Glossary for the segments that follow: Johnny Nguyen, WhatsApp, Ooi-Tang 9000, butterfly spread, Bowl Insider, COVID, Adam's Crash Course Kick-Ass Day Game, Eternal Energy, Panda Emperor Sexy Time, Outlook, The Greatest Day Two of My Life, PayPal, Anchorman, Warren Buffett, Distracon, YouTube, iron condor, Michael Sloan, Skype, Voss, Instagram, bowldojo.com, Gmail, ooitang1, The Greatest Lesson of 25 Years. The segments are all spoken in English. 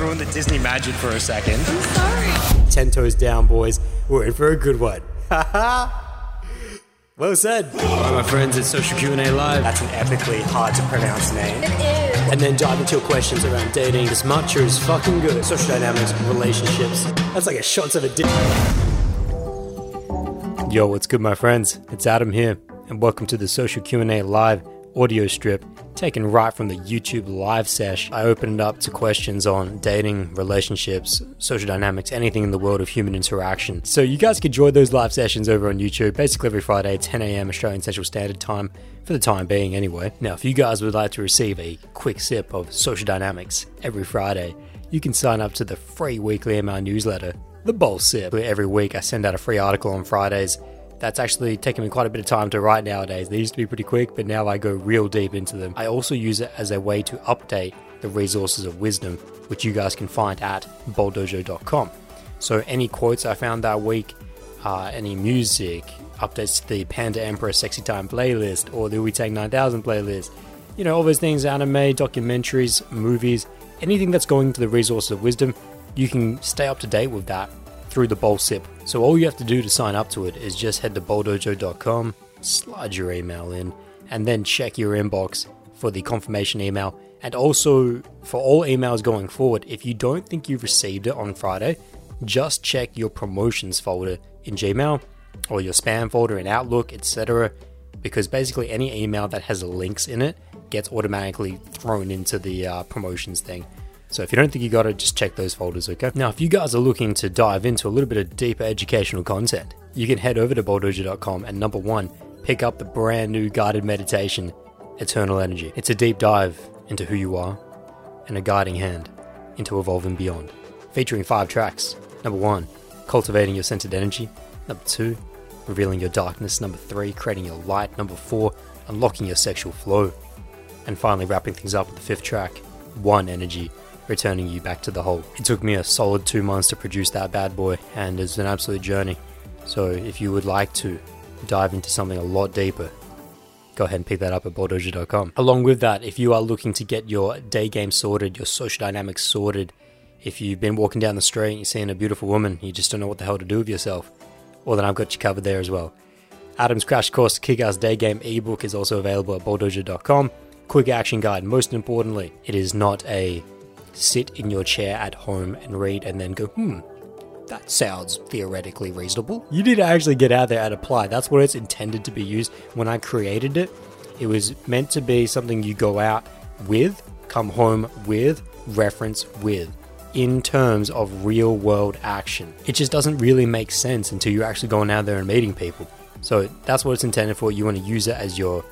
and ruined the Disney magic for a second. I'm sorry. 10 toes down, boys. We're in for a good one. Ha ha. Well said. All right, my friends, it's Social Q&A Live. That's an epically hard to pronounce name. It is. And then dive into your questions around dating. This matcha is fucking good. Social dynamics, relationships. That's like a shot of a dick. Yo, what's good, my friends? It's Adam here, and welcome to the Social Q&A Live audio strip, taken right from the YouTube live sesh. I opened it up to questions on dating, relationships, social dynamics, anything in the world of human interaction. So you guys can join those live sessions over on YouTube, basically every Friday, 10 a.m. Australian Central Standard Time, for the time being anyway. Now, if you guys would like to receive a quick sip of social dynamics every Friday, you can sign up to the free weekly email newsletter, The Bowl Sip, where every week I send out a free article on Fridays. That's actually taken me quite a bit of time to write nowadays. They used to be pretty quick, but now I go real deep into them. I also use it as a way to update the resources of wisdom, which you guys can find at bowldojo.com. So any quotes I found that week, any music, updates to the Panda Emperor Sexy Time playlist or the Ooi-Tang 9000 playlist, you know, all those things, anime, documentaries, movies, anything that's going to the resources of wisdom, you can stay up to date with that through the Bowl Sip. So all you have to do to sign up to it is just head to bowldojo.com, slide your email in, and then check your inbox for the confirmation email. And also, for all emails going forward, if you don't think you've received it on Friday, just check your promotions folder in Gmail or your spam folder in Outlook, etc., because basically any email that has links in it gets automatically thrown into the promotions thing. So if you don't think you got it, just check those folders, okay? Now, if you guys are looking to dive into a little bit of deeper educational content, you can head over to bowldojo.com and number one, pick up the brand new guided meditation, Eternal Energy. It's a deep dive into who you are and a guiding hand into evolving beyond, featuring 5 tracks. Number 1, cultivating your centered energy. Number 2, revealing your darkness. Number 3, creating your light. Number 4, unlocking your sexual flow. And finally, wrapping things up with the 5th track, One Energy, returning you back to the whole. It took me a solid 2 months to produce that bad boy, and it's an absolute journey. So if you would like to dive into something a lot deeper, go ahead and pick that up at bowldojo.com. Along with that, if you are looking to get your day game sorted, your social dynamics sorted, if you've been walking down the street and you're seeing a beautiful woman, you just don't know what the hell to do with yourself, well then I've got you covered there as well. Adam's Crash Course Kick-Ass Day Game ebook is also available at bowldojo.com. Quick action guide. Most importantly, it is not a sit in your chair at home and read and then go, that sounds theoretically reasonable. You need to actually get out there and apply. That's what it's intended to be used. When I created it, it was meant to be something you go out with, come home with, reference with, in terms of real world action. It just doesn't really make sense until you're actually going out there and meeting people. So that's what it's intended for. You want to use it as your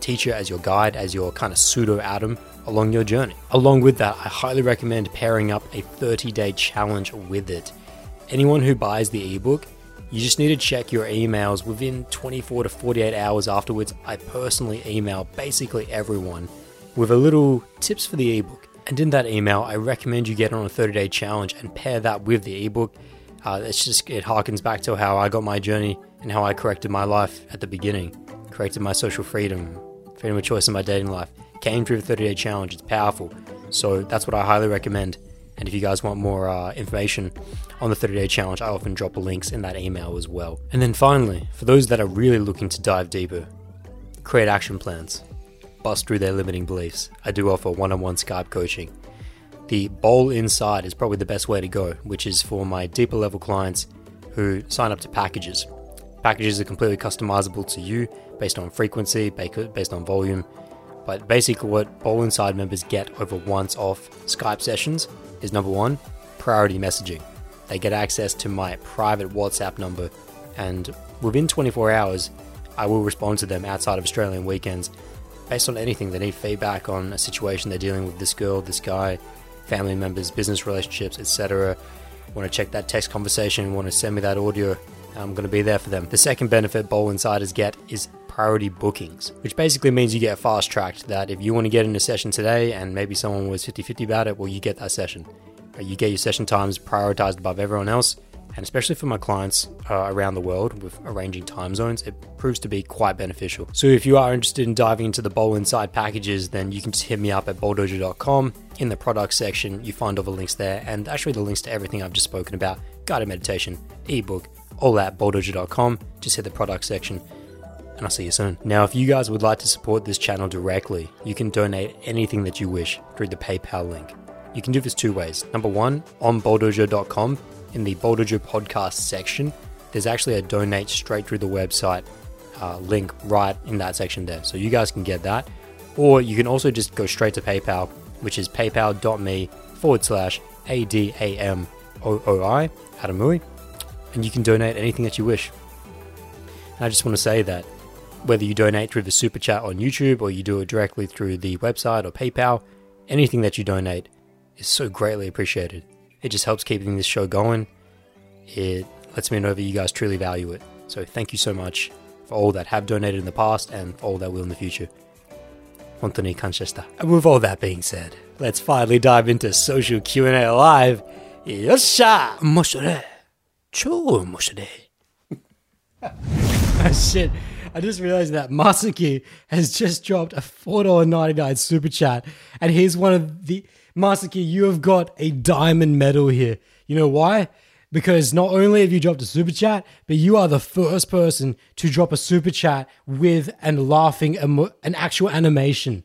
teacher, as your guide, as your kind of pseudo Adam along your journey. Along with that, I highly recommend pairing up a 30-day challenge with it. Anyone who buys the ebook, you just need to check your emails within 24 to 48 hours afterwards. I personally email basically everyone with a little tips for the ebook. And in that email, I recommend you get on a 30-day challenge and pair that with the ebook. It harkens back to how I got my journey and how I corrected my life at the beginning. Corrected my social freedom, freedom of choice in my dating life. Came through the 30-day challenge. It's powerful. So that's what I highly recommend. And if you guys want more information on the 30-day challenge, I often drop links in that email as well. And then finally, for those that are really looking to dive deeper, create action plans. Bust through their limiting beliefs. I do offer one-on-one Skype coaching. The Bowl Insider is probably the best way to go, which is for my deeper level clients who sign up to packages. Packages are completely customizable to you based on frequency, based on volume. But basically what Bowl Inside members get over once-off Skype sessions is number 1, priority messaging. They get access to my private WhatsApp number, and within 24 hours, I will respond to them outside of Australian weekends based on anything. They need feedback on a situation they're dealing with, this girl, this guy, family members, business relationships, etc. Want to check that text conversation, want to send me that audio, I'm going to be there for them. The second benefit Bowl Insiders get is priority bookings, which basically means you get fast-tracked, that if you want to get in a session today and maybe someone was 50-50 about it, well, you get that session. You get your session times prioritized above everyone else, And especially for my clients around the world with arranging time zones, it proves to be quite beneficial. So if you are interested in diving into the Bowl Inside packages, then you can just hit me up at bowldojo.com. In the product section, you find all the links there, and actually the links to everything I've just spoken about, guided meditation, ebook, all that, bowldojo.com. Just hit the product section. And I'll see you soon. Now, if you guys would like to support this channel directly, you can donate anything that you wish through the PayPal link. You can do this two ways. Number one, on bowldojo.com, in the Bowl Dojo podcast section, there's actually a donate straight through the website link right in that section there. So you guys can get that. Or you can also just go straight to PayPal, which is paypal.me/ADAMOOI, Adam Ooi, and you can donate anything that you wish. And I just want to say that whether you donate through the super chat on YouTube or you do it directly through the website or PayPal, anything that you donate is so greatly appreciated. It just helps keeping this show going. It lets me know that you guys truly value it. So thank you so much for all that have donated in the past and for all that will in the future. Hontoni kanshashita. And with all that being said, let's finally dive into Social Q&A Live. Yosha! Moshore! Chou moshore! Oh shit, I just realized that Masaki has just dropped a $4.99 super chat, and he's one of the... Masaki, you have got a diamond medal here. You know why? Because not only have you dropped a super chat, but you are the first person to drop a super chat with and laughing an actual animation.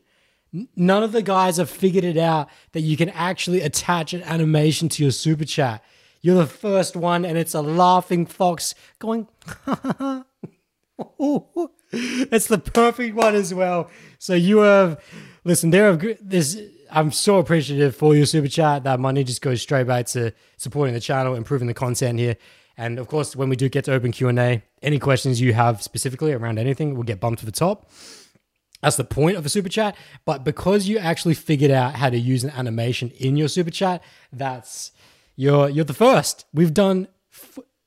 None of the guys have figured it out that you can actually attach an animation to your super chat. You're the first one, and it's a laughing fox going, ha ha ha. It's the perfect one as well. So you have, listen, I'm so appreciative for your super chat. That money just goes straight back to supporting the channel, improving the content here. And of course, when we do get to open Q&A, any questions you have specifically around anything will get bumped to the top. That's the point of a super chat. But because you actually figured out how to use an animation in your super chat, you're the first. We've done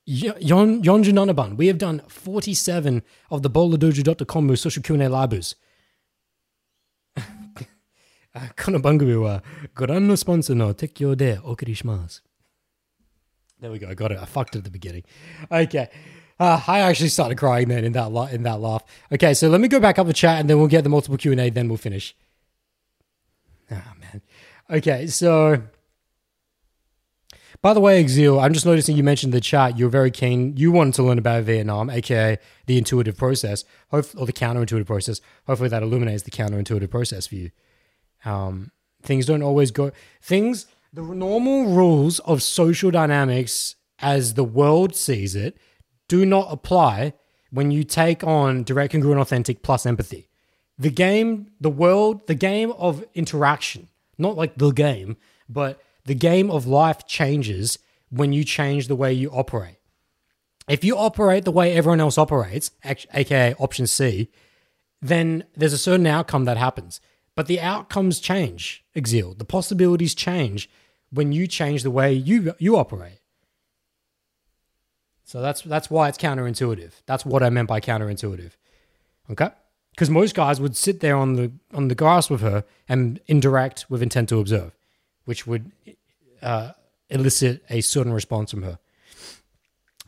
Yonju Nanaban. We have done 47 of the bowldojo.com social Q&A labus. There we go. I got it. I fucked it at the beginning. Okay. I actually started crying then in that laugh. Okay, so let me go back up the chat and then we'll get the multiple Q&A, then we'll finish. Ah, man. Okay, so... By the way, Exil, I'm just noticing you mentioned the chat. You're very keen. You wanted to learn about Vietnam, aka the intuitive process, or the counterintuitive process. Hopefully that illuminates the counterintuitive process for you. Things don't always go... The normal rules of social dynamics as the world sees it do not apply when you take on direct, congruent, authentic plus empathy. The game of interaction, not like the game, but the game of life changes when you change the way you operate. If you operate the way everyone else operates, aka option C, then there's a certain outcome that happens. But the outcomes change, Exil. The possibilities change when you change the way you operate. So that's why it's counterintuitive. That's what I meant by counterintuitive. Okay? Because most guys would sit there on the grass with her and interact with intent to observe, which would elicit a certain response from her.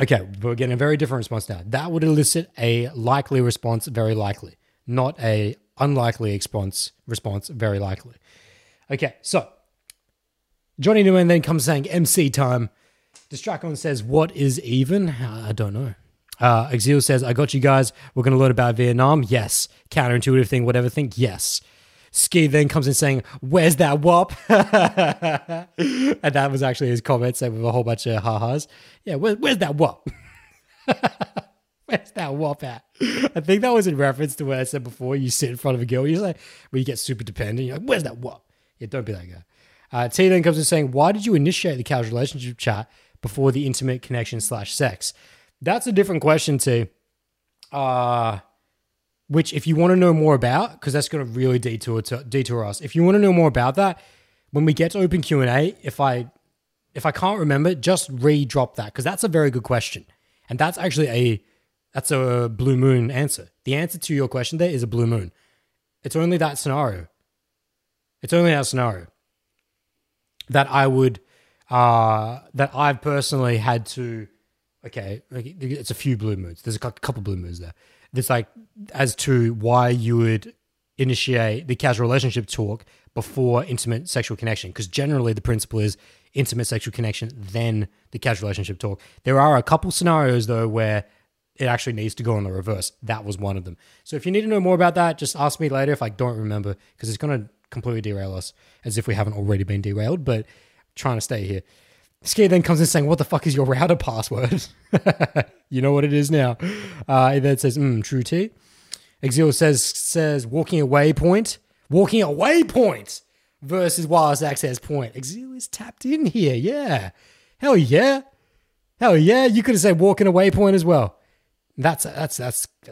Okay, we're getting a very different response now. That would elicit a likely response, very likely, not a unlikely response, very likely. Okay, so Johnny Newman then comes saying MC time. Distracon says, what is even? I don't know. Exil says, I got you guys. We're going to learn about Vietnam. Yes. Counterintuitive thing, whatever thing. Yes. Ski then comes in saying, where's that wop? And that was actually his comment, said with a whole bunch of ha-has. Yeah, where's that wop? Where's that wop at? I think that was in reference to what I said before. You sit in front of a girl, you're like, well, you get super dependent. You're like, where's that wop? Yeah, don't be that guy. T then comes in saying, why did you initiate the casual relationship chat before the intimate connection / sex? That's a different question, T. Which if you want to know more about, because that's going to really detour us. If you want to know more about that, when we get to open Q&A, if I can't remember, just re-drop that, because that's a very good question. And that's actually That's a blue moon answer. The answer to your question there is a blue moon. It's only that scenario. It's only that scenario that I've personally had to okay, it's a few blue moons. There's a couple blue moons there. It's like as to why you would initiate the casual relationship talk before intimate sexual connection, because generally the principle is intimate sexual connection, then the casual relationship talk. There are a couple scenarios though where it actually needs to go in the reverse. That was one of them. So if you need to know more about that, just ask me later if I don't remember, because it's going to completely derail us, as if we haven't already been derailed, but I'm trying to stay here. Ski then comes in saying, what the fuck is your router password? You know what it is now. It then says, true T. Exil says walking away point. Walking away point versus wireless access point. Exil is tapped in here. Yeah. Hell yeah. Hell yeah. You could have said walking away point as well. That's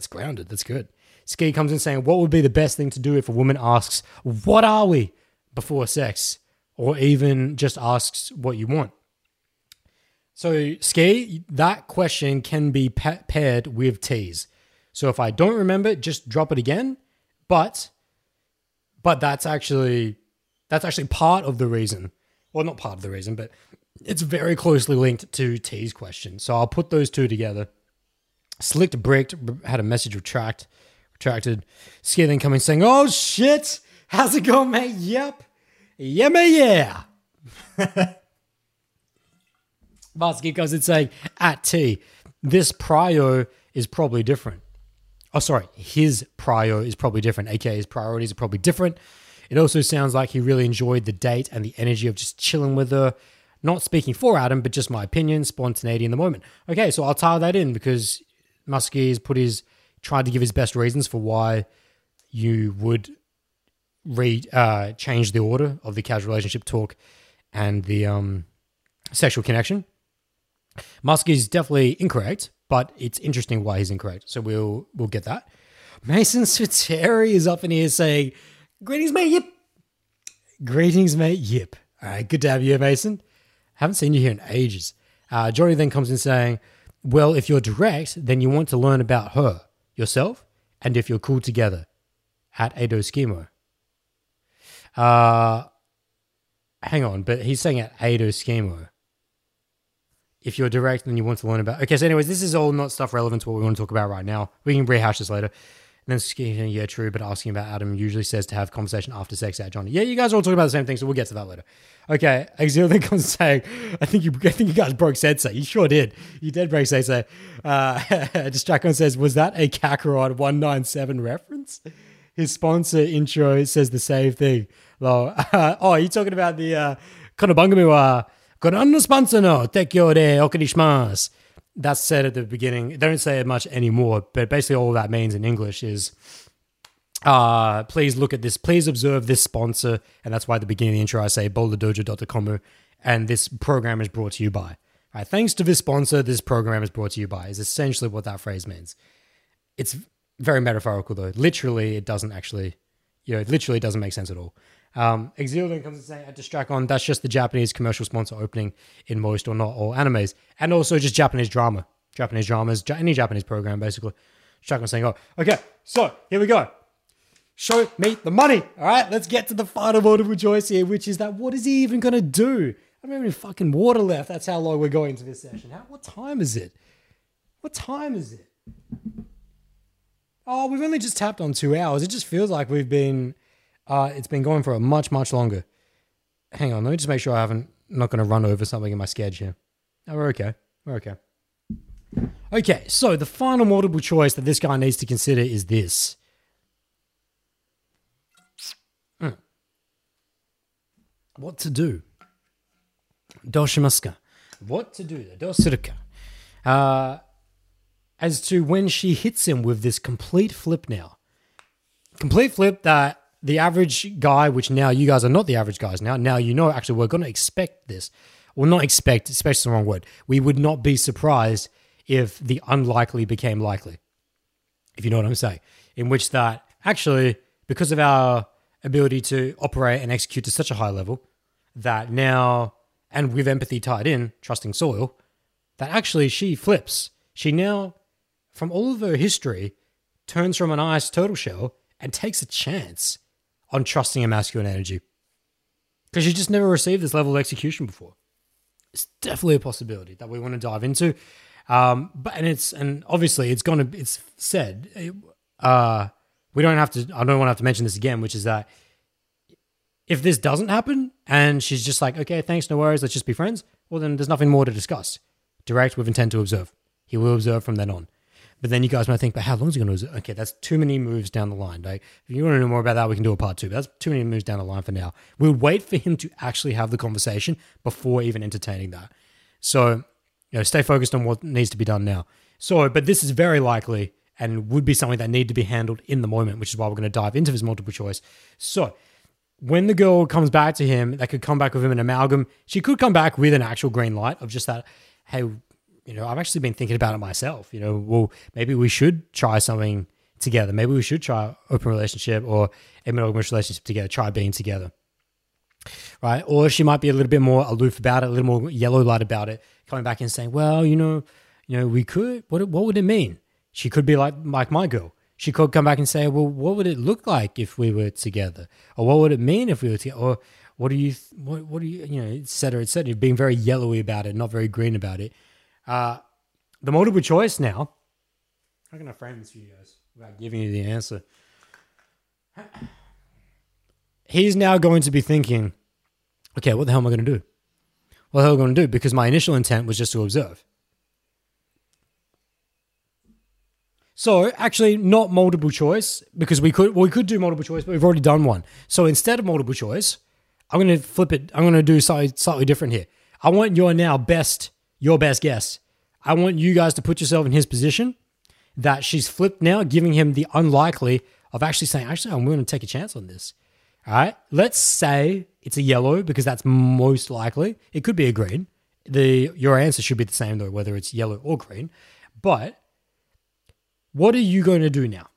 grounded. That's good. Ski comes in saying, what would be the best thing to do if a woman asks, what are we, before sex? Or even just asks what you want? So, Ski, that question can be paired with tease. So if I don't remember, just drop it again. But that's actually part of the reason. Well, not part of the reason, but it's very closely linked to tease questions. So I'll put those two together. Slicked bricked had a message retracted. Ski then coming saying, "Oh shit, how's it going, mate? Yep, yeah, mate, yeah." Basket goes and saying, at T, this prio is probably different. Oh, sorry, his prio is probably different, aka his priorities are probably different. It also sounds like he really enjoyed the date and the energy of just chilling with her. Not speaking for Adam, but just my opinion, spontaneity in the moment. Okay, so I'll tie that in because Muskie's tried to give his best reasons for why you would change the order of the casual relationship talk and the sexual connection. Muskie's definitely incorrect, but it's interesting why he's incorrect. So we'll get that. Mason Sveteri is up in here saying, "Greetings, mate. Yip. Greetings, mate. Yip. All right, good to have you here, Mason. Haven't seen you here in ages." Johnny then comes in saying, well, if you're direct, then you want to learn about her, yourself, and if you're cool together. At Ado Schemo. Hang on, but he's saying at Ado Schemo. If you're direct, then you want to learn about... Okay, so anyways, this is all not stuff relevant to what we want to talk about right now. We can rehash this later. And then, yeah, true, but asking about Adam usually says to have conversation after sex at Johnny. Yeah, you guys are all talking about the same thing, so we'll get to that later. Okay, Exil then comes saying, I think you guys broke Sensei. You sure did. You did break Sensei. Distracon says, was that a Kakarot 197 reference? His sponsor intro says the same thing. Lol. Oh, you're talking about the Konobangami wa Koranno sponsor no tekyo de okirishimasu. That's said at the beginning. They don't say it much anymore, but basically all that means in English is please look at this, please observe this sponsor, and that's why at the beginning of the intro I say bowldojo.com, and this program is brought to you by. All right, thanks to this sponsor, this program is brought to you by, is essentially what that phrase means. It's very metaphorical though. Literally, it doesn't actually, it literally doesn't make sense at all. Exil then comes and saying at Distracon, that's just the Japanese commercial sponsor opening in most or not all animes, and also just Japanese drama, Japanese dramas, any Japanese program basically. Distracon saying, oh, okay, so here we go. Show me the money. All right, let's get to the final multiple choice here, which is that what is he even gonna do? I don't have any fucking water left. That's how long we're going into this session. What time is it? What time is it? Oh, we've only just tapped on 2 hours. It just feels like we've been. It's been going for a much, much longer. Hang on, let me just make sure I'm not going to run over something in my sketch here. No, we're okay. We're okay. Okay, so the final multiple choice that this guy needs to consider is this. What to do? Doshimasu ka. What to do? Dosuru ka. As to when she hits him with this complete flip now. Complete flip that the average guy, which now you guys are not the average guys now you know, actually we're going to expect this. Well, not expect, especially the wrong word. We would not be surprised if the unlikely became likely, if you know what I'm saying. In which that, actually, because of our ability to operate and execute to such a high level, that now, and with empathy tied in, trusting soil, that actually she flips. She now, from all of her history, turns from an ice turtle shell and takes a chance on trusting a masculine energy, because she just never received this level of execution before. It's definitely a possibility that we want to dive into. I don't want to have to mention this again, which is that if this doesn't happen and she's just like, okay, thanks, no worries, let's just be friends, well, then there's nothing more to discuss. Direct with intent to observe. He will observe from then on. But then you guys might think, but how long is he going to observe? Okay, that's too many moves down the line. Like, if you want to know more about that, we can do a part two. But that's too many moves down the line for now. We'll wait for him to actually have the conversation before even entertaining that. So, you know, stay focused on what needs to be done now. So, but this is very likely and would be something that need to be handled in the moment, which is why we're going to dive into his multiple choice. So, when the girl comes back to him, that could come back with him an amalgam. She could come back with an actual green light of just that, hey, you know, I've actually been thinking about it myself. You know, well, maybe we should try something together. Maybe we should try open relationship or a monogamous relationship together, try being together, right? Or she might be a little bit more aloof about it, a little more yellow light about it, coming back and saying, well, you know, we could, what would it mean? She could be like my girl. She could come back and say, well, what would it look like if we were together? Or what would it mean if we were together? Or what do you, et cetera, being very yellowy about it, not very green about it. The multiple choice now, how can I frame this for you guys without giving you the answer? He's now going to be thinking, okay, what the hell am I going to do? What the hell am I going to do? Because my initial intent was just to observe. So actually not multiple choice, because we could do multiple choice, but we've already done one. So instead of multiple choice, I'm going to flip it. I'm going to do slightly different here. I want your best guess. I want you guys to put yourself in his position that she's flipped now, giving him the unlikely of actually saying, actually, I'm willing to take a chance on this. All right. Let's say it's a yellow because that's most likely. It could be a green. Your answer should be the same though, whether it's yellow or green. But what are you going to do now?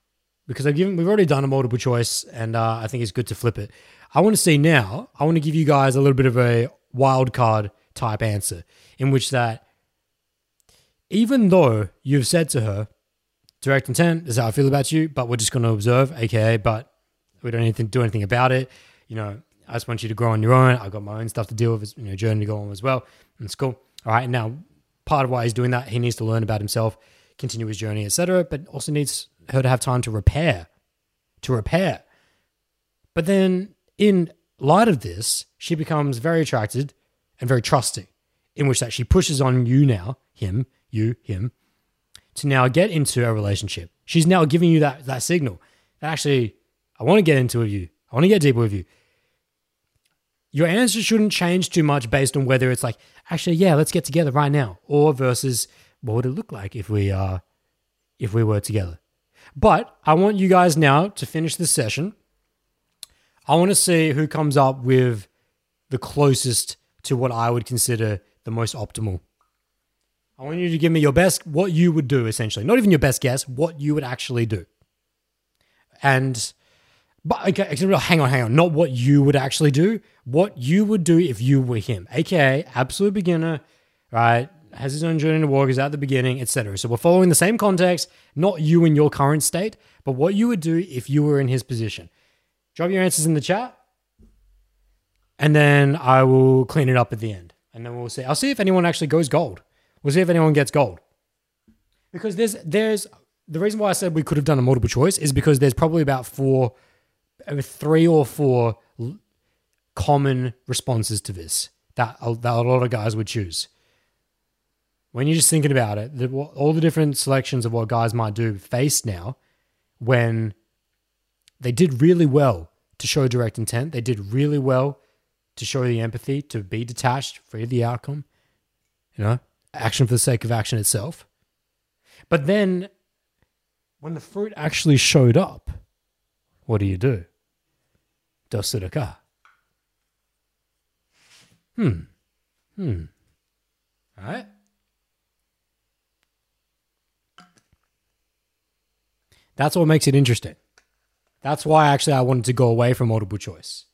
Because we've already done a multiple choice and I think it's good to flip it. I want to give you guys a little bit of a wild card type answer in which that even though you've said to her, direct intent, this is how I feel about you, but we're just going to observe, aka, but we don't need to do anything about it. You know, I just want you to grow on your own. I've got my own stuff to deal with, you know, journey to go on as well. And it's cool. All right. Now, part of why he's doing that, he needs to learn about himself, continue his journey, etc., but also needs her to have time to repair. But then in light of this, she becomes very attracted and very trusting, in which that she pushes on you now, him, to now get into a relationship. She's now giving you that signal. Actually, I want to get into with you. I want to get deeper with you. Your answer shouldn't change too much based on whether it's like, actually, yeah, let's get together right now, or versus what would it look like if we were together. But I want you guys now to finish this session. I want to see who comes up with the closest to what I would consider the most optimal. I want you to give me your best, what you would do essentially. Not even your best guess, what you would actually do. And, but okay, hang on. Not what you would actually do, what you would do if you were him. AKA, absolute beginner, right? Has his own journey to walk, is at the beginning, etc. So we're following the same context, not you in your current state, but what you would do if you were in his position. Drop your answers in the chat. And then I will clean it up at the end. And then we'll see. I'll see if anyone actually goes gold. We'll see if anyone gets gold. Because there's the reason why I said we could have done a multiple choice is because there's probably about three or four common responses to this that a lot of guys would choose. When you're just thinking about it, all the different selections of what guys might do face now when they did really well to show direct intent, they did really well to show the empathy, to be detached, free of the outcome, you know, action for the sake of action itself. But then when the fruit actually showed up, what do? Dosuraka. All right. That's what makes it interesting. That's why actually I wanted to go away from multiple choice,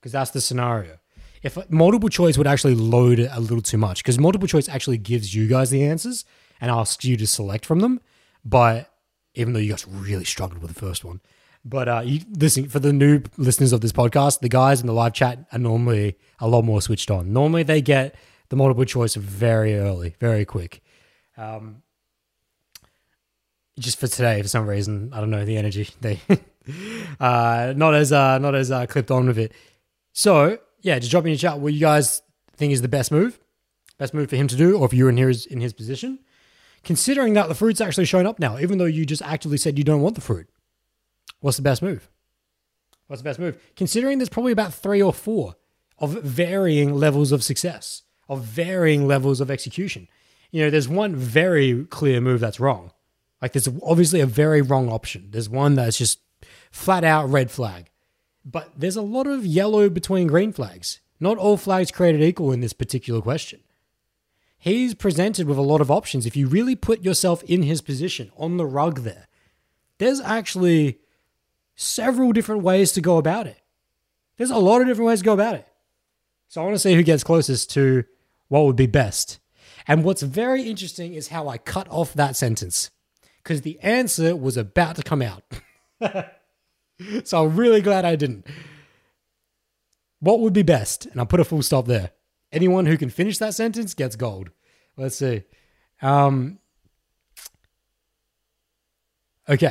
because that's the scenario. If multiple choice would actually load it a little too much, because multiple choice actually gives you guys the answers and asks you to select from them. But even though you guys really struggled with the first one, but listen, for the new listeners of this podcast, the guys in the live chat are normally a lot more switched on. Normally they get the multiple choice very early, very quick. Just for today, for some reason, I don't know, the energy, they not as clipped on with it. So yeah, just drop in your chat what you guys think is the best move for him to do, or if you're in his position, considering that the fruit's actually shown up now, even though you just actively said you don't want the fruit. What's the best move? What's the best move? Considering there's probably about 3 or 4 of varying levels of success, of varying levels of execution. You know, there's one very clear move that's wrong. Like, there's obviously a very wrong option. There's one that's just flat out red flag. But there's a lot of yellow between green flags. Not all flags created equal in this particular question. He's presented with a lot of options. If you really put yourself in his position, on the rug there, there's actually several different ways to go about it. There's a lot of different ways to go about it. So I want to see who gets closest to what would be best. And what's very interesting is how I cut off that sentence, because the answer was about to come out. So I'm really glad I didn't. What would be best? And I'll put a full stop there. Anyone who can finish that sentence gets gold. Let's see. Okay,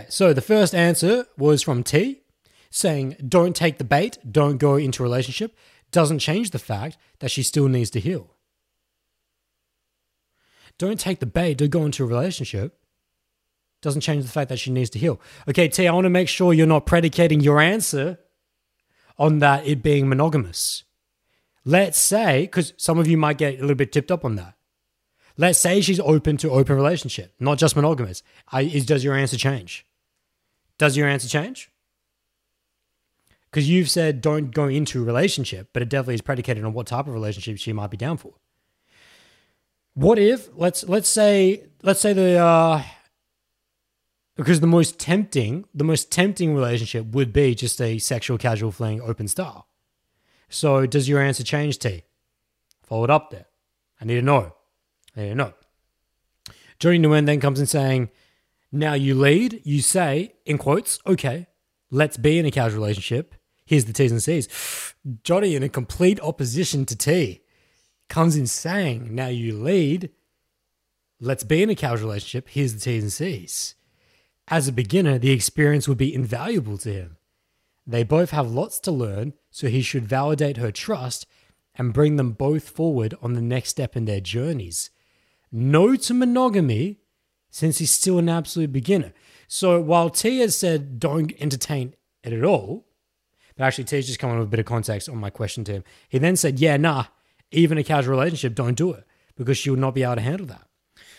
so the first answer was from T, saying, don't take the bait, don't go into a relationship. Doesn't change the fact that she still needs to heal. Don't take the bait, don't go into a relationship. Doesn't change the fact that she needs to heal. Okay, T, I want to make sure you're not predicating your answer on that it being monogamous. Let's say, because some of you might get a little bit tipped up on that. Let's say she's open to open relationship, not just monogamous. Does your answer change? Does your answer change? Because you've said don't go into a relationship, but it definitely is predicated on what type of relationship she might be down for. What if, let's say the... Because the most tempting relationship would be just a sexual, casual fling, open style. So does your answer change, T? Follow it up there. I need to know. Jody Nguyen then comes in saying, now you lead, you say, in quotes, okay, let's be in a casual relationship. Here's the T's and C's. Jody, in a complete opposition to T, comes in saying, now you lead, let's be in a casual relationship. Here's the T's and C's. As a beginner, the experience would be invaluable to him. They both have lots to learn, so he should validate her trust and bring them both forward on the next step in their journeys. No to monogamy, since he's still an absolute beginner. So while T has said don't entertain it at all, but actually T's just coming with a bit of context on my question to him. He then said, yeah, nah, even a casual relationship, don't do it, because she would not be able to handle that.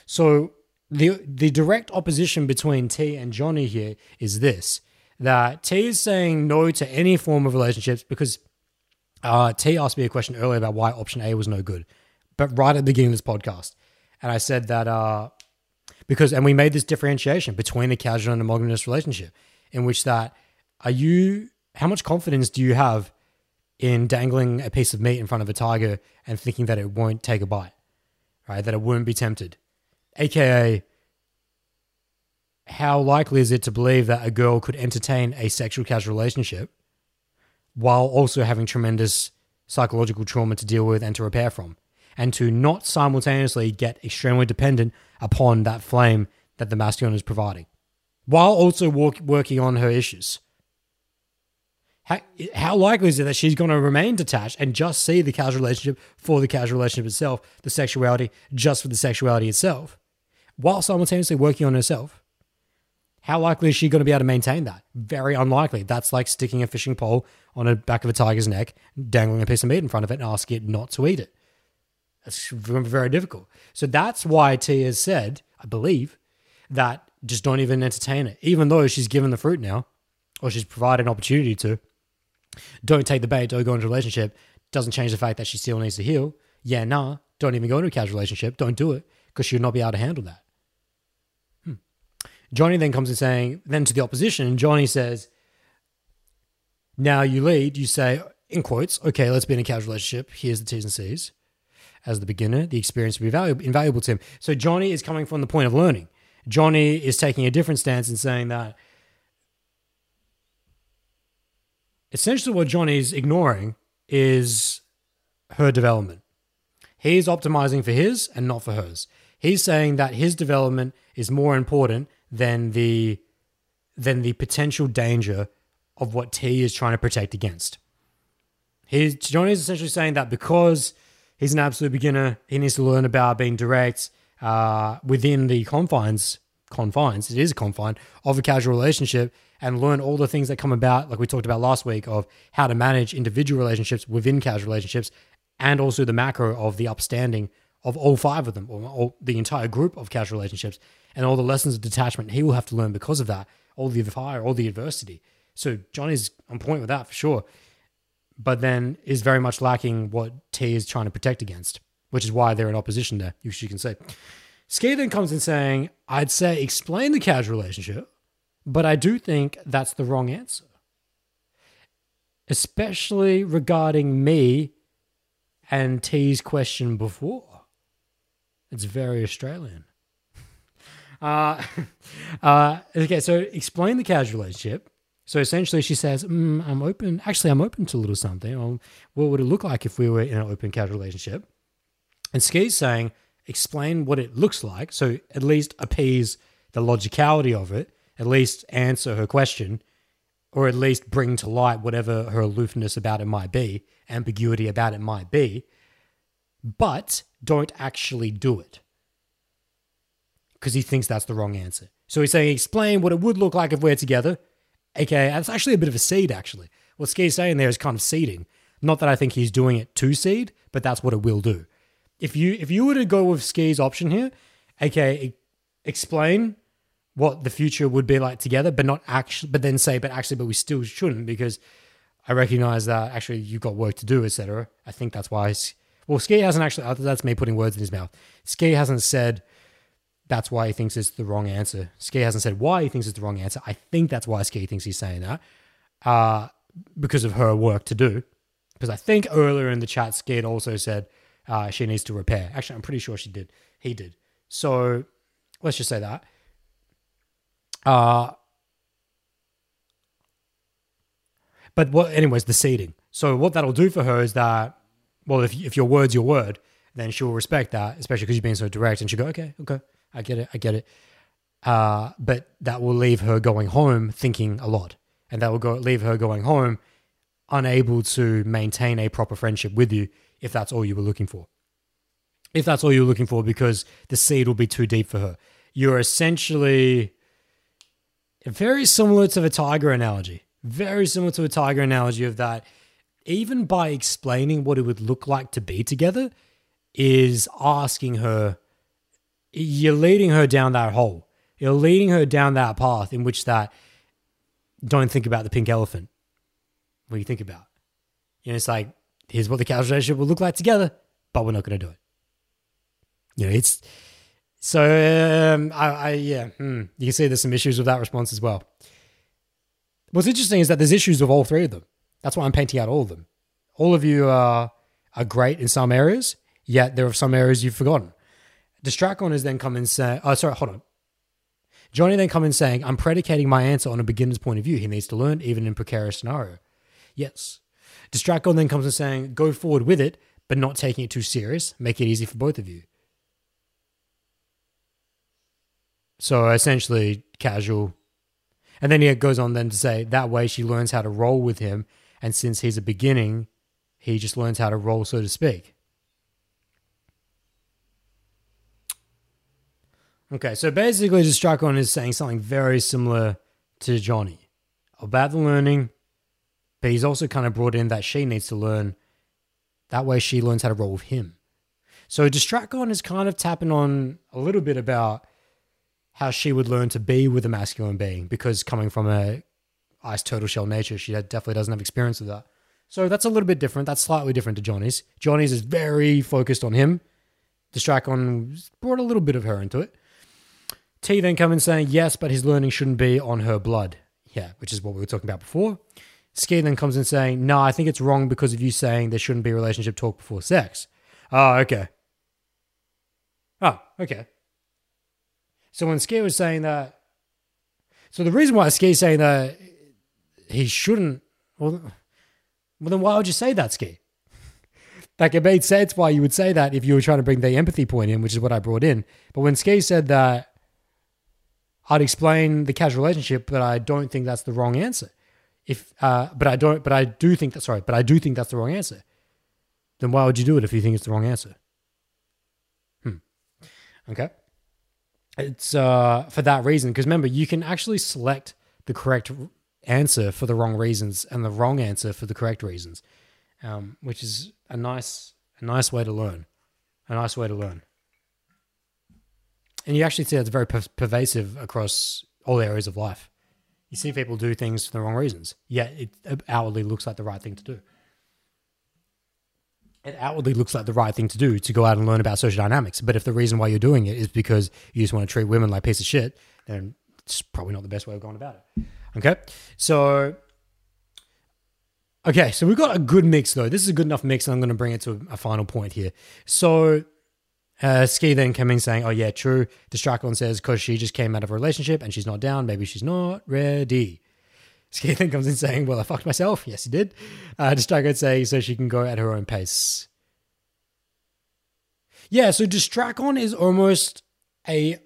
So the direct opposition between T and Johnny here is this, that T is saying no to any form of relationships because T asked me a question earlier about why option A was no good, but right at the beginning of this podcast. And I said that because we made this differentiation between a casual and a monogamous relationship in which that how much confidence do you have in dangling a piece of meat in front of a tiger and thinking that it won't take a bite, right? That it won't be tempted. AKA, how likely is it to believe that a girl could entertain a sexual casual relationship while also having tremendous psychological trauma to deal with and to repair from, and to not simultaneously get extremely dependent upon that flame that the masculine is providing while also working on her issues? How likely is it that she's going to remain detached and just see the casual relationship for the casual relationship itself, the sexuality just for the sexuality itself, while simultaneously working on herself? How likely is she going to be able to maintain that? Very unlikely. That's like sticking a fishing pole on the back of a tiger's neck, dangling a piece of meat in front of it and asking it not to eat it. That's very difficult. So that's why T has said, I believe, that just don't even entertain it, even though she's given the fruit now, or she's provided an opportunity to. Don't take the bait, don't go into a relationship. Doesn't change the fact that she still needs to heal. Yeah, nah, don't even go into a casual relationship. Don't do it, because she'll not be able to handle that. Johnny then comes in saying, then to the opposition, Johnny says, now you lead, you say, in quotes, okay, let's be in a casual relationship. Here's the T's and C's. As the beginner, the experience will be invaluable to him. So Johnny is coming from the point of learning. Johnny is taking a different stance and saying that essentially what Johnny's ignoring is her development. He's optimizing for his and not for hers. He's saying that his development is more important than the potential danger of what T is trying to protect against. Johnny is essentially saying that because he's an absolute beginner, he needs to learn about being direct within the confines, it is a confine, of a casual relationship, and learn all the things that come about, like we talked about last week, of how to manage individual relationships within casual relationships, and also the macro of the upstanding of all five of them, or the entire group of casual relationships, and all the lessons of detachment he will have to learn because of that, all the fire, all the adversity. So Johnny's on point with that for sure, but then is very much lacking what T is trying to protect against, which is why they're in opposition there, you can say. Ski then comes in saying, I'd say explain the casual relationship, but I do think that's the wrong answer, especially regarding me and T's question before. It's very Australian. Okay, so explain the casual relationship. So essentially she says, I'm open to a little something. What would it look like if we were in an open casual relationship? And Ski's saying, explain what it looks like, so at least appease the logicality of it, at least answer her question, or at least bring to light whatever her aloofness about it might be, ambiguity about it might be, but don't actually do it, because he thinks that's the wrong answer. So he's saying explain what it would look like if we're together, aka that's actually a bit of a seed, actually. What Ski's saying there is kind of seeding. Not that I think he's doing it to seed, but that's what it will do. If you were to go with Ski's option here, aka explain what the future would be like together, but we still shouldn't, because I recognize that actually you've got work to do, etc. I think that's why. Ski hasn't actually. That's me putting words in his mouth. Ski hasn't said that's why he thinks it's the wrong answer. Ski hasn't said why he thinks it's the wrong answer. I think that's why Ski thinks he's saying that, because of her work to do. Because I think earlier in the chat, Ski had also said, she needs to repair. Actually, I'm pretty sure she did. He did. So let's just say that. Anyways, the seeding. So what that'll do for her is that, well, if your word's your word, then she'll respect that, especially because you've been so direct, and she'll go, okay, I get it. But that will leave her going home thinking a lot, and that will leave her going home unable to maintain a proper friendship with you, if that's all you were looking for. If that's all you were looking for, because the seed will be too deep for her. You're essentially very similar to the tiger analogy. Very similar to a tiger analogy of that even by explaining what it would look like to be together is asking her, you're leading her down that hole. You're leading her down that path in which that, don't think about the pink elephant. What do you think about? You know, it's like, here's what the casual relationship will look like together, but we're not going to do it. You know, it's so. You can see there's some issues with that response as well. What's interesting is that there's issues with all three of them. That's why I'm painting out all of them. All of you are great in some areas, yet there are some areas you've forgotten. Distracon has then come and say, Johnny then come in saying, I'm predicating my answer on a beginner's point of view. He needs to learn even in precarious scenario. Yes. Distracon then comes in saying, go forward with it, but not taking it too serious. Make it easy for both of you. So essentially casual. And then he goes on then to say, that way she learns how to roll with him. And since he's a beginning, he just learns how to roll, so to speak. Okay, so basically Distracon is saying something very similar to Johnny about the learning, but he's also kind of brought in that she needs to learn. That way she learns how to roll with him. So Distracon is kind of tapping on a little bit about how she would learn to be with a masculine being, because coming from a ice turtle shell nature, she definitely doesn't have experience with that. So that's a little bit different. That's slightly different to Johnny's. Johnny's is very focused on him. Distracon brought a little bit of her into it. T then come in saying, yes, but his learning shouldn't be on her blood. Yeah, which is what we were talking about before. Ski then comes in saying, no, I think it's wrong because of you saying there shouldn't be relationship talk before sex. Oh, okay. So when Ski was saying that, so the reason why Ski's saying that he shouldn't, well then why would you say that, Ski? Like, it made sense why you would say that if you were trying to bring the empathy point in, which is what I brought in. But when Ski said that, I'd explain the casual relationship, but I don't think that's the wrong answer. But I do think that's the wrong answer. Then why would you do it if you think it's the wrong answer? Okay. It's for that reason, because remember, you can actually select the correct answer for the wrong reasons and the wrong answer for the correct reasons, which is a nice way to learn. And you actually see that's very pervasive across all areas of life. You see people do things for the wrong reasons, yet it outwardly looks like the right thing to do. It outwardly looks like the right thing to do to go out and learn about social dynamics. But if the reason why you're doing it is because you just want to treat women like a piece of shit, then it's probably not the best way of going about it. Okay? So we've got a good mix though. This is a good enough mix, and I'm going to bring it to a final point here. So Ski then came in saying, oh yeah, true. The Strikon says, because she just came out of a relationship and she's not down, maybe she's not ready. Ski then comes in saying, well, I fucked myself. Yes, he did. Distraco saying, so she can go at her own pace. Yeah, so Distracon is almost a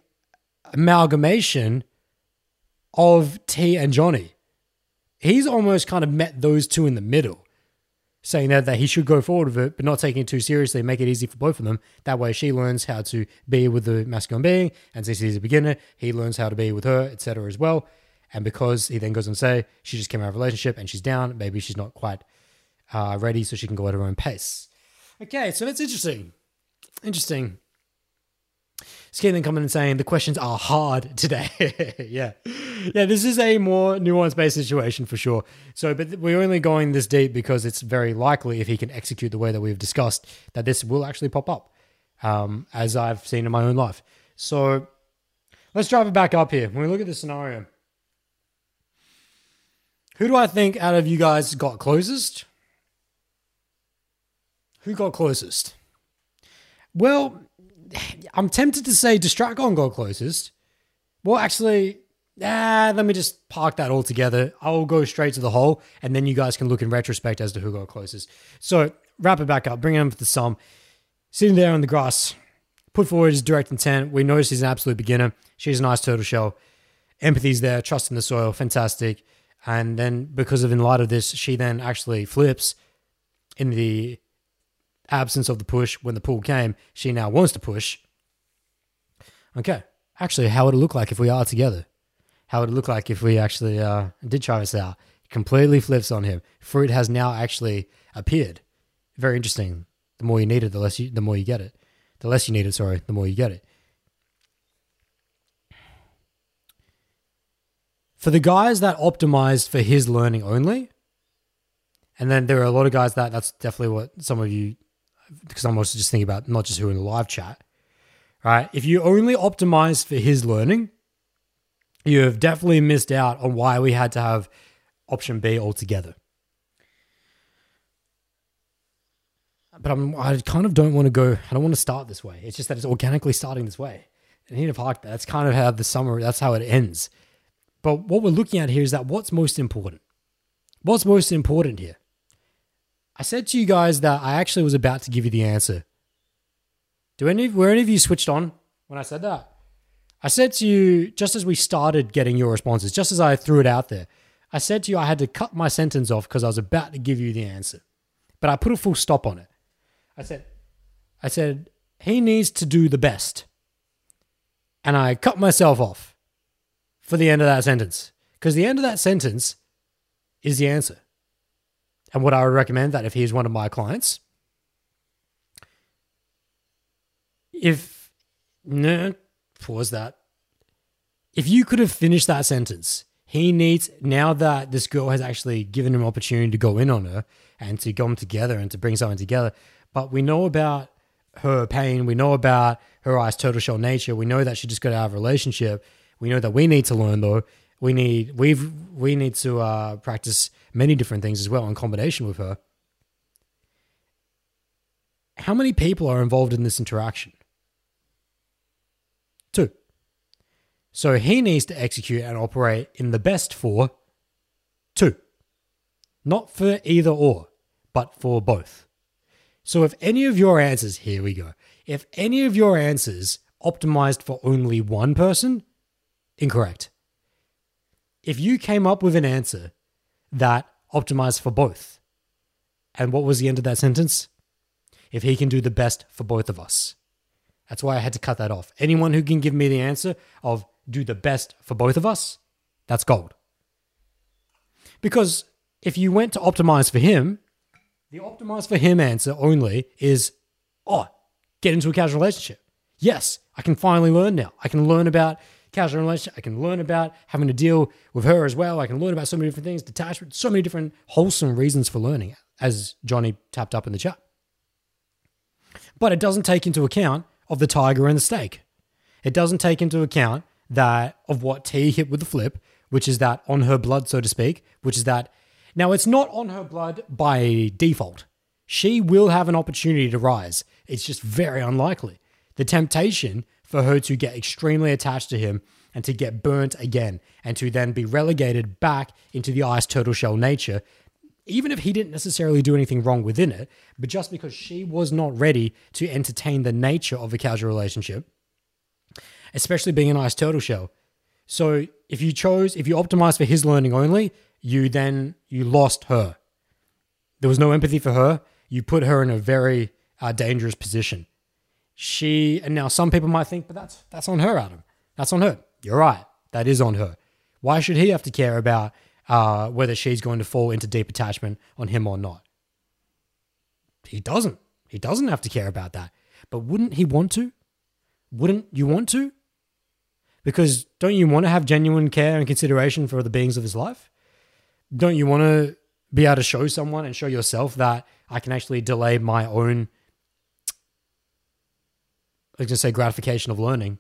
amalgamation of T and Johnny. He's almost kind of met those two in the middle, saying that he should go forward with it, but not taking it too seriously, make it easy for both of them. That way she learns how to be with the masculine being, and since he's a beginner, he learns how to be with her, etc. as well. And because he then goes and say, she just came out of a relationship and she's down, maybe she's not quite ready, so she can go at her own pace. Okay, so that's interesting. Ski then coming and saying, the questions are hard today. Yeah. Yeah, this is a more nuance-based situation for sure. So, but we're only going this deep because it's very likely, if he can execute the way that we've discussed, that this will actually pop up, as I've seen in my own life. So let's drive it back up here. When we look at the scenario, who do I think out of you guys got closest? Who got closest? Well, I'm tempted to say Distracon got closest. Well, actually, let me just park that all together. I'll go straight to the hole, and then you guys can look in retrospect as to who got closest. So wrap it back up, bring him for the sum. Sitting there on the grass, put forward his direct intent. We notice he's an absolute beginner. She's a nice turtle shell. Empathy's there, trust in the soil, fantastic. And then because of in light of this, she then actually flips in the absence of the push. When the pull came, she now wants to push. Okay. Actually, how would it look like if we are together? How would it look like if we actually did try this out? Completely flips on him. Fruit has now actually appeared. Very interesting. The more you need it, the more you get it. The less you need it, the more you get it. For the guys that optimized for his learning only, and then there are a lot of guys that's definitely what some of you, because I'm also just thinking about not just who in the live chat, right? If you only optimize for his learning, you have definitely missed out on why we had to have option B altogether. But I kind of don't want to go, I don't want to start this way. It's just that it's organically starting this way. And here to park, that's kind of how the summary, that's how it ends. But what we're looking at here is that what's most important? What's most important here? I said to you guys that I actually was about to give you the answer. Were any of you switched on when I said that? I said to you, just as we started getting your responses, just as I threw it out there, I said to you I had to cut my sentence off because I was about to give you the answer. But I put a full stop on it. I said, he needs to do the best. And I cut myself off for the end of that sentence, because the end of that sentence is the answer. And what I would recommend that if he's one of my clients, if you could have finished that sentence, he needs, now that this girl has actually given him an opportunity to go in on her and to come together and to bring something together, but we know about her pain, we know about her ice turtle shell nature, we know that she just got out of a relationship. We know that we need to learn, though. We need to practice many different things as well in combination with her. How many people are involved in this interaction? 2. So he needs to execute and operate in the best for 2. Not for either or, but for both. So if any of your answers, here we go, if any of your answers optimized for only one person, incorrect. If you came up with an answer that optimized for both, and what was the end of that sentence? If he can do the best for both of us. That's why I had to cut that off. Anyone who can give me the answer of do the best for both of us, that's gold. Because if you went to optimize for him, the optimize for him answer only is, oh, get into a casual relationship. Yes, I can finally learn now. I can learn about casual relationship. I can learn about having to deal with her as well. I can learn about so many different things, detachment, so many different wholesome reasons for learning, as Johnny tapped up in the chat. But it doesn't take into account of the tiger and the steak. It doesn't take into account that of what T hit with the flip, which is that on her blood, so to speak, which is that now it's not on her blood by default. She will have an opportunity to rise. It's just very unlikely. The temptation for her to get extremely attached to him and to get burnt again and to then be relegated back into the ice turtle shell nature, even if he didn't necessarily do anything wrong within it, but just because she was not ready to entertain the nature of a casual relationship, especially being an ice turtle shell. So if you optimized for his learning only, you lost her. There was no empathy for her. You put her in a very dangerous position. And now some people might think, but that's on her, Adam. That's on her. You're right. That is on her. Why should he have to care about whether she's going to fall into deep attachment on him or not? He doesn't. He doesn't have to care about that. But wouldn't he want to? Wouldn't you want to? Because don't you want to have genuine care and consideration for the beings of his life? Don't you want to be able to show someone and show yourself that I can actually delay my own, I was going to say gratification of learning,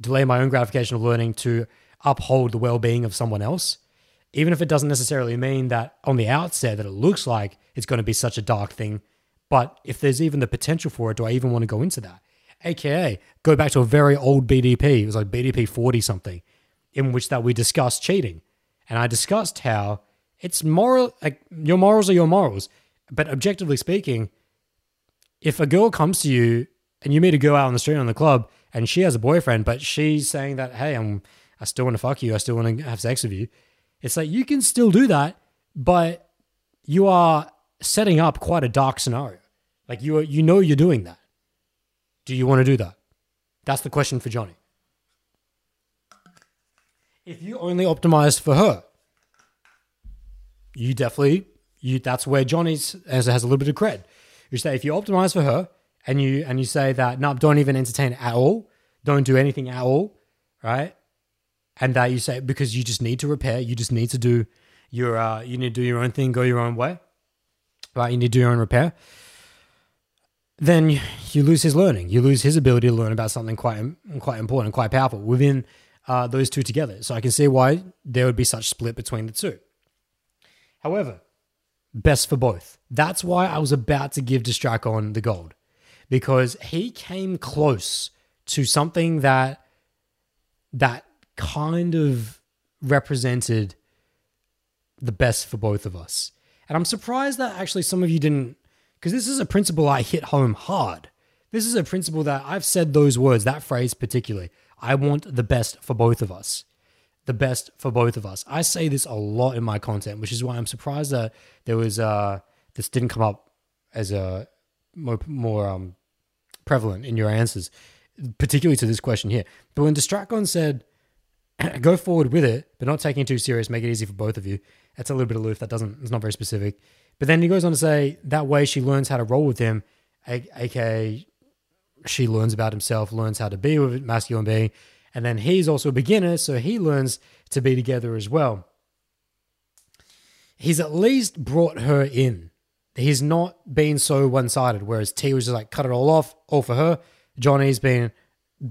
delay my own gratification of learning to uphold the well-being of someone else? Even if it doesn't necessarily mean that on the outset that it looks like it's going to be such a dark thing, but if there's even the potential for it, do I even want to go into that? AKA, go back to a very old BDP. It was like BDP 40-something, in which that we discussed cheating. And I discussed how it's moral, like your morals are your morals. But objectively speaking, if a girl comes to you and you meet a girl out on the street on the club and she has a boyfriend, but she's saying that, hey, I still want to fuck you. I still want to have sex with you. It's like, you can still do that, but you are setting up quite a dark scenario. Like you know you're doing that. Do you want to do that? That's the question for Johnny. If you only optimized for her, that's where Johnny's answer has a little bit of cred. You say if you optimize for her and you say that, no, don't even entertain at all, don't do anything at all, right? And that you say because you just need to repair, you just need to do your you need to do your own thing, go your own way, right? You need to do your own repair. Then you lose his learning. You lose his ability to learn about something quite important, quite powerful within those two together. So I can see why there would be such split between the two. However, best for both. That's why I was about to give Distrakon the gold, because he came close to something that kind of represented the best for both of us. And I'm surprised that actually some of you didn't, because this is a principle I hit home hard. This is a principle that I've said those words, that phrase particularly. I want the best for both of us. The best for both of us. I say this a lot in my content, which is why I'm surprised that there was this didn't come up as a more prevalent in your answers, particularly to this question here. But when Distrakon said, go forward with it, but not taking it too serious, make it easy for both of you. That's a little bit aloof. It's not very specific. But then he goes on to say, that way she learns how to roll with him, aka she learns about himself, learns how to be with a masculine being. And then he's also a beginner, so he learns to be together as well. He's at least brought her in. He's not been so one-sided, whereas T was just like, cut it all off, all for her. Johnny's been,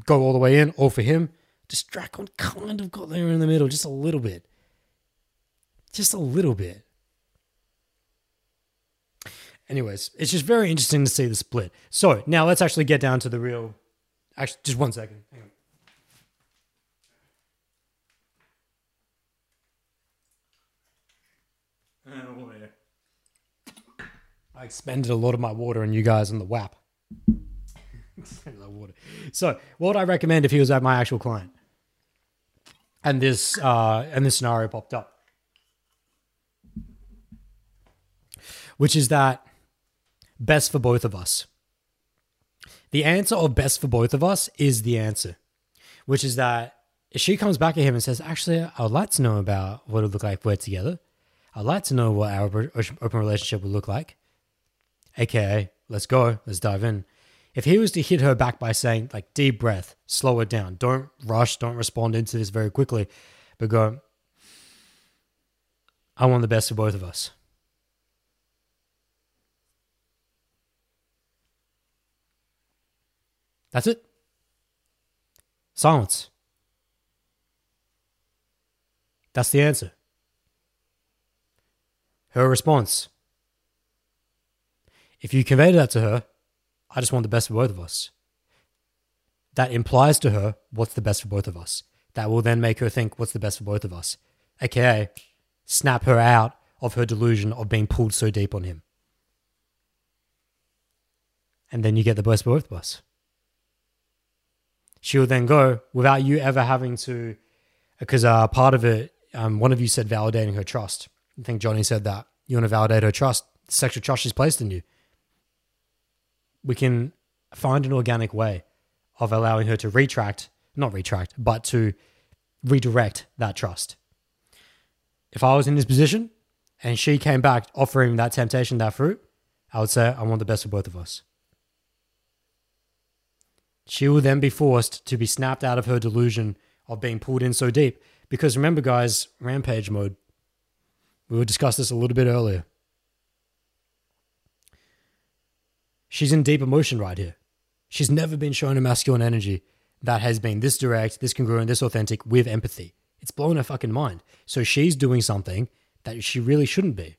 go all the way in, all for him. Distrakon kind of got there in the middle, just a little bit. Just a little bit. Anyways, it's just very interesting to see the split. So now let's actually get down to the real... Actually, just one second. Hang on. I expended a lot of my water on you guys on the WAP. So what would I recommend if he was at my actual client? And this scenario popped up, which is that best for both of us. The answer of best for both of us is the answer, which is that if she comes back at him and says, actually, I would like to know about what it would look like if we're together. I'd like to know what our open relationship would look like. AKA, let's go, let's dive in. If he was to hit her back by saying, like, deep breath, slow it down, don't rush, don't respond into this very quickly, but go, I want the best for both of us. That's it. Silence. That's the answer. Her response. If you convey that to her, I just want the best for both of us. That implies to her, what's the best for both of us? That will then make her think, what's the best for both of us? AKA, snap her out of her delusion of being pulled so deep on him. And then you get the best for both of us. She'll then go without you ever having to, because part of it, one of you said validating her trust. I think Johnny said that. You want to validate her trust, the sexual trust she's placed in you. We can find an organic way of allowing her to redirect that trust. If I was in this position and she came back offering that temptation, that fruit, I would say, I want the best for both of us. She will then be forced to be snapped out of her delusion of being pulled in so deep. Because remember, guys, rampage mode. We will discuss this a little bit earlier. She's in deep emotion right here. She's never been shown a masculine energy that has been this direct, this congruent, this authentic with empathy. It's blown her fucking mind. So she's doing something that she really shouldn't be.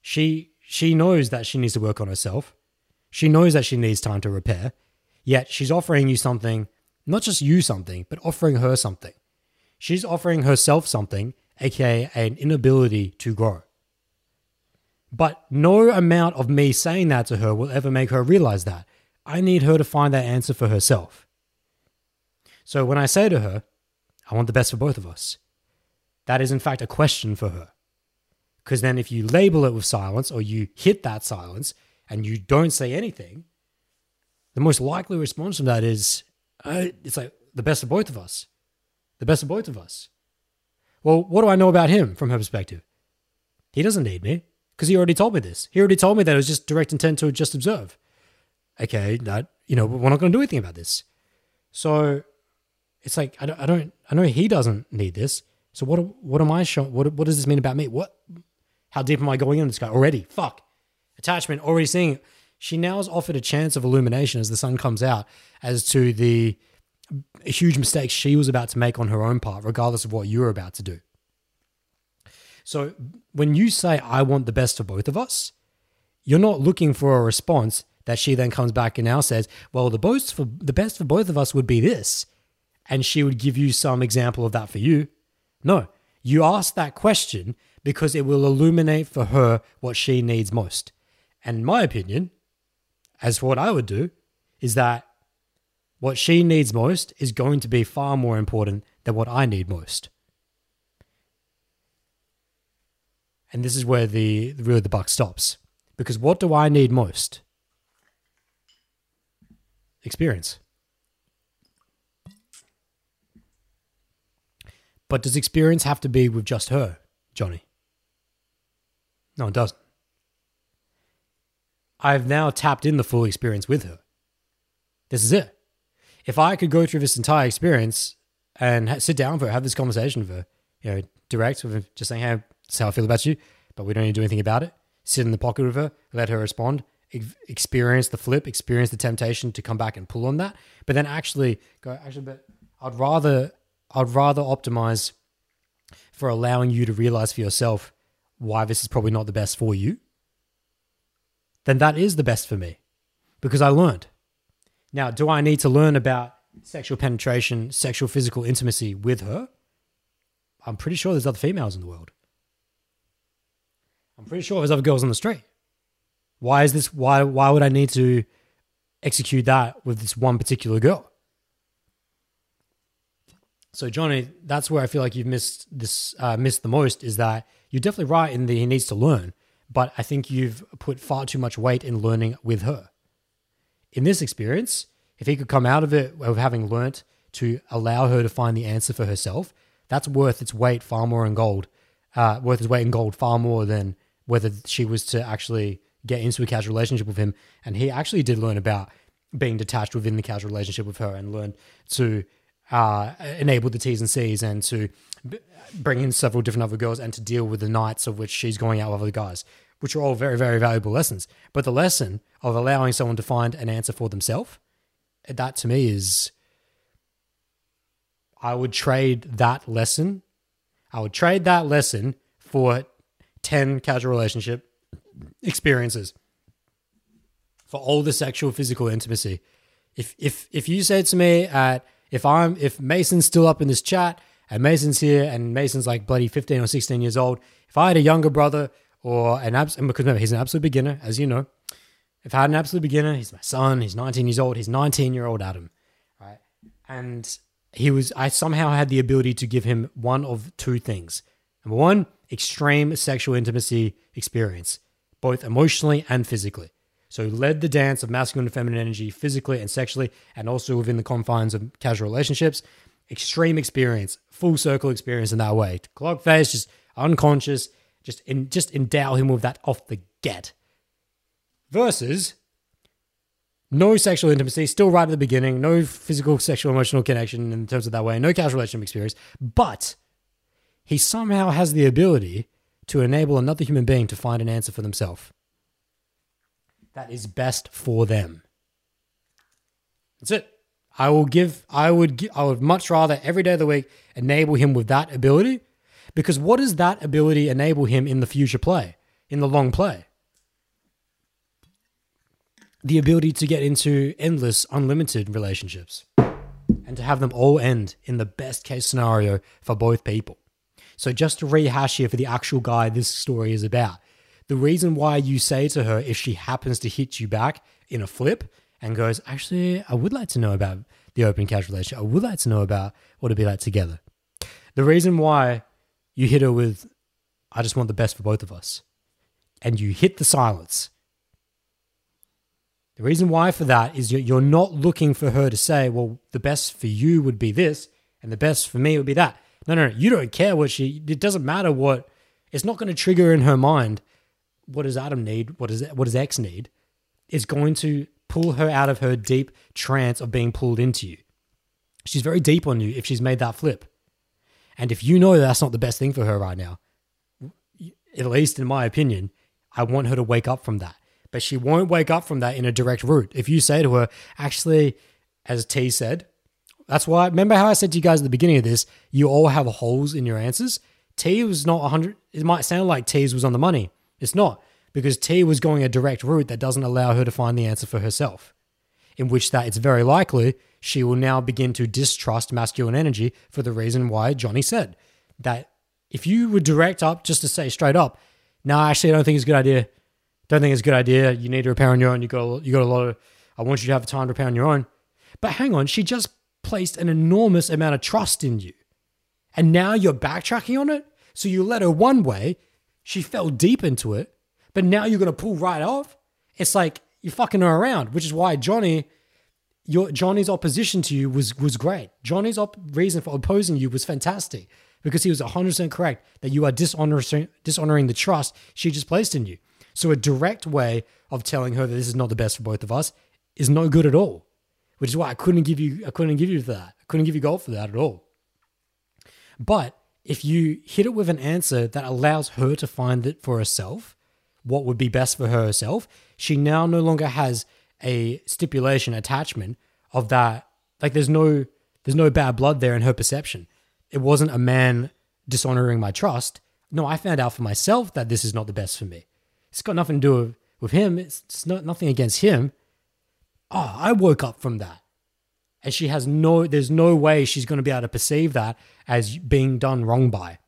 She knows that she needs to work on herself. She knows that she needs time to repair. Yet she's offering you something, not just you something, but offering her something. She's offering herself something, aka an inability to grow. But no amount of me saying that to her will ever make her realize that. I need her to find that answer for herself. So when I say to her, I want the best for both of us, that is in fact a question for her. Because then if you label it with silence or you hit that silence and you don't say anything, the most likely response from that is, it's like the best of both of us. The best of both of us. Well, what do I know about him from her perspective? He doesn't need me. Because he already told me this. He already told me that it was just direct intent to just observe. Okay, that, we're not going to do anything about this. So it's like, I know he doesn't need this. So what am I showing? What does this mean about me? How deep am I going in this guy already? Fuck. Attachment, already seeing it. She now is offered a chance of illumination as the sun comes out as to the huge mistake she was about to make on her own part, regardless of what you were about to do. So when you say, I want the best for both of us, you're not looking for a response that she then comes back and now says, well, the best for both of us would be this. And she would give you some example of that for you. No, you ask that question because it will illuminate for her what she needs most. And in my opinion, as for what I would do, is that what she needs most is going to be far more important than what I need most. And this is where really the buck stops. Because what do I need most? Experience. But does experience have to be with just her, Johnny? No, it doesn't. I've now tapped in the full experience with her. This is it. If I could go through this entire experience and sit down with her, have this conversation with her, direct, with just saying, hey, this is how I feel about you, but we don't need to do anything about it. Sit in the pocket with her, let her respond, experience the flip, experience the temptation to come back and pull on that, but then actually go, but I'd rather optimize for allowing you to realize for yourself why this is probably not the best for you. Then that is the best for me because I learned. Now, do I need to learn about sexual penetration, sexual physical intimacy with her? I'm pretty sure there's other females in the world. I'm pretty sure there's other girls on the street. Why is this? Why would I need to execute that with this one particular girl? So Johnny, that's where I feel like you've missed this, missed the most, is that you're definitely right in that he needs to learn, but I think you've put far too much weight in learning with her. In this experience, if he could come out of it of having learnt to allow her to find the answer for herself, that's worth its weight far more in gold, far more than whether she was to actually get into a casual relationship with him. And he actually did learn about being detached within the casual relationship with her and learned to enable the T's and C's and to bring in several different other girls and to deal with the nights of which she's going out with other guys, which are all very, very valuable lessons. But the lesson of allowing someone to find an answer for themselves, that to me is, I would trade that lesson for 10 casual relationship experiences, for all the sexual, physical intimacy. If you said to me if Mason's still up in this chat and Mason's here and Mason's like bloody 15 or 16 years old, if I had a younger brother or because remember, he's an absolute beginner, as you know. If I had an absolute beginner, he's my son, he's 19 years old, he's 19-year-old Adam, right? And I somehow had the ability to give him one of two things. Number one, extreme sexual intimacy experience, both emotionally and physically. So he led the dance of masculine and feminine energy physically and sexually, and also within the confines of casual relationships. Extreme experience, full circle experience in that way. Clock face, just unconscious, just endow him with that off the get. Versus no sexual intimacy, still right at the beginning, no physical, sexual, emotional connection in terms of that way, no casual relationship experience, but he somehow has the ability to enable another human being to find an answer for themselves that is best for them. That's it. I would much rather every day of the week enable him with that ability, because what does that ability enable him in the future play, in the long play? The ability to get into endless, unlimited relationships and to have them all end in the best case scenario for both people. So just to rehash here for the actual guy this story is about, the reason why you say to her, if she happens to hit you back in a flip and goes, actually, I would like to know about the open casual relationship. I would like to know about what it'd be like together. The reason why you hit her with, I just want the best for both of us, and you hit the silence. The reason why for that is you're not looking for her to say, well, the best for you would be this and the best for me would be that. No, you don't care what it doesn't matter what, it's not going to trigger in her mind, what does Adam need, what does X need? It's going to pull her out of her deep trance of being pulled into you. She's very deep on you if she's made that flip. And if you know that's not the best thing for her right now, at least in my opinion, I want her to wake up from that. But she won't wake up from that in a direct route. If you say to her, actually, as T said, that's why, remember how I said to you guys at the beginning of this, you all have holes in your answers? T was not 100, it might sound like T's was on the money. It's not, because T was going a direct route that doesn't allow her to find the answer for herself, in which that it's very likely she will now begin to distrust masculine energy for the reason why Johnny said. That if you would direct up, just to say straight up, no, actually, I don't think it's a good idea. Don't think it's a good idea. You need to repair on your own. You got a lot of, I want you to have time to repair on your own. But hang on, she just placed an enormous amount of trust in you. And now you're backtracking on it. So you led her one way. She fell deep into it. But now you're going to pull right off. It's like you're fucking her around, which is why Johnny's opposition to you was great. Johnny's reason for opposing you was fantastic, because he was 100% correct that you are dishonoring the trust she just placed in you. So a direct way of telling her that this is not the best for both of us is no good at all, which is why I couldn't give you that. I couldn't give you gold for that at all. But if you hit it with an answer that allows her to find it for herself, what would be best for herself, she now no longer has a stipulation attachment of that. Like there's no bad blood there in her perception. It wasn't a man dishonoring my trust. No, I found out for myself that this is not the best for me. It's got nothing to do with him. It's not nothing against him. Oh, I woke up from that. And she has there's no way she's going to be able to perceive that as being done wrong by,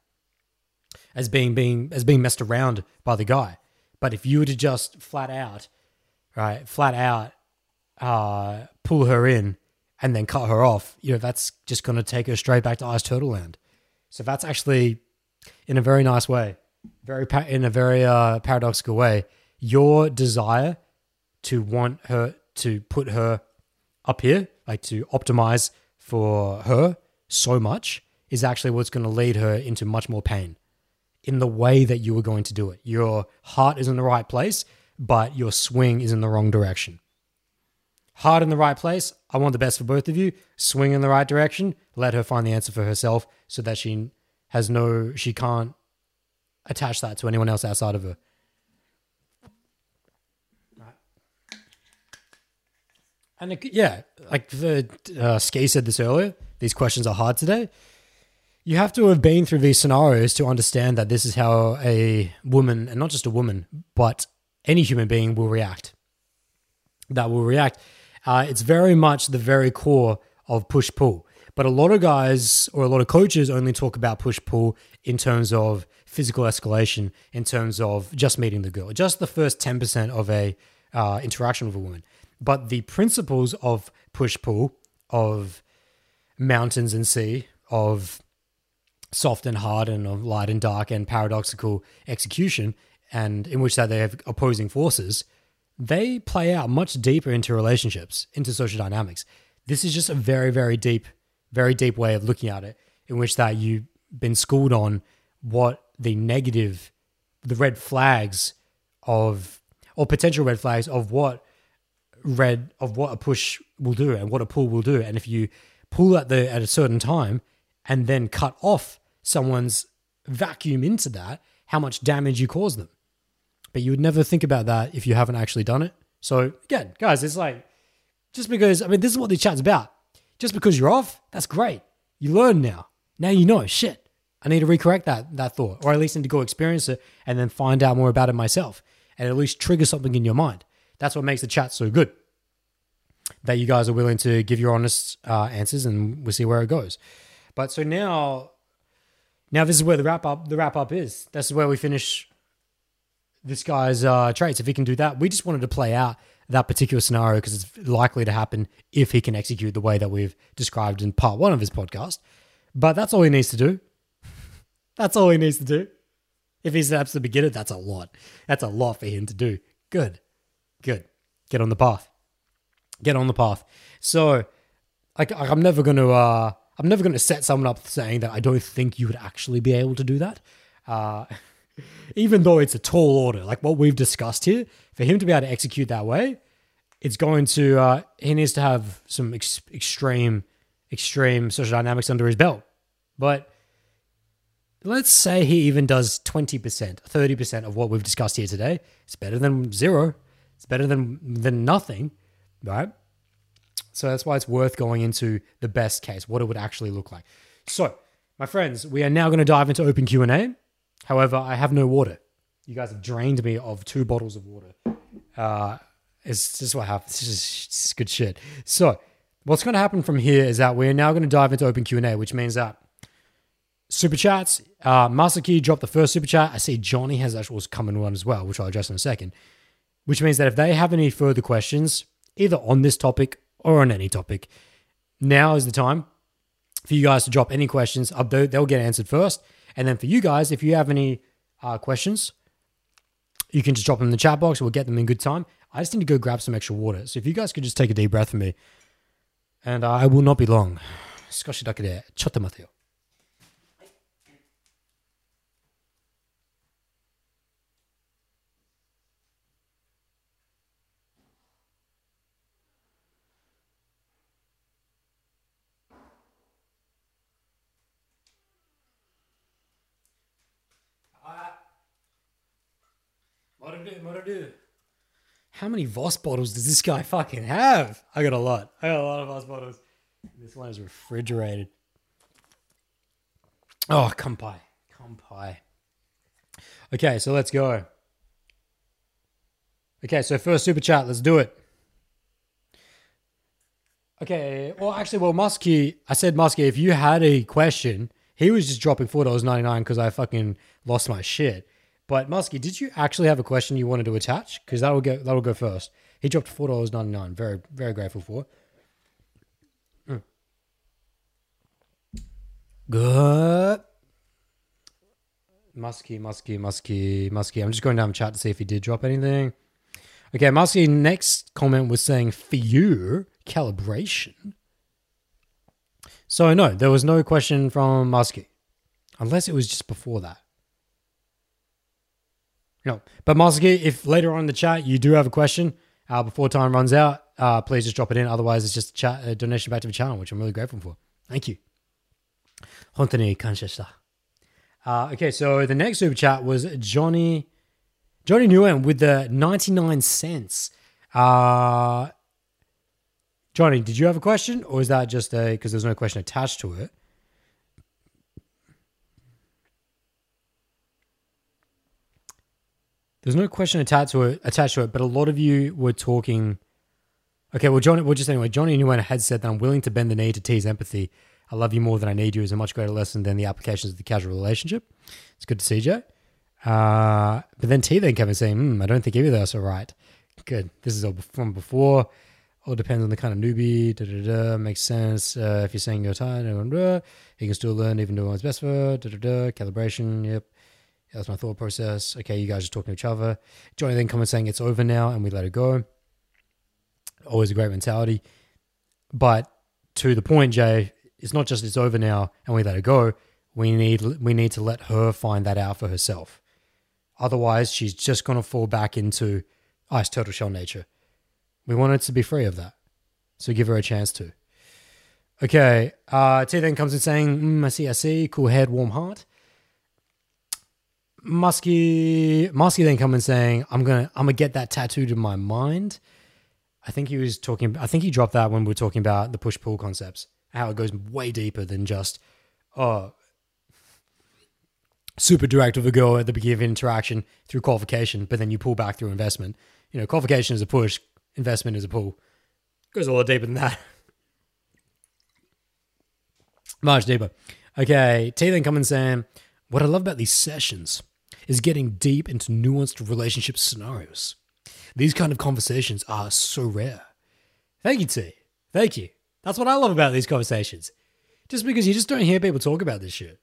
as being messed around by the guy. But if you were to just flat out pull her in and then cut her off, you know, that's just going to take her straight back to Ice Turtle Land. So that's actually, in a very nice way, in a very paradoxical way, your desire to want her, to put her up here, like to optimize for her so much, is actually what's going to lead her into much more pain in the way that you were going to do it. Your heart is in the right place, but your swing is in the wrong direction. Heart in the right place, I want the best for both of you. Swing in the right direction, let her find the answer for herself so that she can't attach that to anyone else outside of her. And Ski said this earlier, these questions are hard today. You have to have been through these scenarios to understand that this is how a woman, and not just a woman, but any human being will react. It's very much the very core of push-pull. But a lot of guys or a lot of coaches only talk about push-pull in terms of physical escalation, in terms of just meeting the girl, just the first 10% of a interaction with a woman. But the principles of push-pull, of mountains and sea, of soft and hard and of light and dark and paradoxical execution, and in which that they have opposing forces, they play out much deeper into relationships, into social dynamics. This is just a very, very deep way of looking at it, in which that you've been schooled on what the negative, the red flags of, or potential red flags of what a push will do and what a pull will do. And if you pull at a certain time and then cut off someone's vacuum into that, how much damage you cause them. But you would never think about that if you haven't actually done it. So again, guys, it's like, just because, I mean, this is what the chat's about. Just because you're off, that's great. You learn now. Now you know, shit, I need to recorrect that thought, or at least need to go experience it and then find out more about it myself and at least trigger something in your mind. That's what makes the chat so good, that you guys are willing to give your honest answers, and we'll see where it goes. But so now this is where the wrap up is. This is where we finish this guy's traits. If he can do that, we just wanted to play out that particular scenario because it's likely to happen if he can execute the way that we've described in part one of his podcast. But that's all he needs to do. That's all he needs to do. If he's an absolute beginner, that's a lot. That's a lot for him to do. Good. Get on the path. So I'm never going to set someone up saying that I don't think you would actually be able to do that. Even though it's a tall order, like what we've discussed here, for him to be able to execute that way, it's going to, he needs to have some extreme social dynamics under his belt. But let's say he even does 20%, 30% of what we've discussed here today. It's better than zero. It's better than nothing, right? So that's why it's worth going into the best case, what it would actually look like. So, my friends, we are now going to dive into open Q&A. However, I have no water. You guys have drained me of 2 bottles of water. It's just what happens. It's good shit. So, what's going to happen from here is that we're now going to dive into open Q&A, which means that super chats, Masaki dropped the first super chat. I see Johnny has actually come in one as well, which I'll address in a second. Which means that if they have any further questions, either on this topic or on any topic, now is the time for you guys to drop any questions. They'll get answered first. And then for you guys, if you have any questions, you can just drop them in the chat box. We'll get them in good time. I just need to go grab some extra water. So if you guys could just take a deep breath for me, and I will not be long. Skoshidakadea, chottamateo. How many Voss bottles does this guy fucking have? I got a lot. I got a lot of Voss bottles. This one is refrigerated. Oh, kumpai. Okay, so let's go. Okay, so first super chat. Let's do it. Okay, well, Muskie, I said Muskie, if you had a question, he was just dropping $4.99 because I fucking lost my shit. But Muskie, did you actually have a question you wanted to attach? Because that will go first. He dropped $4.99. Very, very grateful for. Good. Muskie. I'm just going down the chat to see if he did drop anything. Okay, Muskie, next comment was saying, for you, calibration. So no, there was no question from Muskie. Unless it was just before that. No, but Muskie, if later on in the chat you do have a question before time runs out, please just drop it in. Otherwise, it's just a, chat, a donation back to the channel, which I'm really grateful for. Thank you. Okay, so the next super chat was Johnny Nguyen with the 99 cents. Johnny, did you have a question, or is that just a because there's no question attached to it? There's no question attached to it, but a lot of you were talking. Okay, well, Johnny Nguyen had said that I'm willing to bend the knee to tease empathy. I love you more than I need you is a much greater lesson than the applications of the casual relationship. It's good to see, Joe. But then Kevin saying, I don't think either of us are right. Good. This is all from before. All depends on the kind of newbie. Makes sense. If you're saying you're tired, you can still learn, even do what's best for calibration. Yep. Yeah, that's my thought process. Okay, you guys are talking to each other. Johnny then comments saying it's over now and we let it go. Always a great mentality. But to the point, Jay, it's not just it's over now and we let her go. We need to let her find that out for herself. Otherwise, she's just going to fall back into ice turtle shell nature. We want her to be free of that. So give her a chance to. Okay. T then comes in saying, I see. Cool head, warm heart. Muskie then comes in saying, I'm going to get that tattooed in my mind. I think he dropped that when we were talking about the push-pull concepts. How it goes way deeper than just, super direct with a girl at the beginning of interaction through qualification, but then you pull back through investment. You know, qualification is a push, investment is a pull. It goes a lot deeper than that. Much deeper. Okay, T then comes in saying, what I love about these sessions is getting deep into nuanced relationship scenarios. These kind of conversations are so rare. Thank you, T. Thank you. That's what I love about these conversations. Just because you just don't hear people talk about this shit.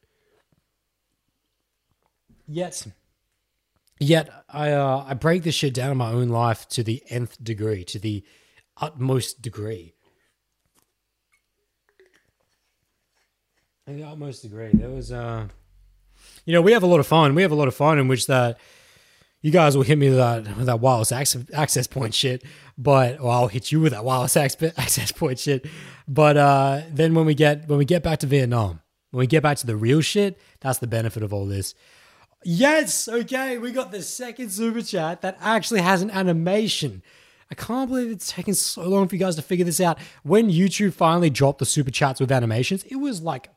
Yet I break this shit down in my own life to the nth degree, to the utmost degree. There was, we have a lot of fun. We have a lot of fun in which that you guys will hit me with that wireless access point shit, or I'll hit you with that wireless access point shit. But then when we get back to Vietnam, when we get back to the real shit, that's the benefit of all this. Yes, okay, we got the second super chat that actually has an animation. I can't believe it's taken so long for you guys to figure this out. When YouTube finally dropped the super chats with animations, it was like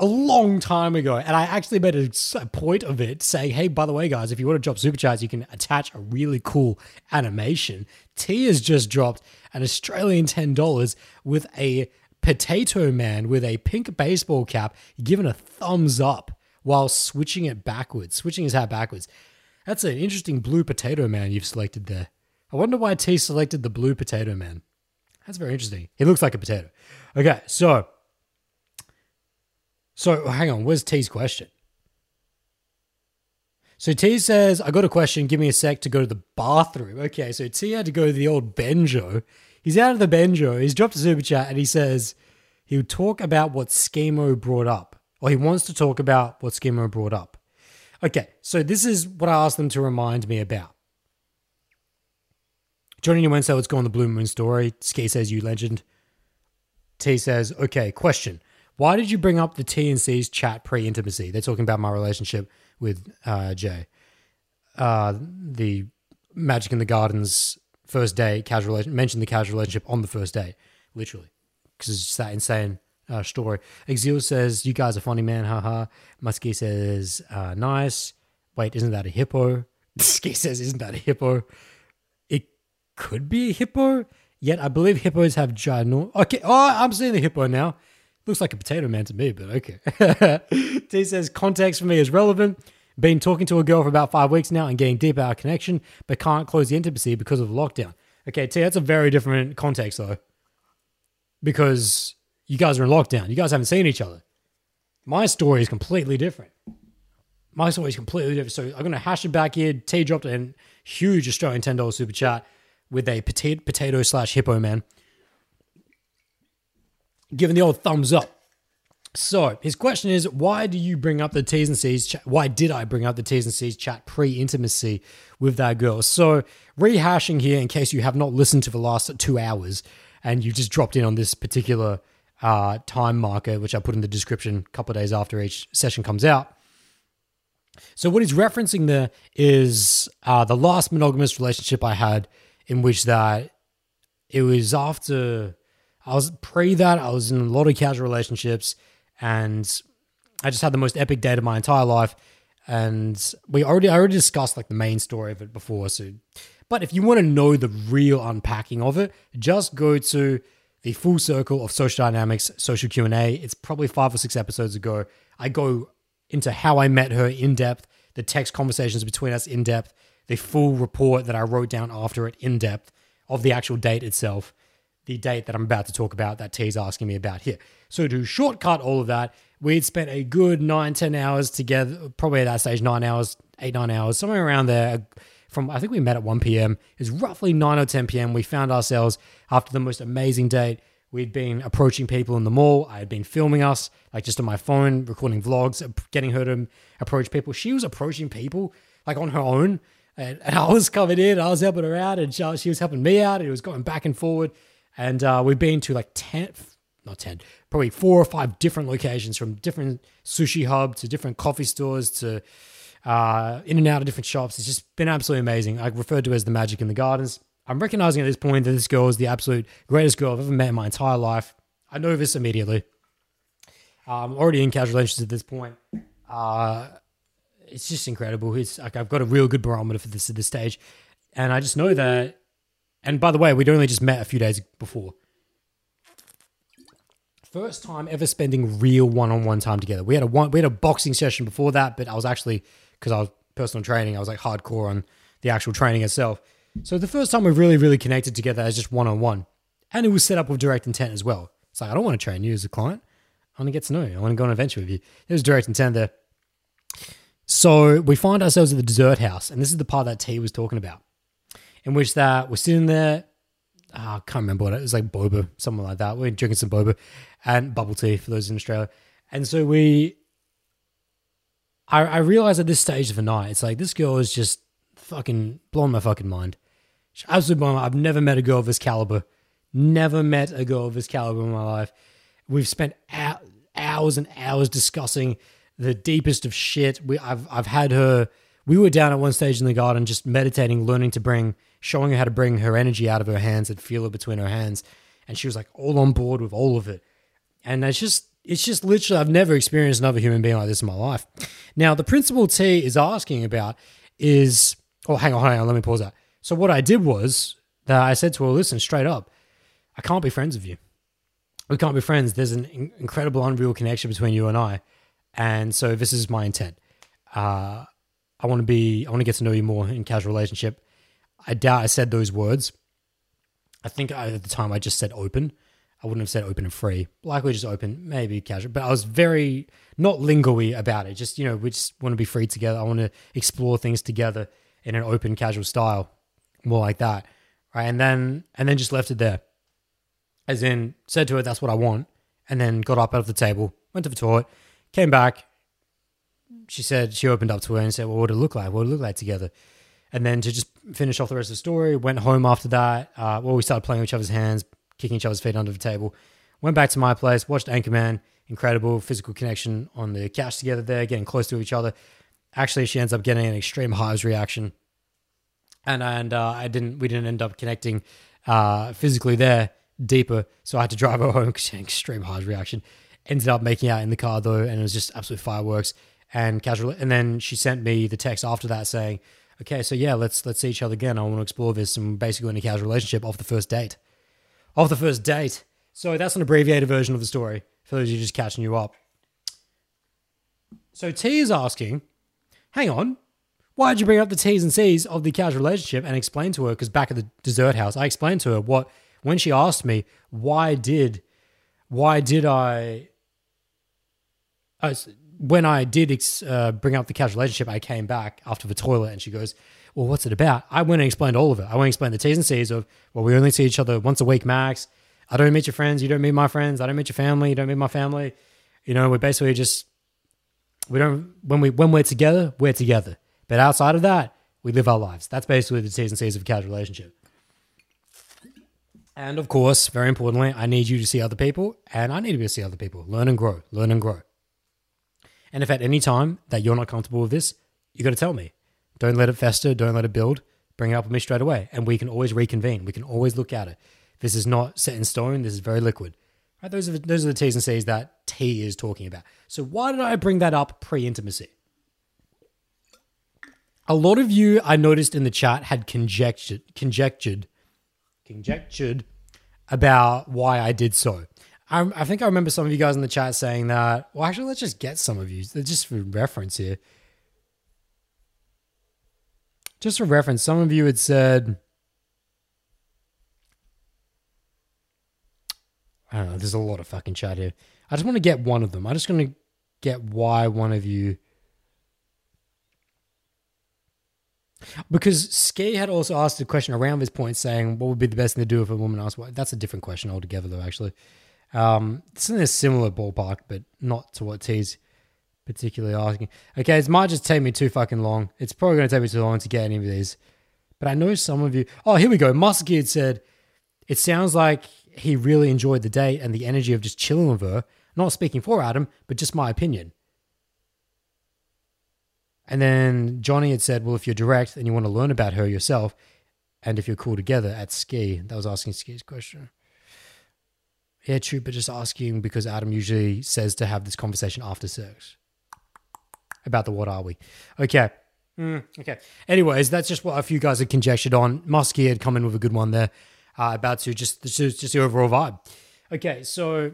a long time ago, and I actually made a point of it saying, hey, by the way, guys, if you want to drop super chats, you can attach a really cool animation. T has just dropped an Australian $10 with a potato man with a pink baseball cap, given a thumbs up while switching his hat backwards. That's an interesting blue potato man you've selected there. I wonder why T selected the blue potato man. That's very interesting. He looks like a potato. Okay, So hang on, where's T's question? So T says, I got a question, give me a sec to go to the bathroom. Okay, so T had to go to the old Benjo. He's out of the Benjo, he's dropped a super chat, and he says he'll talk about what Schemo brought up. Or he wants to talk about what Schemo brought up. Okay, so this is what I asked them to remind me about. Johnny Nguyen said, let's go on the Blue Moon story. Ski says, you legend. T says, okay, question. Why did you bring up the T&C's chat pre-intimacy? They're talking about my relationship with Jay. The Magic in the Garden's first date, casual relationship, mentioned the casual relationship on the first date, literally, because it's just that insane story. Exil says, you guys are funny, man, haha. Muskie says, nice. Wait, isn't that a hippo? Ski says, isn't that a hippo? It could be a hippo, yet I believe hippos have ginormous... Okay, I'm seeing the hippo now. Looks like a potato man to me, but okay. T says, context for me is relevant. Been talking to a girl for about 5 weeks now and getting deep out of connection, but can't close the intimacy because of lockdown. Okay, T, that's a very different context though, because you guys are in lockdown. You guys haven't seen each other. My story is completely different. So I'm going to hash it back here. T dropped a huge Australian $10 super chat with a potato / hippo man, giving the old thumbs up. So his question is, why do you bring up the T's and C's? Why did I bring up the T's and C's chat pre-intimacy with that girl? So rehashing here in case you have not listened to the last 2 hours and you just dropped in on this particular time marker, which I put in the description a couple of days after each session comes out. So what he's referencing there is the last monogamous relationship I had, in which that it was after I was pre that I was in a lot of casual relationships and I just had the most epic date of my entire life. And I already discussed like the main story of it before. So, but if you want to know the real unpacking of it, just go to the Full Circle of Social Dynamics, Social Q&A. It's probably 5 or 6 episodes ago. I go into how I met her in depth, the text conversations between us in depth, the full report that I wrote down after it in depth of the actual date itself, the date that I'm about to talk about that T's asking me about here. So to shortcut all of that, we'd spent a good 9-10 hours together, probably at that stage 8-9 hours, somewhere around there. From I think we met at 1 p.m. It was roughly 9 or 10 p.m. We found ourselves after the most amazing date. We'd been approaching people in the mall. I had been filming us, like just on my phone, recording vlogs, getting her to approach people. She was approaching people like on her own. And I was covered in, I was helping her out, and she was helping me out. It was going back and forward. And we've been to like probably 4 or 5 different locations, from different sushi hub to different coffee stores to in and out of different shops. It's just been absolutely amazing. I referred to it as the magic in the gardens. I'm recognizing at this point that this girl is the absolute greatest girl I've ever met in my entire life. I know this immediately. I'm already in casual relationships at this point. It's just incredible. It's like I've got a real good barometer for this at this stage. And I just know that. And by the way, we'd only just met a few days before. First time ever spending real one-on-one time together. We had a boxing session before that, but I was actually, because I was personal training, I was like hardcore on the actual training itself. So the first time we really, really connected together as just one-on-one. And it was set up with direct intent as well. It's like, I don't want to train you as a client. I want to get to know you. I want to go on an adventure with you. There was direct intent there. So we find ourselves at the dessert house, and this is the part that T was talking about, in which that we're sitting there, I can't remember what it was, like boba, something like that. We're drinking some boba and bubble tea for those in Australia. And so I realized at this stage of the night, it's like this girl is just fucking blowing my fucking mind. She's absolutely blowing my mind. I've never met a girl of this caliber. Never met a girl of this caliber in my life. We've spent hours and hours discussing the deepest of shit. I've had her. We were down at one stage in the garden, just meditating, learning to showing her how to bring her energy out of her hands and feel it between her hands. And she was like all on board with all of it. And it's just literally, I've never experienced another human being like this in my life. Now, the principle T is asking about is, oh, hang on, let me pause that. So what I did was that I said to her, listen, straight up, I can't be friends with you. We can't be friends. There's an incredible, unreal connection between you and I. And so this is my intent. I want to get to know you more in casual relationship. I doubt I said those words. I think at the time I just said open. I wouldn't have said open and free. Likely just open, maybe casual. But I was very not lingo-y about it. Just, we just want to be free together. I want to explore things together in an open, casual style, more like that, right? And then just left it there. As in, said to her, that's what I want. And then got up out of the table, went to the toilet, came back. She opened up to her and said, well, what would it look like? What would it look like together? And then to just finish off the rest of the story, went home after that. We started playing with each other's hands, kicking each other's feet under the table. Went back to my place, watched Anchorman. Incredible physical connection on the couch together there, getting close to each other. Actually, she ends up getting an extreme hives reaction. And we didn't end up connecting physically there deeper. So I had to drive her home because she had an extreme hives reaction. Ended up making out in the car though, and it was just absolute fireworks and casual. And then she sent me the text after that saying, okay, so yeah, let's see each other again. I want to explore this, and basically in a casual relationship off the first date. So that's an abbreviated version of the story for those of you just catching you up. So T is asking, hang on, why'd you bring up the T's and C's of the casual relationship and explain to her, because back at the dessert house, I explained to her what, when she asked me, when I did bring up the casual relationship, I came back after the toilet and she goes, well, what's it about? I went and explained all of it. I went and explained the T's and C's of, well, we only see each other once a week max. I don't meet your friends. You don't meet my friends. I don't meet your family. You don't meet my family. You know, we're basically just, we don't, when we're together, we're together. But outside of that, we live our lives. That's basically the T's and C's of a casual relationship. And of course, very importantly, I need you to see other people and I need to be able to see other people. Learn and grow, learn and grow. And if at any time that you're not comfortable with this, you got to tell me. Don't let it fester. Don't let it build. Bring it up with me straight away. And we can always reconvene. We can always look at it. This is not set in stone. This is very liquid. Right? Those are the T's and C's that T is talking about. So why did I bring that up pre-intimacy? A lot of you, I noticed in the chat, had conjectured about why I did so. I think I remember some of you guys in the chat saying that, well, actually, let's just get some of you. Just for reference here. Just for reference, some of you had said, I don't know, there's a lot of fucking chat here. I just want to get one of them. I'm just going to get why one of you. Because Ski had also asked a question around this point saying, what would be the best thing to do if a woman asked why? That's a different question altogether, though, actually. It's in a similar ballpark, but not to what T's particularly asking. Okay, it might just take me too fucking long. It's probably going to take me too long to get any of these. But I know some of you... Oh, here we go. Muskie had said, it sounds like he really enjoyed the date and the energy of just chilling with her. Not speaking for Adam, but just my opinion. And then Johnny had said, well, if you're direct and you want to learn about her yourself, and if you're cool together at Ski, that was asking Ski's question. Yeah, true, but just asking because Adam usually says to have this conversation after sex. About the what are we. Okay. Okay. Anyways, that's just what a few guys had conjectured on. Muskie had come in with a good one there about to just the overall vibe. Okay, so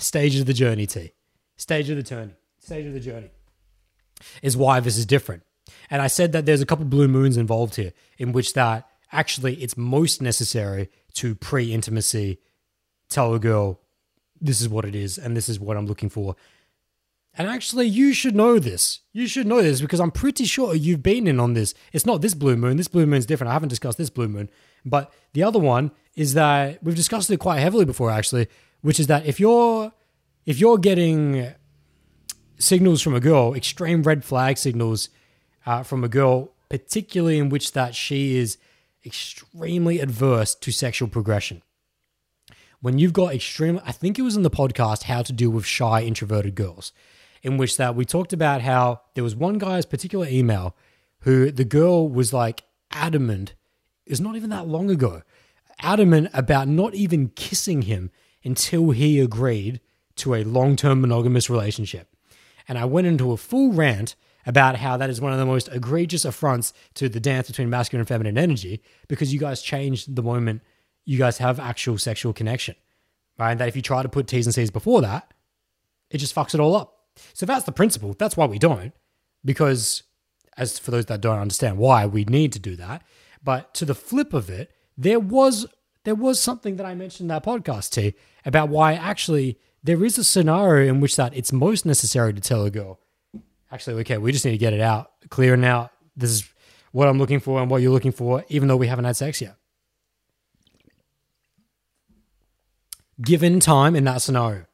stage of the journey, T. Stage of the journey is why this is different. And I said that there's a couple blue moons involved here in which that actually it's most necessary to pre-intimacy tell a girl this is what it is and this is what I'm looking for. And actually, you should know this. You should know this because I'm pretty sure you've been in on this. It's not this blue moon. This blue moon's different. I haven't discussed this blue moon. But the other one is that we've discussed it quite heavily before, actually, which is that if you're getting signals from a girl, extreme red flag signals from a girl, particularly in which that she is extremely adverse to sexual progression. When you've got extreme, I think it was in the podcast, How to Deal with Shy Introverted Girls, in which that we talked about how there was one guy's particular email who the girl was like adamant, it was not even that long ago, adamant about not even kissing him until he agreed to a long-term monogamous relationship. And I went into a full rant about how that is one of the most egregious affronts to the dance between masculine and feminine energy because you guys changed the moment you guys have actual sexual connection, right? And that if you try to put T's and C's before that, it just fucks it all up. So that's the principle. That's why we don't, because as for those that don't understand why we need to do that, but to the flip of it, there was something that I mentioned in that podcast, T, about why actually there is a scenario in which that it's most necessary to tell a girl, actually, okay, we just need to get it out, clear it out. This is what I'm looking for and what you're looking for, even though we haven't had sex yet. Given time in that scenario.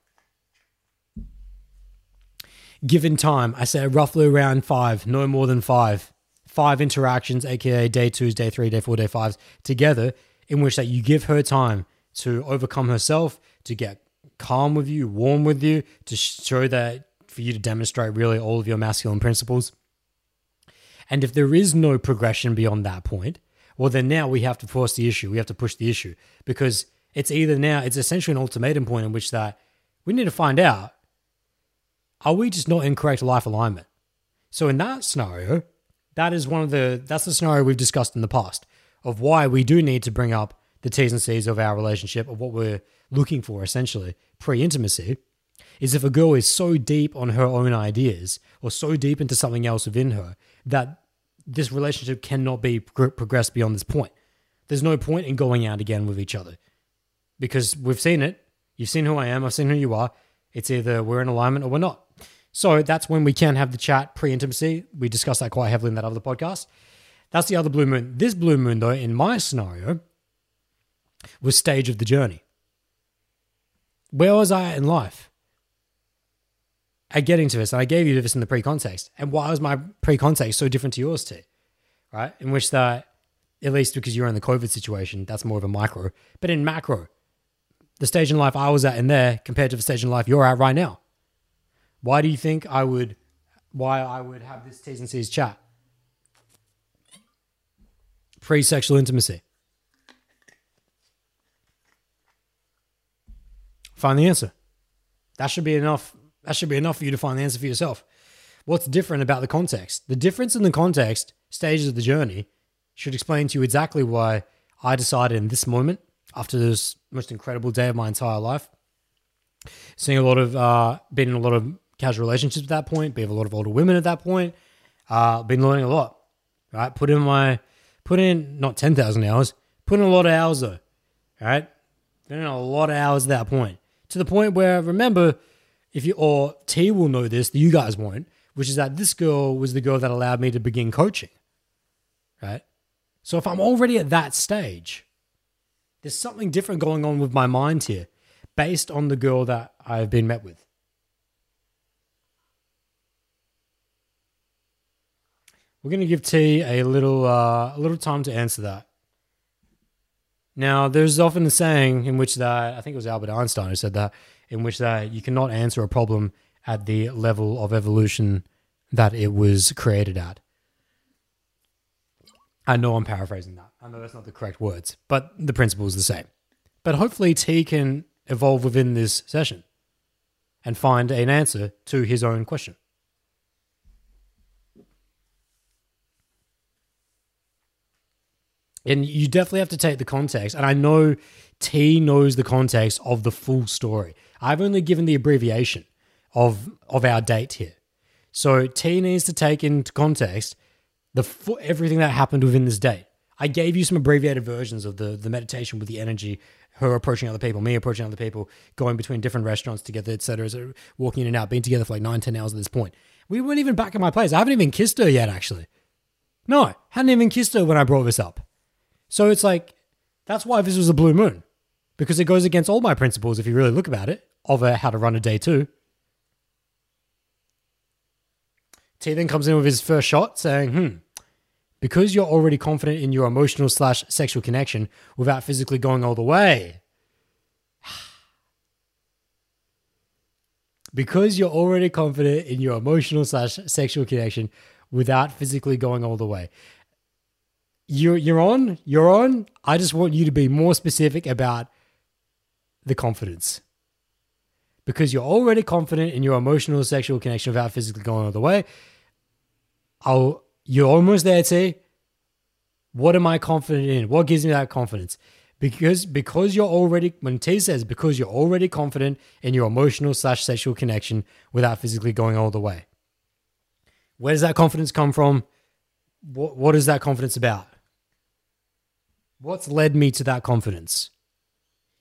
Given time, I say roughly around 5, no more than 5. 5 interactions, aka day 2s, day 3, day 4, day 5s, together, in which that you give her time to overcome herself, to get calm with you, warm with you, to show that, for you to demonstrate really all of your masculine principles. And if there is no progression beyond that point, well, then now we have to force the issue. We have to push the issue because it's either now, it's essentially an ultimatum point in which that we need to find out, are we just not in correct life alignment? So in that scenario, that's the scenario we've discussed in the past of why we do need to bring up the T's and C's of our relationship, of what we're looking for essentially pre-intimacy, is if a girl is so deep on her own ideas or so deep into something else within her that this relationship cannot be progressed beyond this point. There's no point in going out again with each other because we've seen it. You've seen who I am. I've seen who you are. It's either we're in alignment or we're not. So that's when we can have the chat pre-intimacy. We discussed that quite heavily in that other podcast. That's the other blue moon. This blue moon, though, in my scenario, was stage of the journey. Where was I at in life? At getting to this, and I gave you this in the pre-context. And why was my pre-context so different to yours too? Right? In which that, at least because you're in the COVID situation, that's more of a micro. But in macro, the stage in life I was at in there compared to the stage in life you're at right now. Why do you think I would have this T's and C's chat? Pre-sexual intimacy. Find the answer. That should be enough. That should be enough for you to find the answer for yourself. What's different about the context? The difference in the context, stages of the journey, should explain to you exactly why I decided in this moment, after this most incredible day of my entire life, seeing a lot of, been in a lot of casual relationships at that point, been with a lot of older women at that point, been learning a lot, right? Put in not 10,000 hours, put in a lot of hours though, right? Been in a lot of hours at that point, to the point where, remember, if you, or T will know this, that you guys won't, which is that this girl was the girl that allowed me to begin coaching, right? So if I'm already at that stage, there's something different going on with my mind here based on the girl that I've been met with. We're going to give T a little time to answer that. Now, there's often a saying in which that, I think it was Albert Einstein who said that, in which that you cannot answer a problem at the level of evolution that it was created at. I know I'm paraphrasing that. I know that's not the correct words, but the principle is the same. But hopefully T can evolve within this session and find an answer to his own question. And you definitely have to take the context. And I know T knows the context of the full story. I've only given the abbreviation of our date here. So T needs to take into context everything that happened within this date. I gave you some abbreviated versions of the meditation with the energy, her approaching other people, me approaching other people, going between different restaurants together, et cetera, walking in and out, being together for like 9-10 hours at this point. We weren't even back at my place. I haven't even kissed her yet, actually. No, hadn't even kissed her when I brought this up. So it's like, that's why this was a blue moon, because it goes against all my principles, if you really look about it, of how to run a day two. T then comes in with his first shot saying, because you're already confident in your emotional/sexual connection without physically going all the way. Because you're already confident in your emotional/sexual connection without physically going all the way. You're on. I just want you to be more specific about the confidence. Because you're already confident in your emotional/sexual connection without physically going all the way. You're almost there, T. What am I confident in? What gives me that confidence? Because you're already, when T says, because you're already confident in your emotional/sexual connection without physically going all the way. Where does that confidence come from? What is that confidence about? What's led me to that confidence?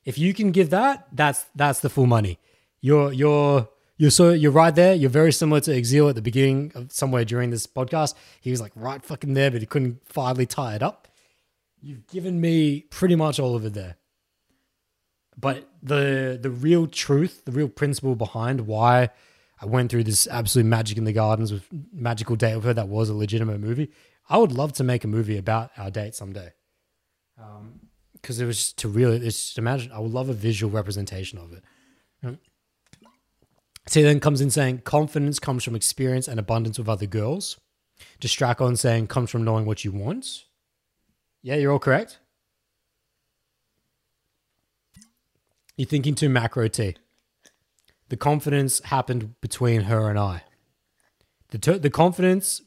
If you can give that, that's the full money. You're right there. You're very similar to Exil at the beginning of somewhere during this podcast. He was like right fucking there, but he couldn't finally tie it up. You've given me pretty much all of it there. But the real truth, the real principle behind why I went through this absolute magic in the gardens with magical date with her that was a legitimate movie. I would love to make a movie about our date someday. Because it was just imagine, I would love a visual representation of it. T then comes in saying, confidence comes from experience and abundance with other girls. Distracon saying, comes from knowing what you want. Yeah, you're all correct. You're thinking too macro, T. The confidence happened between her and I. The confidence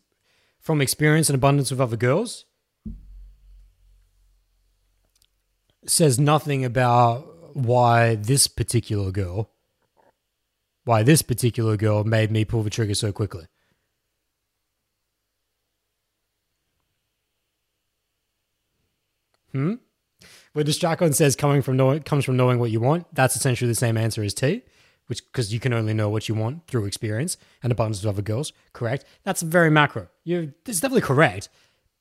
from experience and abundance with other girls says nothing about why this particular girl why this particular girl made me pull the trigger so quickly. Where Distracon says comes from knowing what you want, that's essentially the same answer as T, which because you can only know what you want through experience and abundance of other girls, correct? That's very macro. It's definitely correct,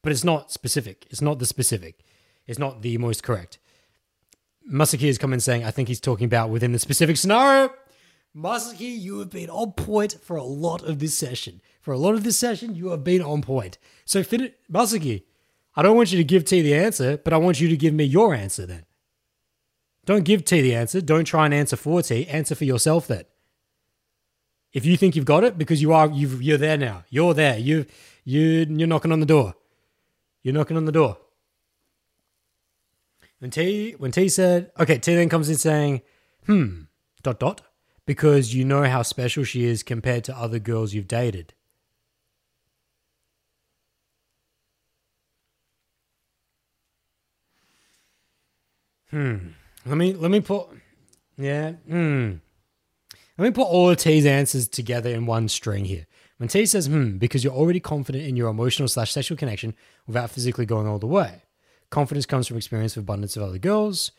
but it's not specific. It's not the specific. It's not the most correct. Masaki has come in saying, I think he's talking about within the specific scenario. Masaki, you have been on point for a lot of this session. For a lot of this session, you have been on point. So, Masaki, I don't want you to give T the answer, but I want you to give me your answer then. Don't give T the answer. Don't try and answer for T. Answer for yourself then. If you think you've got it, because you're there now. You're there. You're knocking on the door. You're knocking on the door. And when T said, okay, T then comes in saying, ... because you know how special she is compared to other girls you've dated. Let me put all of T's answers together in one string here. When T says, because you're already confident in your emotional/sexual connection without physically going all the way. Confidence comes from experience with abundance of other girls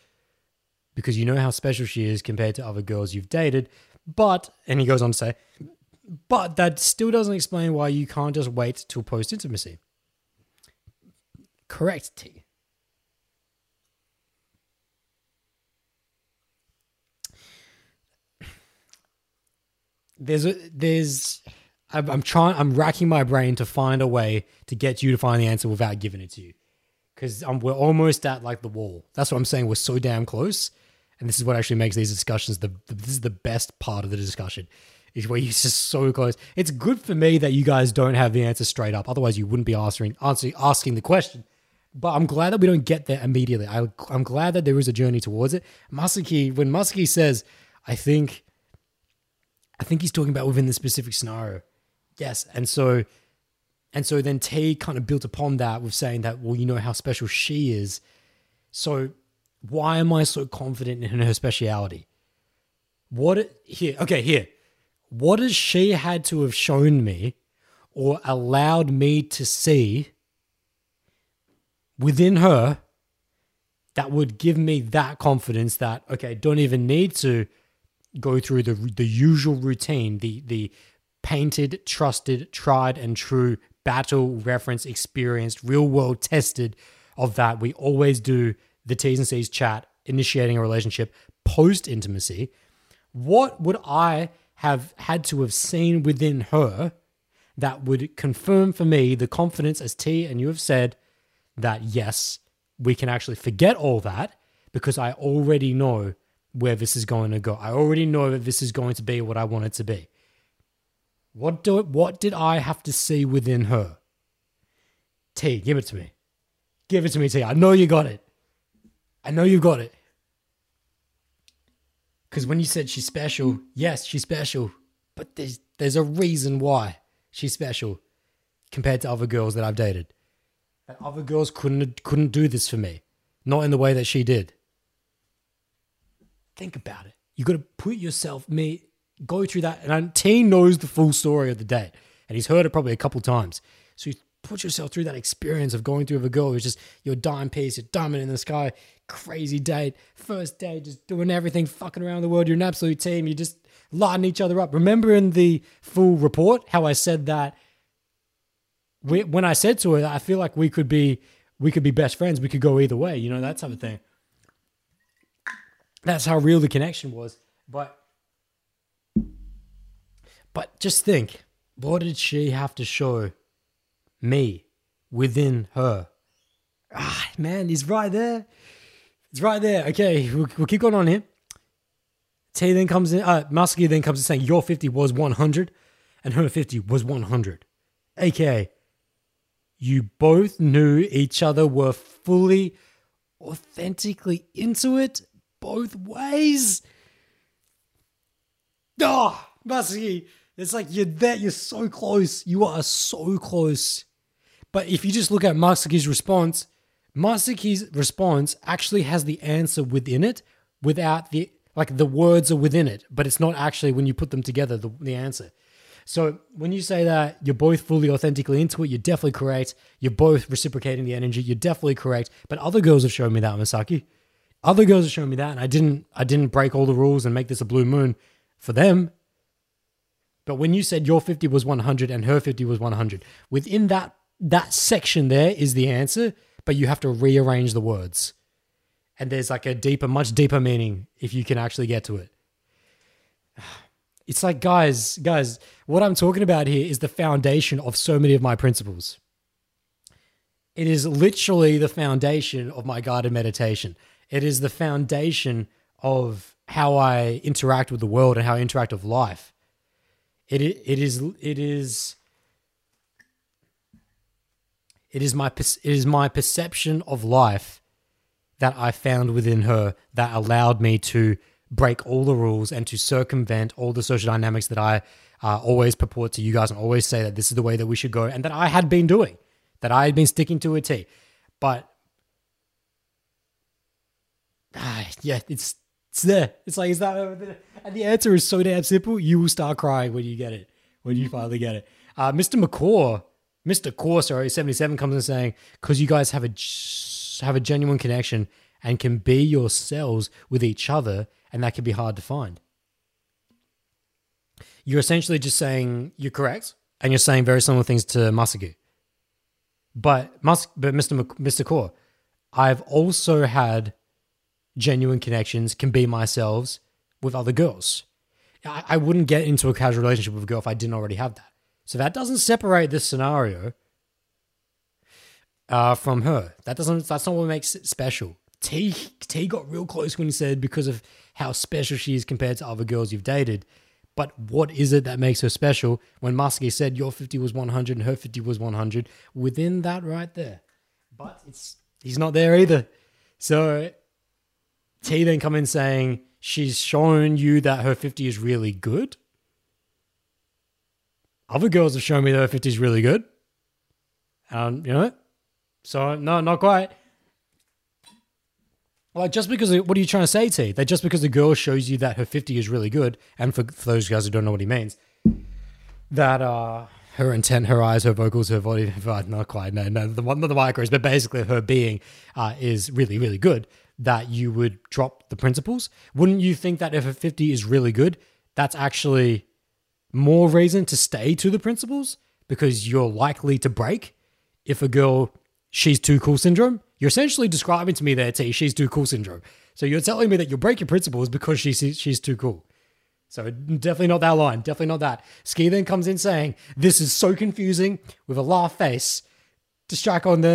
because you know how special she is compared to other girls you've dated. And he goes on to say, but that still doesn't explain why you can't just wait till post-intimacy. Correct, T. I'm racking my brain to find a way to get you to find the answer without giving it to you. Because we're almost at like the wall. That's what I'm saying. We're so damn close. And this is what actually makes these discussions, this is the best part of the discussion, is where you're just so close. It's good for me that you guys don't have the answer straight up. Otherwise, you wouldn't be asking the question. But I'm glad that we don't get there immediately. I'm glad that there is a journey towards it. When Muskie says, I think he's talking about within the specific scenario. Yes. And so then T kind of built upon that with saying that, well, you know how special she is. So why am I so confident in her speciality? What has she had to have shown me or allowed me to see within her that would give me that confidence that, okay, don't even need to go through the usual routine, the painted, trusted, tried and true battle reference experienced, real world tested of that. We always do the T's and C's chat, initiating a relationship post intimacy. What would I have had to have seen within her that would confirm for me the confidence, as T and you have said, that yes, we can actually forget all that because I already know where this is going to go. I already know that this is going to be what I want it to be. What did I have to see within her? T, give it to me. Give it to me, T. I know you got it. I know you've got it. Because when you said she's special, yes, she's special. But there's a reason why she's special compared to other girls that I've dated. That other girls couldn't do this for me. Not in the way that she did. Think about it. You got to put yourself, me, go through that. And T knows the full story of the date. And he's heard it probably a couple times. So you put yourself through that experience of going through with a girl who's just your dime piece, your diamond in the sky, crazy date, first day, just doing everything, fucking around the world. You're an absolute team. You're just lighting each other up. Remember in the full report how I said that when I said to her, I feel like we could be best friends. We could go either way, you know, that type of thing. That's how real the connection was. But just think, what did she have to show me within her? Ah, man, he's right there. It's right there. Okay, we'll keep going on here. T then comes in, Masaki then comes in saying, your 50 was 100 and her 50 was 100. AKA, you both knew each other, were fully, authentically into it. Both ways. Oh, Masaki, it's like you're there. You're so close. You are so close. But if you just look at Masaki's response actually has the answer within it without the Like the words are within it, but it's not actually, when you put them together, the answer. So when you say that you're both fully authentically into it, you're definitely correct. You're both reciprocating the energy. You're definitely correct. But other girls have shown me that, Masaki. Other girls have shown me that, and I didn't break all the rules and make this a blue moon for them. But when you said your 50 was 100 and her 50 was 100, within that section there is the answer, but you have to rearrange the words. And there's like a deeper, much deeper meaning if you can actually get to it. It's like, guys, what I'm talking about here is the foundation of so many of my principles. It is literally the foundation of my guided meditation. It is the foundation of how I interact with the world and how I interact with life. It is my perception of life that I found within her that allowed me to break all the rules and to circumvent all the social dynamics that I always purport to you guys and always say that this is the way that we should go and that I had been doing, that I had been sticking to a T. But yeah, it's there. It's like, is that over there? And the answer is so damn simple. You will start crying when you get it, when you finally get it. Mr. Corser 77 comes in saying, because you guys have a genuine connection and can be yourselves with each other, and that can be hard to find. You're essentially just saying you're correct, and you're saying very similar things to Masaki. But Mr. Core, I've also had genuine connections, can be myself with other girls. I wouldn't get into a casual relationship with a girl if I didn't already have that. So that doesn't separate this scenario from her. That's not what makes it special. T got real close when he said because of how special she is compared to other girls you've dated. But what is it that makes her special? When Muskie said your 50 was 100 and her 50 was 100, within that right there. But he's not there either. So T then come in saying she's shown you that her 50 is really good. Other girls have shown me that her 50 is really good. You know? So no, not quite. Like just because, what are you trying to say, T? That just because the girl shows you that her 50 is really good, and for those guys who don't know what he means, that her intent, her eyes, her vocals, her body, not quite, no, not the micros, but basically her being is really, really good, that you would drop the principles. Wouldn't you think that if her 50 is really good, that's actually more reason to stay to the principles because you're likely to break if a girl, she's too cool syndrome? You're essentially describing to me there, T, she's too cool syndrome. So you're telling me that you'll break your principles because she's too cool. So definitely not that line. Definitely not that. Ski then comes in saying, this is so confusing with a laugh face. Distracon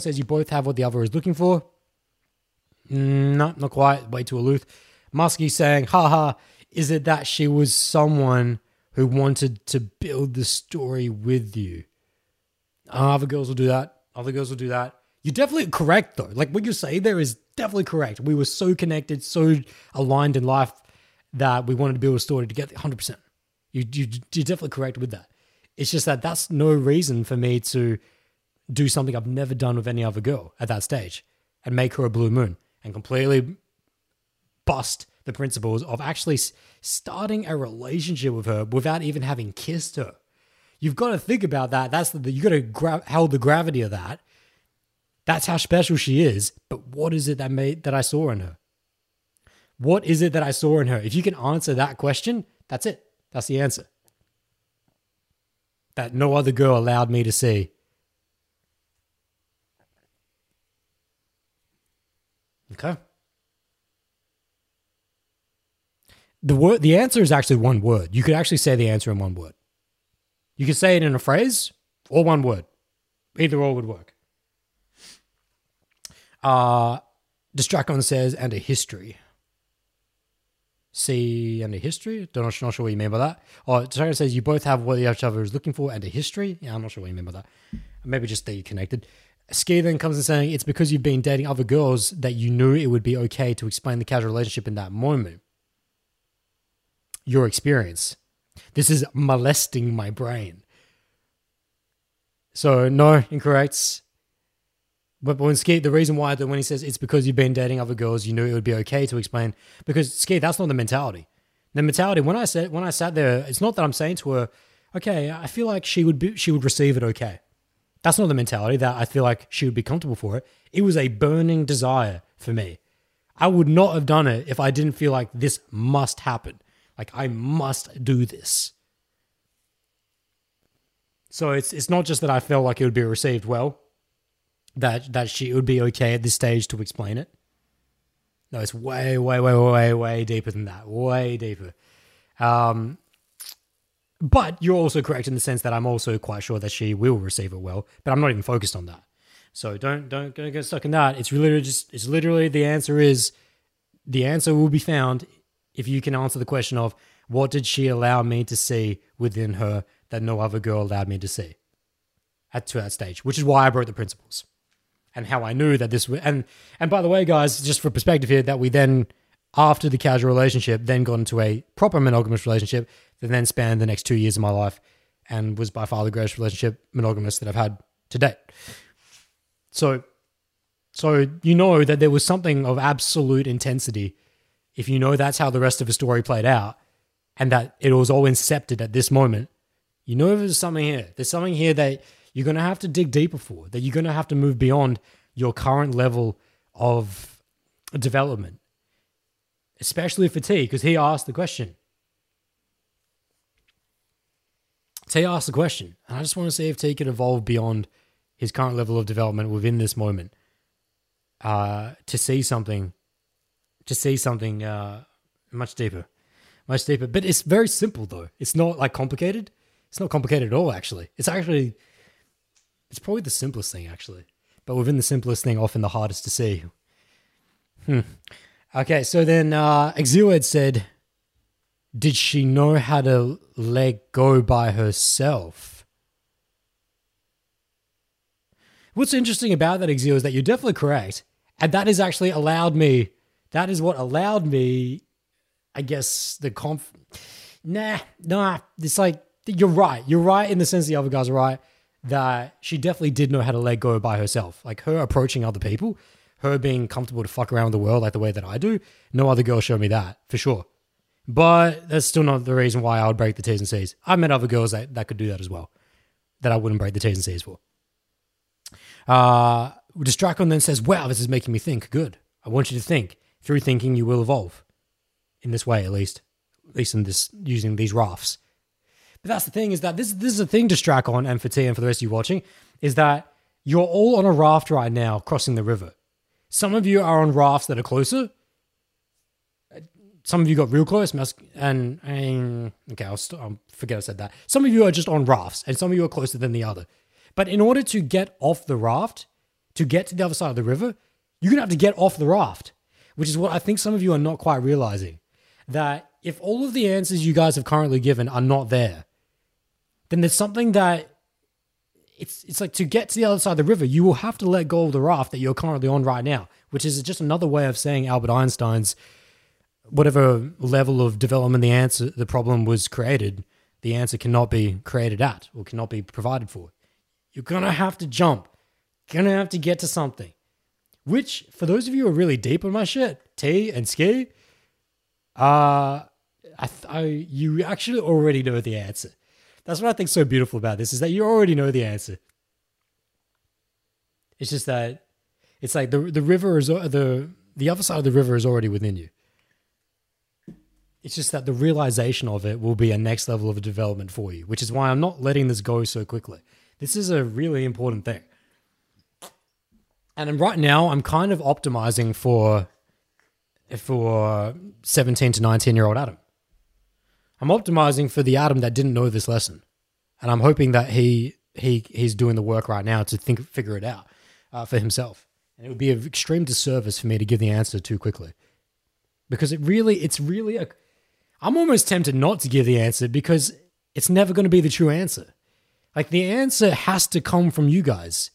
says you both have what the other is looking for. No, not quite. Way too aloof. Muskie saying, haha, is it that she was someone who wanted to build the story with you? Other girls will do that. You're definitely correct, though. Like, what you say there is definitely correct. We were so connected, so aligned in life that we wanted to build a story together, 100%. You're definitely correct with that. It's just that that's no reason for me to do something I've never done with any other girl at that stage and make her a blue moon and completely bust the principles of actually starting a relationship with her without even having kissed her. You've got to think about that. You've got to hold the gravity of that. That's how special she is. But what is it that I saw in her? What is it that I saw in her? If you can answer that question, that's it. That's the answer. That no other girl allowed me to see. Okay. The answer is actually one word. You could actually say the answer in one word. You could say it in a phrase or one word. Either or would work. Distracon says, and a history. See, and a history? Not sure what you mean by that. Oh, Distracon says, you both have what each other is looking for and a history. Yeah, I'm not sure what you mean by that. Maybe just that you're connected. Ski then comes in saying, it's because you've been dating other girls that you knew it would be okay to explain the casual relationship in that moment. Your experience. This is molesting my brain. So, no, incorrect. But when Ski, the reason why when he says it's because you've been dating other girls, you knew it would be okay to explain, because Ski, that's not the mentality. The mentality when I sat there, it's not that I'm saying to her, okay, I feel like she would receive it okay. That's not the mentality that I feel like she would be comfortable for it. It was a burning desire for me. I would not have done it if I didn't feel like this must happen. Like I must do this. So it's not just that I felt like it would be received well. That she would be okay at this stage to explain it. No, it's way, way, way, way, way deeper than that. Way deeper. But you're also correct in the sense that I'm also quite sure that she will receive it well. But I'm not even focused on that. So don't get stuck in that. It's literally the answer will be found if you can answer the question of what did she allow me to see within her that no other girl allowed me to see to that stage, which is why I wrote the principles. And how I knew that this would, and by the way, guys, just for perspective here, that we then, after the casual relationship, then got into a proper monogamous relationship that then spanned the next 2 years of my life and was by far the greatest relationship monogamous that I've had to date. So you know that there was something of absolute intensity if you know that's how the rest of the story played out and that it was all incepted at this moment. You know there's something here. There's something here that you're going to have to dig deeper for, that you're going to have to move beyond your current level of development, especially for T, because he asked the question. T asked the question, and I just want to see if T could evolve beyond his current level of development within this moment to see something much deeper. But it's very simple, though. It's not like complicated. It's not complicated at all, actually. It's probably the simplest thing, actually. But within the simplest thing, often the hardest to see. Okay, so then Exiled said, did she know how to let go by herself? What's interesting about that, Exiled, is that you're definitely correct. And that has actually allowed me, that is what allowed me, I guess, the it's like, you're right in the sense the other guys are right. That she definitely did know how to let go by herself. Like her approaching other people, her being comfortable to fuck around with the world like the way that I do, no other girl showed me that, for sure. But that's still not the reason why I would break the T's and C's. I met other girls that could do that as well, that I wouldn't break the T's and C's for. Distracon then says, wow, this is making me think. Good. I want you to think. Through thinking, you will evolve. In this way, at least in this, using these rafts. But that's the thing, is that this is the thing to Distracon and for T and for the rest of you watching, is that you're all on a raft right now crossing the river. Some of you are on rafts that are closer. Some of you got real close. I'll forget I said that. Some of you are just on rafts and some of you are closer than the other. But in order to get off the raft, to get to the other side of the river, you're going to have to get off the raft, which is what I think some of you are not quite realizing. That if all of the answers you guys have currently given are not there, then there's something that it's like to get to the other side of the river, you will have to let go of the raft that you're currently on right now, which is just another way of saying Albert Einstein's whatever level of development the problem was created, the answer cannot be created at or cannot be provided for. You're going to have to jump. Going to have to get to something, which for those of you who are really deep on my shit, T and Ski, you actually already know the answer. That's what I think is so beautiful about this, is that you already know the answer. It's just that it's like the river is the other side of the river is already within you. It's just that the realization of it will be a next level of development for you, which is why I'm not letting this go so quickly. This is a really important thing. And right now I'm kind of optimizing for 17 to 19-year-old Adam. I'm optimizing for the Adam that didn't know this lesson. And I'm hoping that he's doing the work right now to figure it out for himself. And it would be an extreme disservice for me to give the answer too quickly. Because I'm almost tempted not to give the answer because it's never going to be the true answer. Like the answer has to come from you guys.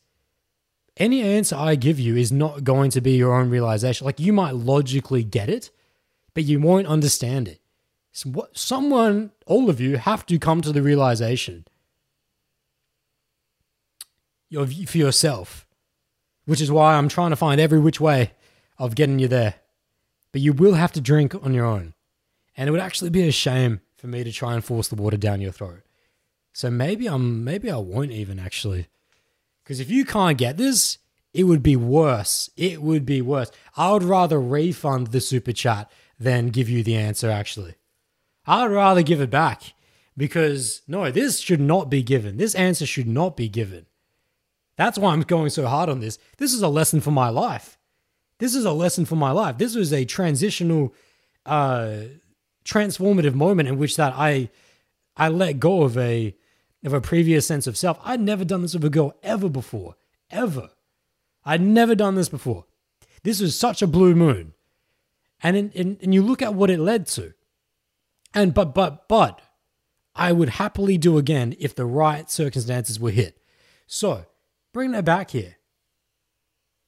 Any answer I give you is not going to be your own realization. Like you might logically get it, but you won't understand it. All of you have to come to the realization for yourself. which is why I'm trying to find every which way of getting you there. But you will have to drink on your own. And it would actually be a shame for me to try and force the water down your throat. So maybe I won't even actually. Because if you can't get this, it would be worse. It would be worse. I would rather refund the super chat than give you the answer actually. I'd rather give it back because no, this should not be given. This answer should not be given. That's why I'm going so hard on this. This is a lesson for my life. This is a lesson for my life. This was a transitional, transformative moment in which that I let go of a previous sense of self. I'd never done this with a girl ever before, ever. I'd never done this before. This was such a blue moon. And you look at what it led to. And but I would happily do again if the right circumstances were hit. So bring that back here.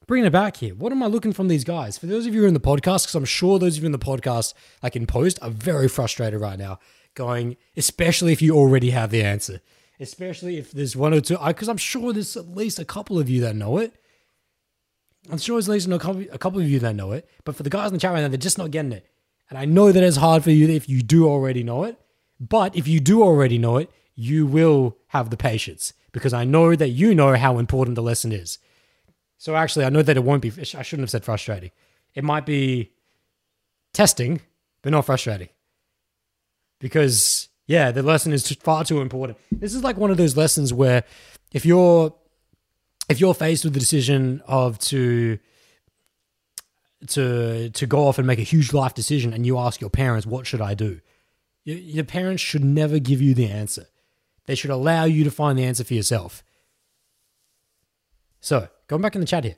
Bringing it back here. What am I looking from these guys? For those of you who are in the podcast, because I'm sure those of you in the podcast, like in post, are very frustrated right now going, especially if you already have the answer, especially if there's one or two, because I'm sure there's at least a couple of you that know it. I'm sure there's at least a couple of you that know it, but for the guys in the chat right now, they're just not getting it. And I know that it's hard for you if you do already know it, but if you do already know it, you will have the patience because I know that you know how important the lesson is. So actually, I know that it won't be, I shouldn't have said frustrating. It might be testing, but not frustrating. Because, yeah, the lesson is far too important. This is like one of those lessons where if you're faced with the decision of to go off and make a huge life decision and you ask your parents, what should I do? Your parents should never give you the answer. They should allow you to find the answer for yourself. So, going back in the chat here.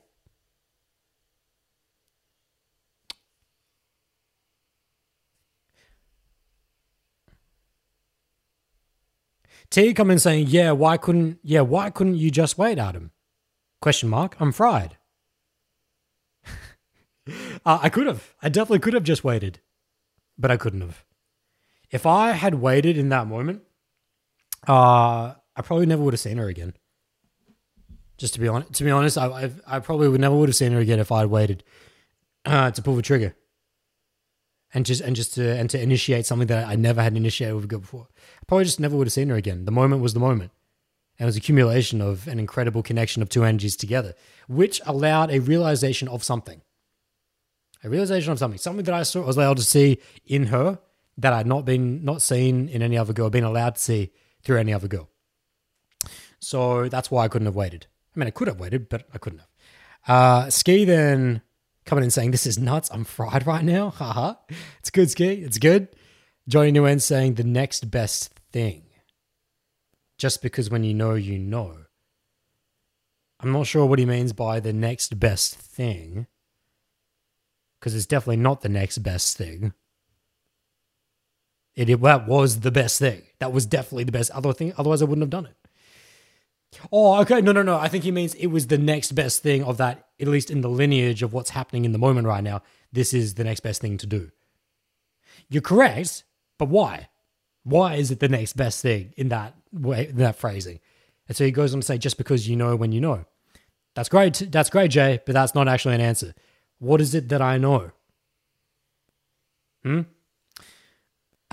T come in saying, why couldn't you just wait, Adam? ? I'm fried. I could have. I definitely could have just waited, but I couldn't have. If I had waited in that moment, I probably never would have seen her again. Just to be honest, I probably would never have seen her again if I had waited to pull the trigger, and to initiate something that I never had initiated with a girl before. I probably just never would have seen her again. The moment was the moment, and it was accumulation of an incredible connection of two energies together, which allowed a realization of something. Something that I was allowed to see in her that I'd not seen in any other girl, been allowed to see through any other girl. So that's why I couldn't have waited. I mean, I could have waited, but I couldn't have. Ski then coming in saying, this is nuts. I'm fried right now. Haha. It's good, Ski. It's good. Johnny Nguyen saying, the next best thing. Just because when you know, you know. I'm not sure what he means by the next best thing. Because it's definitely not the next best thing. That was the best thing. That was definitely the best other thing. Otherwise, I wouldn't have done it. Oh, okay. No. I think he means it was the next best thing of that, at least in the lineage of what's happening in the moment right now. This is the next best thing to do. You're correct, but why? Why is it the next best thing in that way, in that phrasing? And so he goes on to say, just because you know when you know. That's great, Jay, but that's not actually an answer. What is it that I know?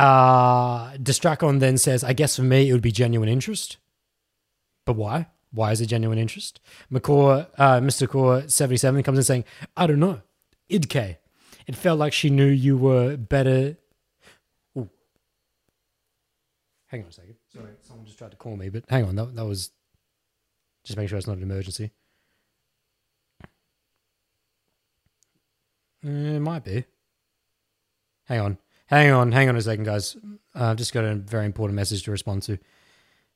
Distracon then says, I guess for me, it would be genuine interest. But why? Why is it genuine interest? Mr. Core 77 comes in saying, I don't know. Idk. It felt like she knew you were better. Ooh. Hang on a second. Sorry, someone just tried to call me, but hang on. That was... Just make sure it's not an emergency. It might be. Hang on a second, guys. I've just got a very important message to respond to.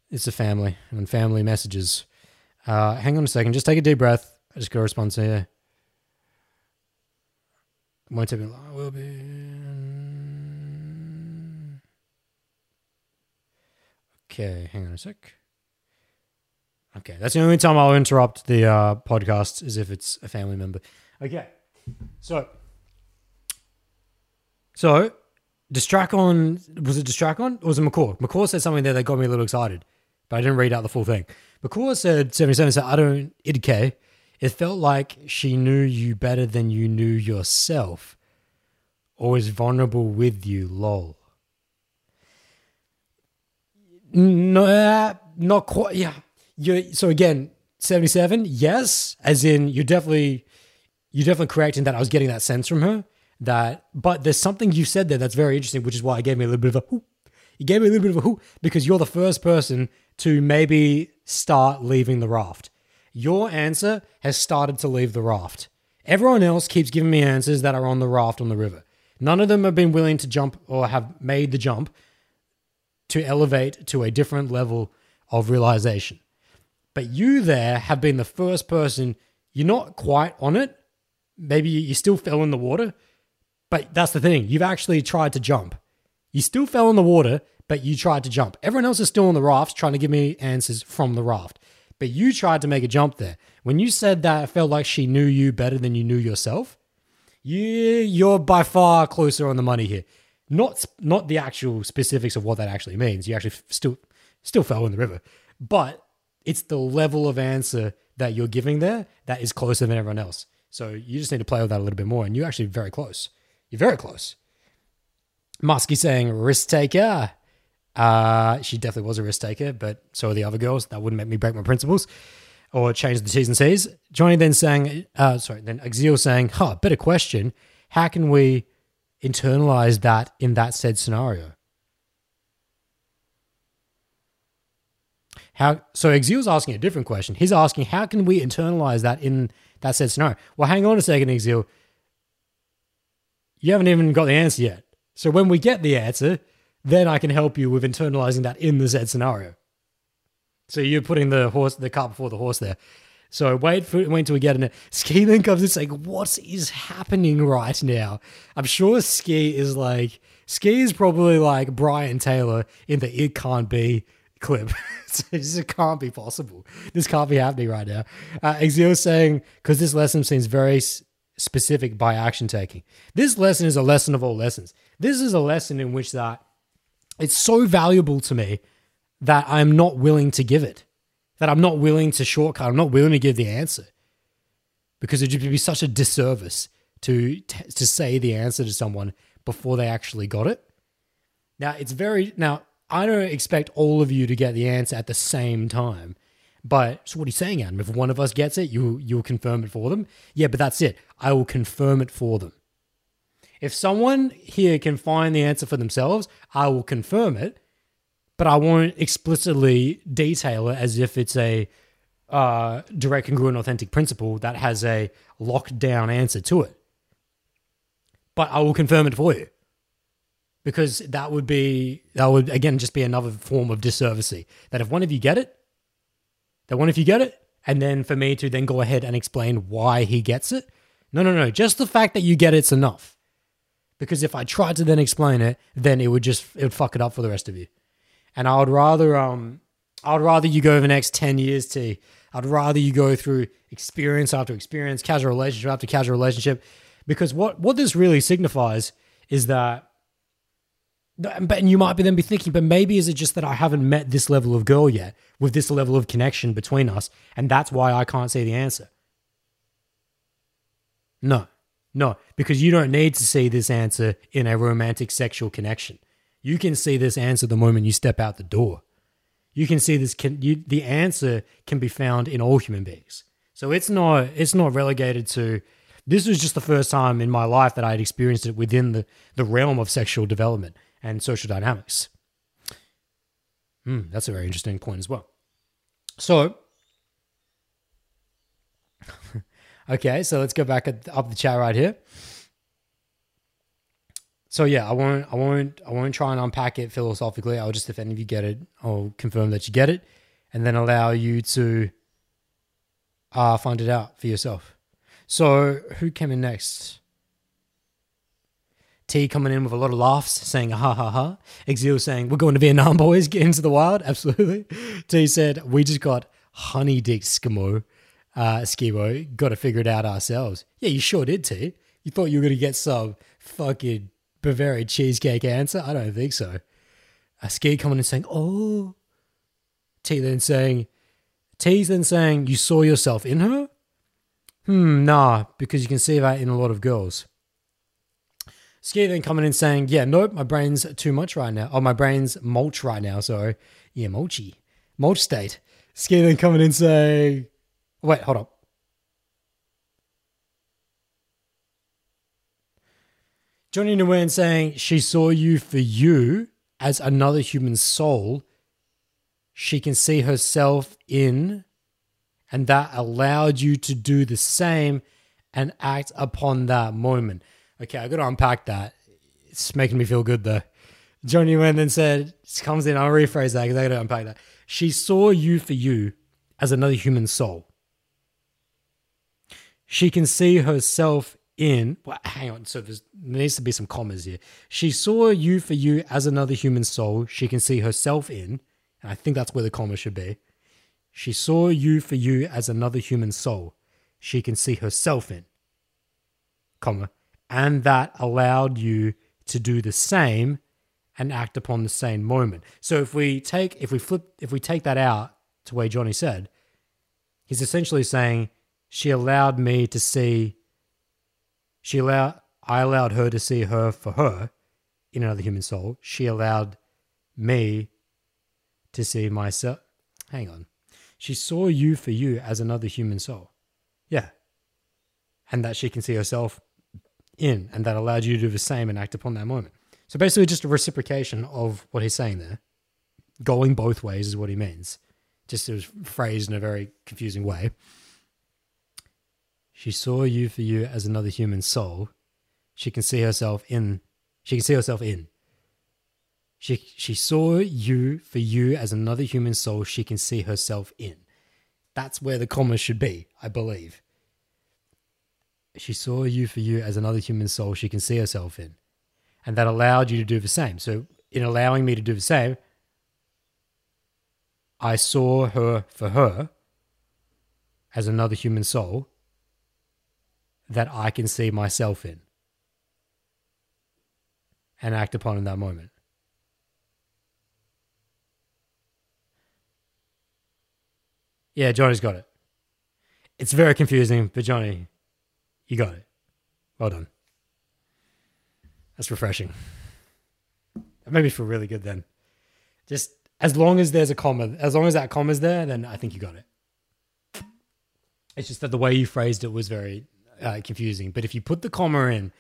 It's a family and family messages. Hang on a second. Just take a deep breath. I just got a response here. Won't take me long. Will be. Okay. Hang on a sec. Okay. That's the only time I'll interrupt the podcast is if it's a family member. Okay. So Distracon. Was it Distracon or was it McCaw? McCaw said something there that got me a little excited. But I didn't read out the full thing. McCaw said, 77 said, I don't, idk. It felt like she knew you better than you knew yourself, or was vulnerable with you, lol. No, not quite, yeah. So again, 77, yes, as in you're definitely correct in that I was getting that sense from her. But there's something you said there that's very interesting, which is why it gave me a little bit of a whoop. It gave me a little bit of a whoop because you're the first person to maybe start leaving the raft. Your answer has started to leave the raft. Everyone else keeps giving me answers that are on the raft on the river. None of them have been willing to jump or have made the jump to elevate to a different level of realization. But you there have been the first person. You're not quite on it. Maybe you still fell in the water, but that's the thing. You've actually tried to jump. You still fell in the water, but you tried to jump. Everyone else is still on the raft trying to give me answers from the raft. But you tried to make a jump there. When you said that, it felt like she knew you better than you knew yourself. You're by far closer on the money here. Not the actual specifics of what that actually means. You actually still fell in the river. But it's the level of answer that you're giving there that is closer than everyone else. So you just need to play with that a little bit more. And you're actually very close. You're very close. Muskie saying, risk taker. She definitely was a risk taker, but so are the other girls. That wouldn't make me break my principles or change the T's and C's. Johnny then saying, Axiel saying, better question. How can we internalize that in that said scenario? So Axiel's asking a different question. He's asking, how can we internalize that in that said scenario? Well, hang on a second, Axiel. You haven't even got the answer yet. So when we get the answer, then I can help you with internalizing that in the said scenario. So you're putting the cart before the horse there. So wait until we get in it. Ski then comes and it's like, what is happening right now? I'm sure Ski is probably like Brian Taylor in the It Can't Be clip. It can't be possible. This can't be happening right now. Exil's saying, because this lesson seems very specific by action taking. This lesson is a lesson of all lessons. This is a lesson in which that it's so valuable to me that I'm not willing to give it, that I'm not willing to shortcut, I'm not willing to give the answer because it would be such a disservice to say the answer to someone before they actually got it. Now, I don't expect all of you to get the answer at the same time, but so what are you saying, Adam? If one of us gets it, you'll confirm it for them? Yeah, but that's it. I will confirm it for them. If someone here can find the answer for themselves, I will confirm it, but I won't explicitly detail it as if it's a direct, congruent, authentic principle that has a locked down answer to it. But I will confirm it for you because that would again just be another form of disservice. That if one of you get it, and then for me to then go ahead and explain why he gets it. No, just the fact that you get it's enough. Because if I tried to then explain it, then it would fuck it up for the rest of you. And I would rather you go over the next 10 years, T. I'd rather you go through experience after experience, casual relationship after casual relationship. Because what this really signifies is that, and you might be thinking, but maybe is it just that I haven't met this level of girl yet with this level of connection between us, and that's why I can't see the answer. No, because you don't need to see this answer in a romantic sexual connection. You can see this answer the moment you step out the door. You can see the answer can be found in all human beings. So it's not relegated to, this was just the first time in my life that I had experienced it within the realm of sexual development and social dynamics. That's a very interesting point as well. So, okay, so let's go back up the chat right here. So yeah, I won't try and unpack it philosophically. I'll just, if any of you get it, I'll confirm that you get it, and then allow you to find it out for yourself. So who came in next? T coming in with a lot of laughs, saying ha ha ha. Exil saying we're going to Vietnam, boys, get into the wild, absolutely. T said we just got honey dick Skimo. Skibo, got to figure it out ourselves. Yeah, you sure did, T. You thought you were going to get some fucking Bavarian cheesecake answer? I don't think so. Ski coming and saying, oh. T's then saying, you saw yourself in her? nah, because you can see that in a lot of girls. Ski then coming in saying, yeah, nope, my brain's too much right now. Oh, my brain's mulch right now, so yeah, mulchy. Mulch state. Ski then coming in saying, wait, hold up. Johnny Nguyen saying, she saw you for you as another human soul. She can see herself in, and that allowed you to do the same and act upon that moment. Okay, I got to unpack that. It's making me feel good though. Johnny Nguyen then said, comes in, I'll rephrase that because I got to unpack that. She saw you for you as another human soul. She can see herself in, well, hang on, so there needs to be some commas here. She saw you for you as another human soul. She can see herself in, and I think that's where the comma should be. She saw you for you as another human soul. She can see herself in, comma, and that allowed you to do the same and act upon the same moment. So if we take that out to where Johnny said, he's essentially saying she allowed me to see. I allowed her to see her for her in another human soul. She allowed me to see myself. Hang on. She saw you for you as another human soul. Yeah. And that she can see herself in, and that allowed you to do the same and act upon that moment. So basically just a reciprocation of what he's saying there. Going both ways is what he means. Just it was phrased in a very confusing way. She saw you for you as another human soul. She can see herself in. She can see herself in. She saw you for you as another human soul. She can see herself in. That's where the comma should be, I believe. She saw you for you as another human soul. She can see herself in. And that allowed you to do the same. So in allowing me to do the same, I saw her for her as another human soul that I can see myself in and act upon in that moment. Yeah, Johnny's got it. It's very confusing, but Johnny, you got it. Well done. That's refreshing. That made me feel really good then. Just as long as there's a comma, as long as that comma's there, then I think you got it. It's just that the way you phrased it was very confusing, but if you put the comma in,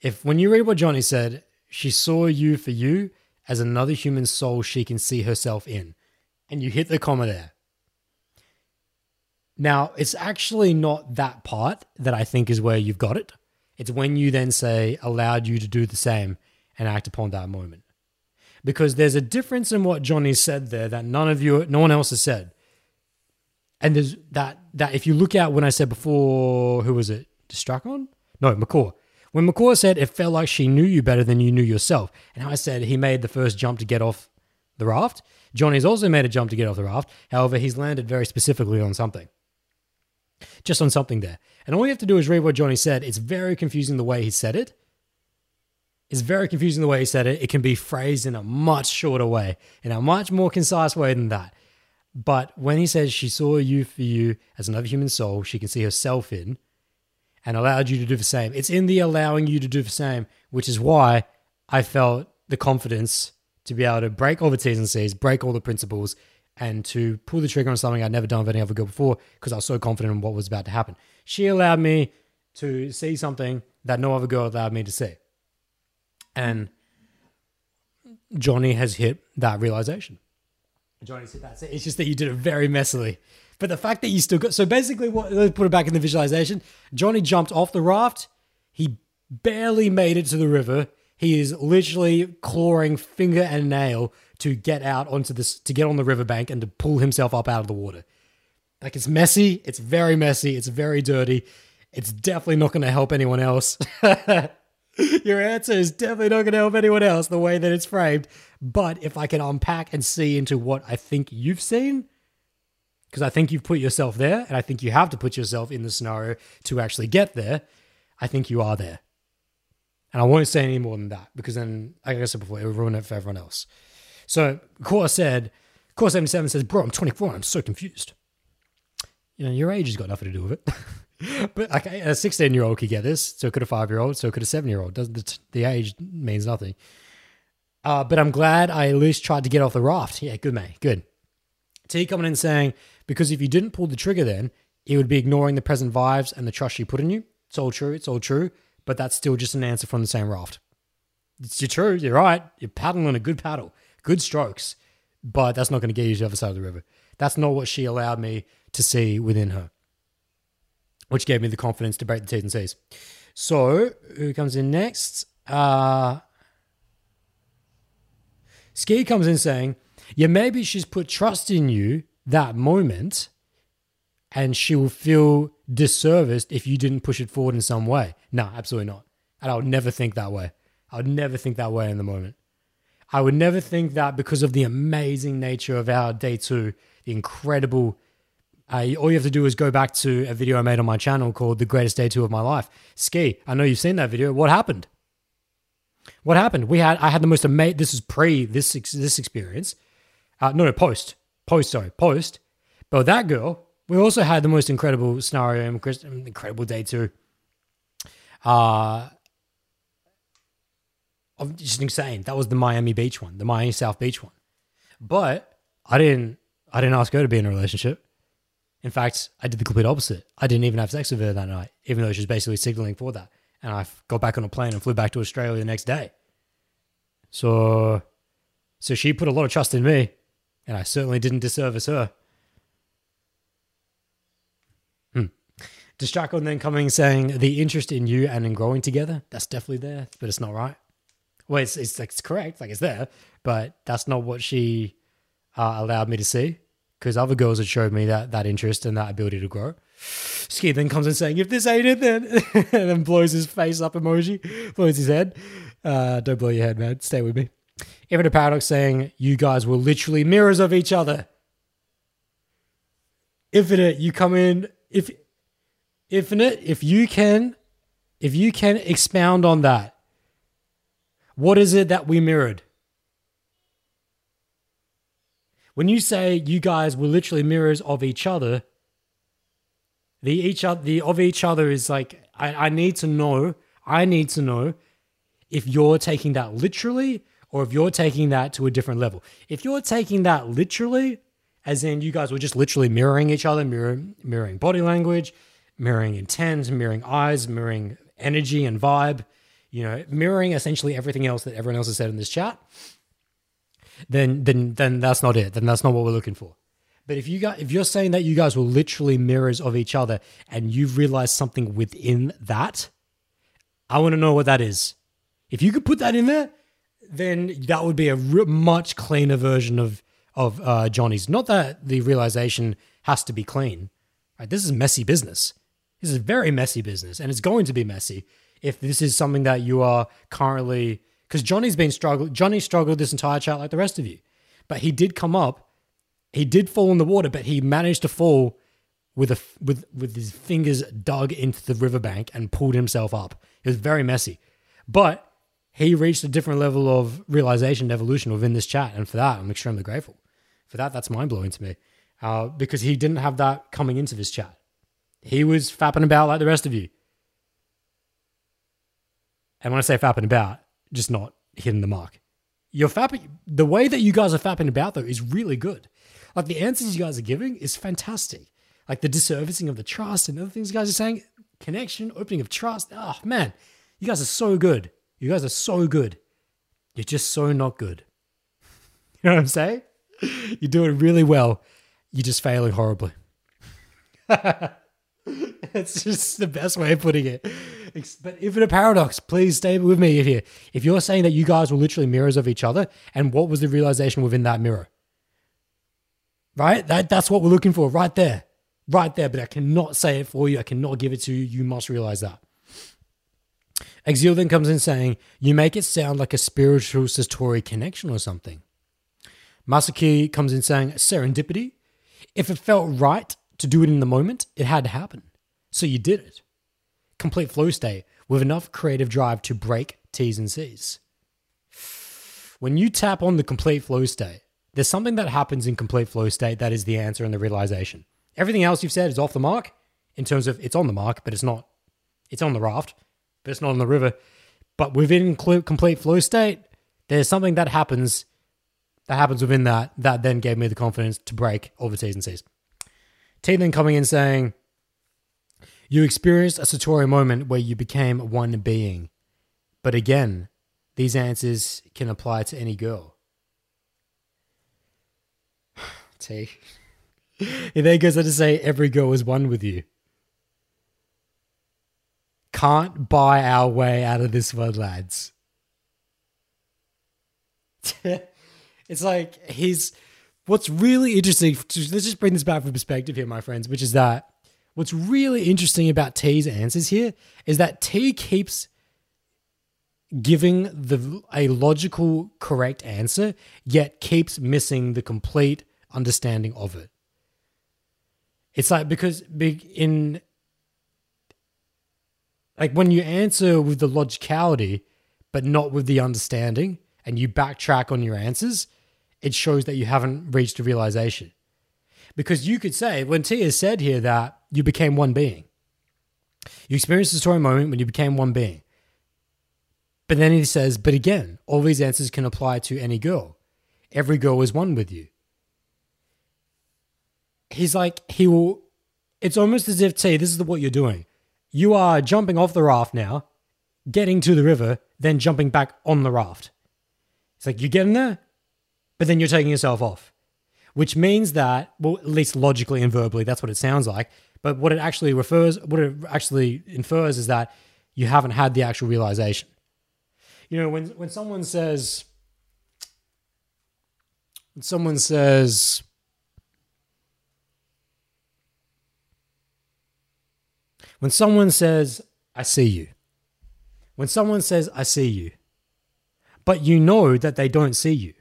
if when you read what Johnny said, she saw you for you as another human soul she can see herself in, and you hit the comma there. Now, it's actually not that part that I think is where you've got it. It's when you then say, allowed you to do the same and act upon that moment. Because there's a difference in what Johnny said there that no one else has said. And there's that if you look at when I said before, who was it? Strachan? No, McCaw. When McCaw said it felt like she knew you better than you knew yourself, and I said he made the first jump to get off the raft. Johnny's also made a jump to get off the raft. However, he's landed very specifically on something. Just on something there. And all you have to do is read what Johnny said. It's very confusing the way he said it. It can be phrased in a much shorter way, in a much more concise way than that. But when he says she saw you for you as another human soul, she can see herself in, and allowed you to do the same. It's in the allowing you to do the same, which is why I felt the confidence to be able to break all the T's and C's, break all the principles, and to pull the trigger on something I'd never done with any other girl before because I was so confident in what was about to happen. She allowed me to see something that no other girl allowed me to see. And Johnny has hit that realization. Johnny said that's it. It's just that you did it very messily. But the fact that you still got... So basically, let's put it back in the visualization. Johnny jumped off the raft. He barely made it to the river. He is literally clawing finger and nail to get out onto this, to get on the riverbank and to pull himself up out of the water. Like, it's messy. It's very messy. It's very dirty. It's definitely not going to help anyone else. Your answer is definitely not going to help anyone else the way that it's framed. But if I can unpack and see into what I think you've seen, because I think you've put yourself there, and I think you have to put yourself in the scenario to actually get there, I think you are there. And I won't say any more than that, because then, like I said before, it would ruin it for everyone else. So, Core 77 says, bro, I'm 24, I'm so confused. You know, your age has got nothing to do with it. But like, a 16-year-old could get this, so could a 5-year-old, so could a 7-year-old. The age means nothing. But I'm glad I at least tried to get off the raft. Yeah, good, mate, good. T coming in saying, because if you didn't pull the trigger then, it would be ignoring the present vibes and the trust you put in you. It's all true, it's all true. But that's still just an answer from the same raft. It's true, you're right. You're paddling a good paddle, good strokes. But that's not going to get you to the other side of the river. That's not what she allowed me to see within her, which gave me the confidence to break the T's and C's. So, who comes in next? Ski comes in saying, yeah, maybe she's put trust in you that moment and she will feel disserviced if you didn't push it forward in some way. No, absolutely not. And I would never think that way. I would never think that way in the moment. I would never think that because of the amazing nature of our day two, the incredible, all you have to do is go back to a video I made on my channel called The Greatest Day Two of My Life. Ski, I know you've seen that video. What happened? What happened? I had the most amazing, this is pre this experience. Post. But with that girl, we also had the most incredible scenario, incredible day two. Just insane. That was the Miami Beach one, the Miami South Beach one. But I didn't ask her to be in a relationship. In fact, I did the complete opposite. I didn't even have sex with her that night, even though she was basically signaling for that. And I got back on a plane and flew back to Australia the next day. So she put a lot of trust in me, and I certainly didn't disservice her. Distracon then coming saying, the interest in you and in growing together, that's definitely there, but it's not right. Well, it's correct, like it's there, but that's not what she allowed me to see, because other girls had showed me that interest and that ability to grow. Ski then comes in saying, if this ain't it then, and then blows his face up emoji, blows his head. Don't blow your head, man, stay with me. Even a paradox saying, you guys were literally mirrors of each other. Infinite, you come in, if you can expound on that, what is it that we mirrored? When you say you guys were literally mirrors of each other, the of each other is like, I need to know if you're taking that literally or if you're taking that to a different level. If you're taking that literally, as in you guys were just literally mirroring each other, mirroring body language, mirroring intent, mirroring eyes, mirroring energy and vibe, you know, mirroring essentially everything else that everyone else has said in this chat, then that's not it. Then that's not what we're looking for. But if you're saying that you guys were literally mirrors of each other and you've realized something within that, I want to know what that is. If you could put that in there, then that would be a much cleaner version of Johnny's. Not that the realization has to be clean. Right? This is messy business. This is very messy business, and it's going to be messy if this is something that you are currently, because Johnny struggled this entire chat like the rest of you, but he did come up, he did fall in the water, but he managed to fall with his fingers dug into the riverbank and pulled himself up. It was very messy, but he reached a different level of realization and evolution within this chat, and for that, I'm extremely grateful. For that, that's mind-blowing to me. Because he didn't have that coming into this chat. He was fapping about like the rest of you. And when I say fapping about, just not hitting the mark. You're fapping, the way that you guys are fapping about though is really good. Like the answers you guys are giving is fantastic. Like the disservicing of the trust and other things you guys are saying, connection, opening of trust. Oh man, you guys are so good. You guys are so good. You're just so not good. You know what I'm saying? You're doing really well. You're just failing horribly. It's just the best way of putting it. But if it's a paradox, please stay with me here. If you're saying that you guys were literally mirrors of each other, and what was the realization within that mirror? Right? That's what we're looking for right there. Right there. But I cannot say it for you. I cannot give it to you. You must realize that. Exil then comes in saying, you make it sound like a spiritual satori connection or something. Masaki comes in saying, serendipity. If it felt right to do it in the moment, it had to happen. So you did it. Complete flow state with enough creative drive to break T's and C's. When you tap on the complete flow state, there's something that happens in complete flow state that is the answer and the realization. Everything else you've said is off the mark. in terms of it's on the mark, but it's not. It's on the raft, but it's not on the river. But within complete flow state, there's something that happens within that then gave me the confidence to break all the T's and C's. T then coming in saying, you experienced a satori moment where you became one being. But again, these answers can apply to any girl. T. It then goes on to say, every girl is one with you. Can't buy our way out of this one, lads. It's like what's really interesting, let's just bring this back from perspective here, my friends, which is that what's really interesting about T's answers here is that T keeps giving a logical, correct answer, yet keeps missing the complete understanding of it. It's like, because when you answer with the logicality, but not with the understanding, and you backtrack on your answers, it shows that you haven't reached a realization. Because you could say, when Tia said here that you became one being, you experienced the story moment when you became one being. But then he says, but again, all these answers can apply to any girl. Every girl is one with you. He's like, it's almost as if, T, this is what you're doing. You are jumping off the raft now, getting to the river, then jumping back on the raft. It's like, you get in there, but then you're taking yourself off. Which means that, well, at least logically and verbally, that's what it sounds like. But what it actually infers is that you haven't had the actual realization. You know, when someone says, when someone says, I see you. When someone says, I see you, but you know that they don't see you.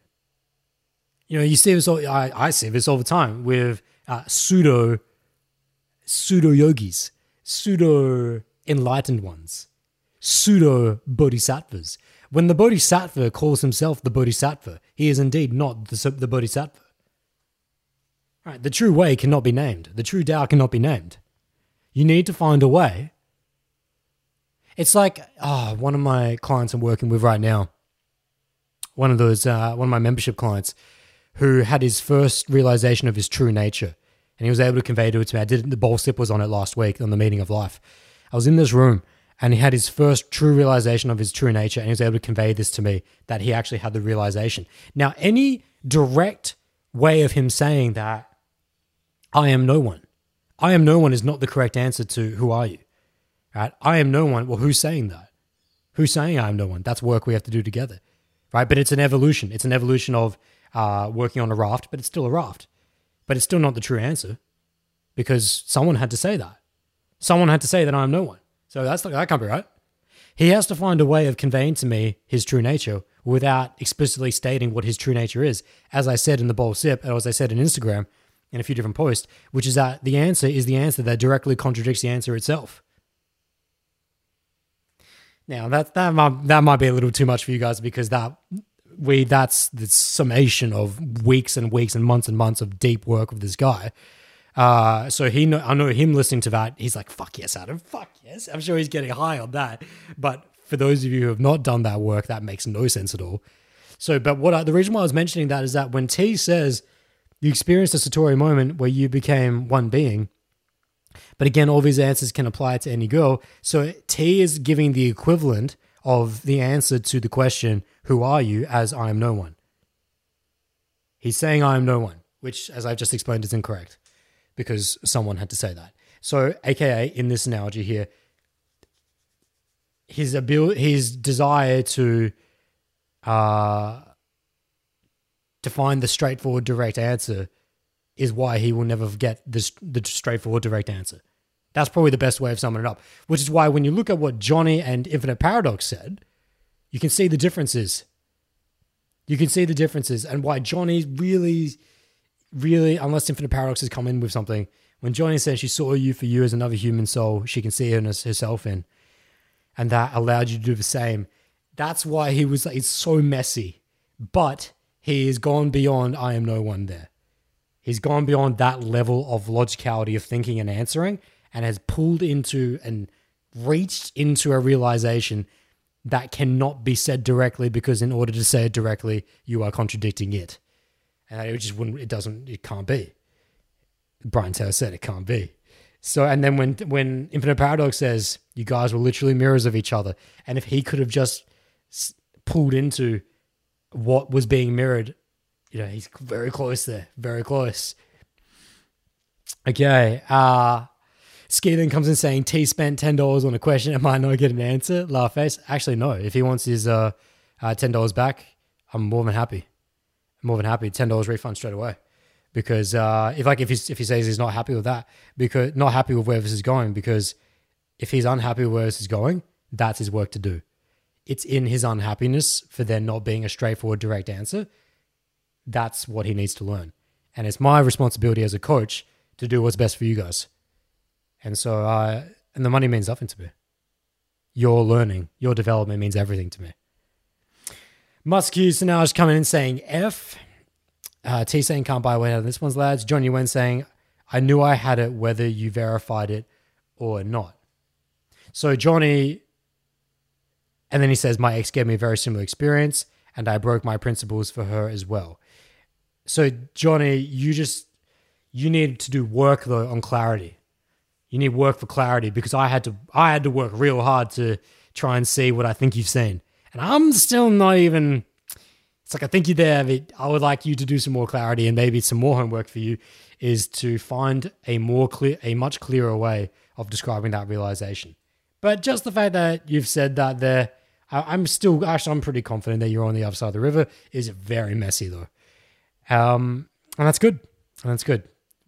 You know, you see this all, I see this all the time with pseudo yogis, pseudo enlightened ones, pseudo bodhisattvas. When the bodhisattva calls himself the bodhisattva, he is indeed not the bodhisattva. All right, the true way cannot be named. The true Tao cannot be named. You need to find a way. It's like, one of my clients I'm working with right now, one of my membership clients who had his first realization of his true nature, and he was able to convey it to me. The Bowl Sip was on it last week on the Meaning of Life. I was in this room and he had his first true realization of his true nature, and he was able to convey this to me, that he actually had the realization. Now, any direct way of him saying that I am no one, I am no one is not the correct answer to who are you, right? I am no one. Well, who's saying that? Who's saying I am no one? That's work we have to do together, right? But it's an evolution. It's an evolution of working on a raft, but it's still a raft. But it's still not the true answer, because someone had to say that. Someone had to say that I am no one. So that can't be right. He has to find a way of conveying to me his true nature without explicitly stating what his true nature is. As I said in the Bowl Sip, as I said in Instagram, in a few different posts, which is that the answer is the answer that directly contradicts the answer itself. Now, that might be a little too much for you guys, because that's the summation of weeks and weeks and months of deep work with this guy. So I know him listening to that, he's like, fuck yes, Adam, fuck yes. I'm sure he's getting high on that. But for those of you who have not done that work, that makes no sense at all. So, but the reason why I was mentioning that is that when T says, you experienced a satori moment where you became one being, but again, all these answers can apply to any girl. So T is giving the equivalent of the answer to the question, who are you, as I am no one. He's saying I am no one, which, as I've just explained, is incorrect, because someone had to say that. So AKA, in this analogy here, his desire to to find the straightforward, direct answer is why he will never get the straightforward, direct answer. That's probably the best way of summing it up, which is why when you look at what Johnny and Infinite Paradox said, you can see the differences. You can see the differences, and why Johnny really, really, unless Infinite Paradox has come in with something, when Johnny said she saw you for you as another human soul she can see herself in, and that allowed you to do the same, that's why he was like, it's so messy, but he has gone beyond I am no one there. He's gone beyond that level of logicality of thinking and answering and has pulled into and reached into a realization that cannot be said directly, because in order to say it directly, you are contradicting it. And it just wouldn't, it can't be. Brian Taylor said it can't be. So, and then when Infinite Paradox says, you guys were literally mirrors of each other, and if he could have just pulled into what was being mirrored, you know, he's very close there, very close. Okay, Ski then comes in saying, T spent $10 on a question, am I not get an answer? Laugh face. Actually, no, if he wants his $10 back, I'm more than happy. I'm more than happy, $10 refund straight away. Because if he says he's not happy with that, because not happy with where this is going, because if he's unhappy with where this is going, that's his work to do. It's in his unhappiness for there not being a straightforward direct answer. That's what he needs to learn. And it's my responsibility as a coach to do what's best for you guys. And so and the money means nothing to me. Your learning, your development means everything to me. Muscu Sinaj is coming in saying F. T saying can't buy a way out of this one's lads. Johnny Wen saying, I knew I had it whether you verified it or not. So Johnny, and then he says, my ex gave me a very similar experience and I broke my principles for her as well. So Johnny, you need to do work though on clarity. You need work for clarity, because I had to work real hard to try and see what I think you've seen. And I'm still not even... It's like, I think you're there, but I would like you to do some more clarity, and maybe some more homework for you is to find a much clearer way of describing that realization. But just the fact that you've said that there, I'm pretty confident that you're on the other side of the river. Is very messy though. And that's good.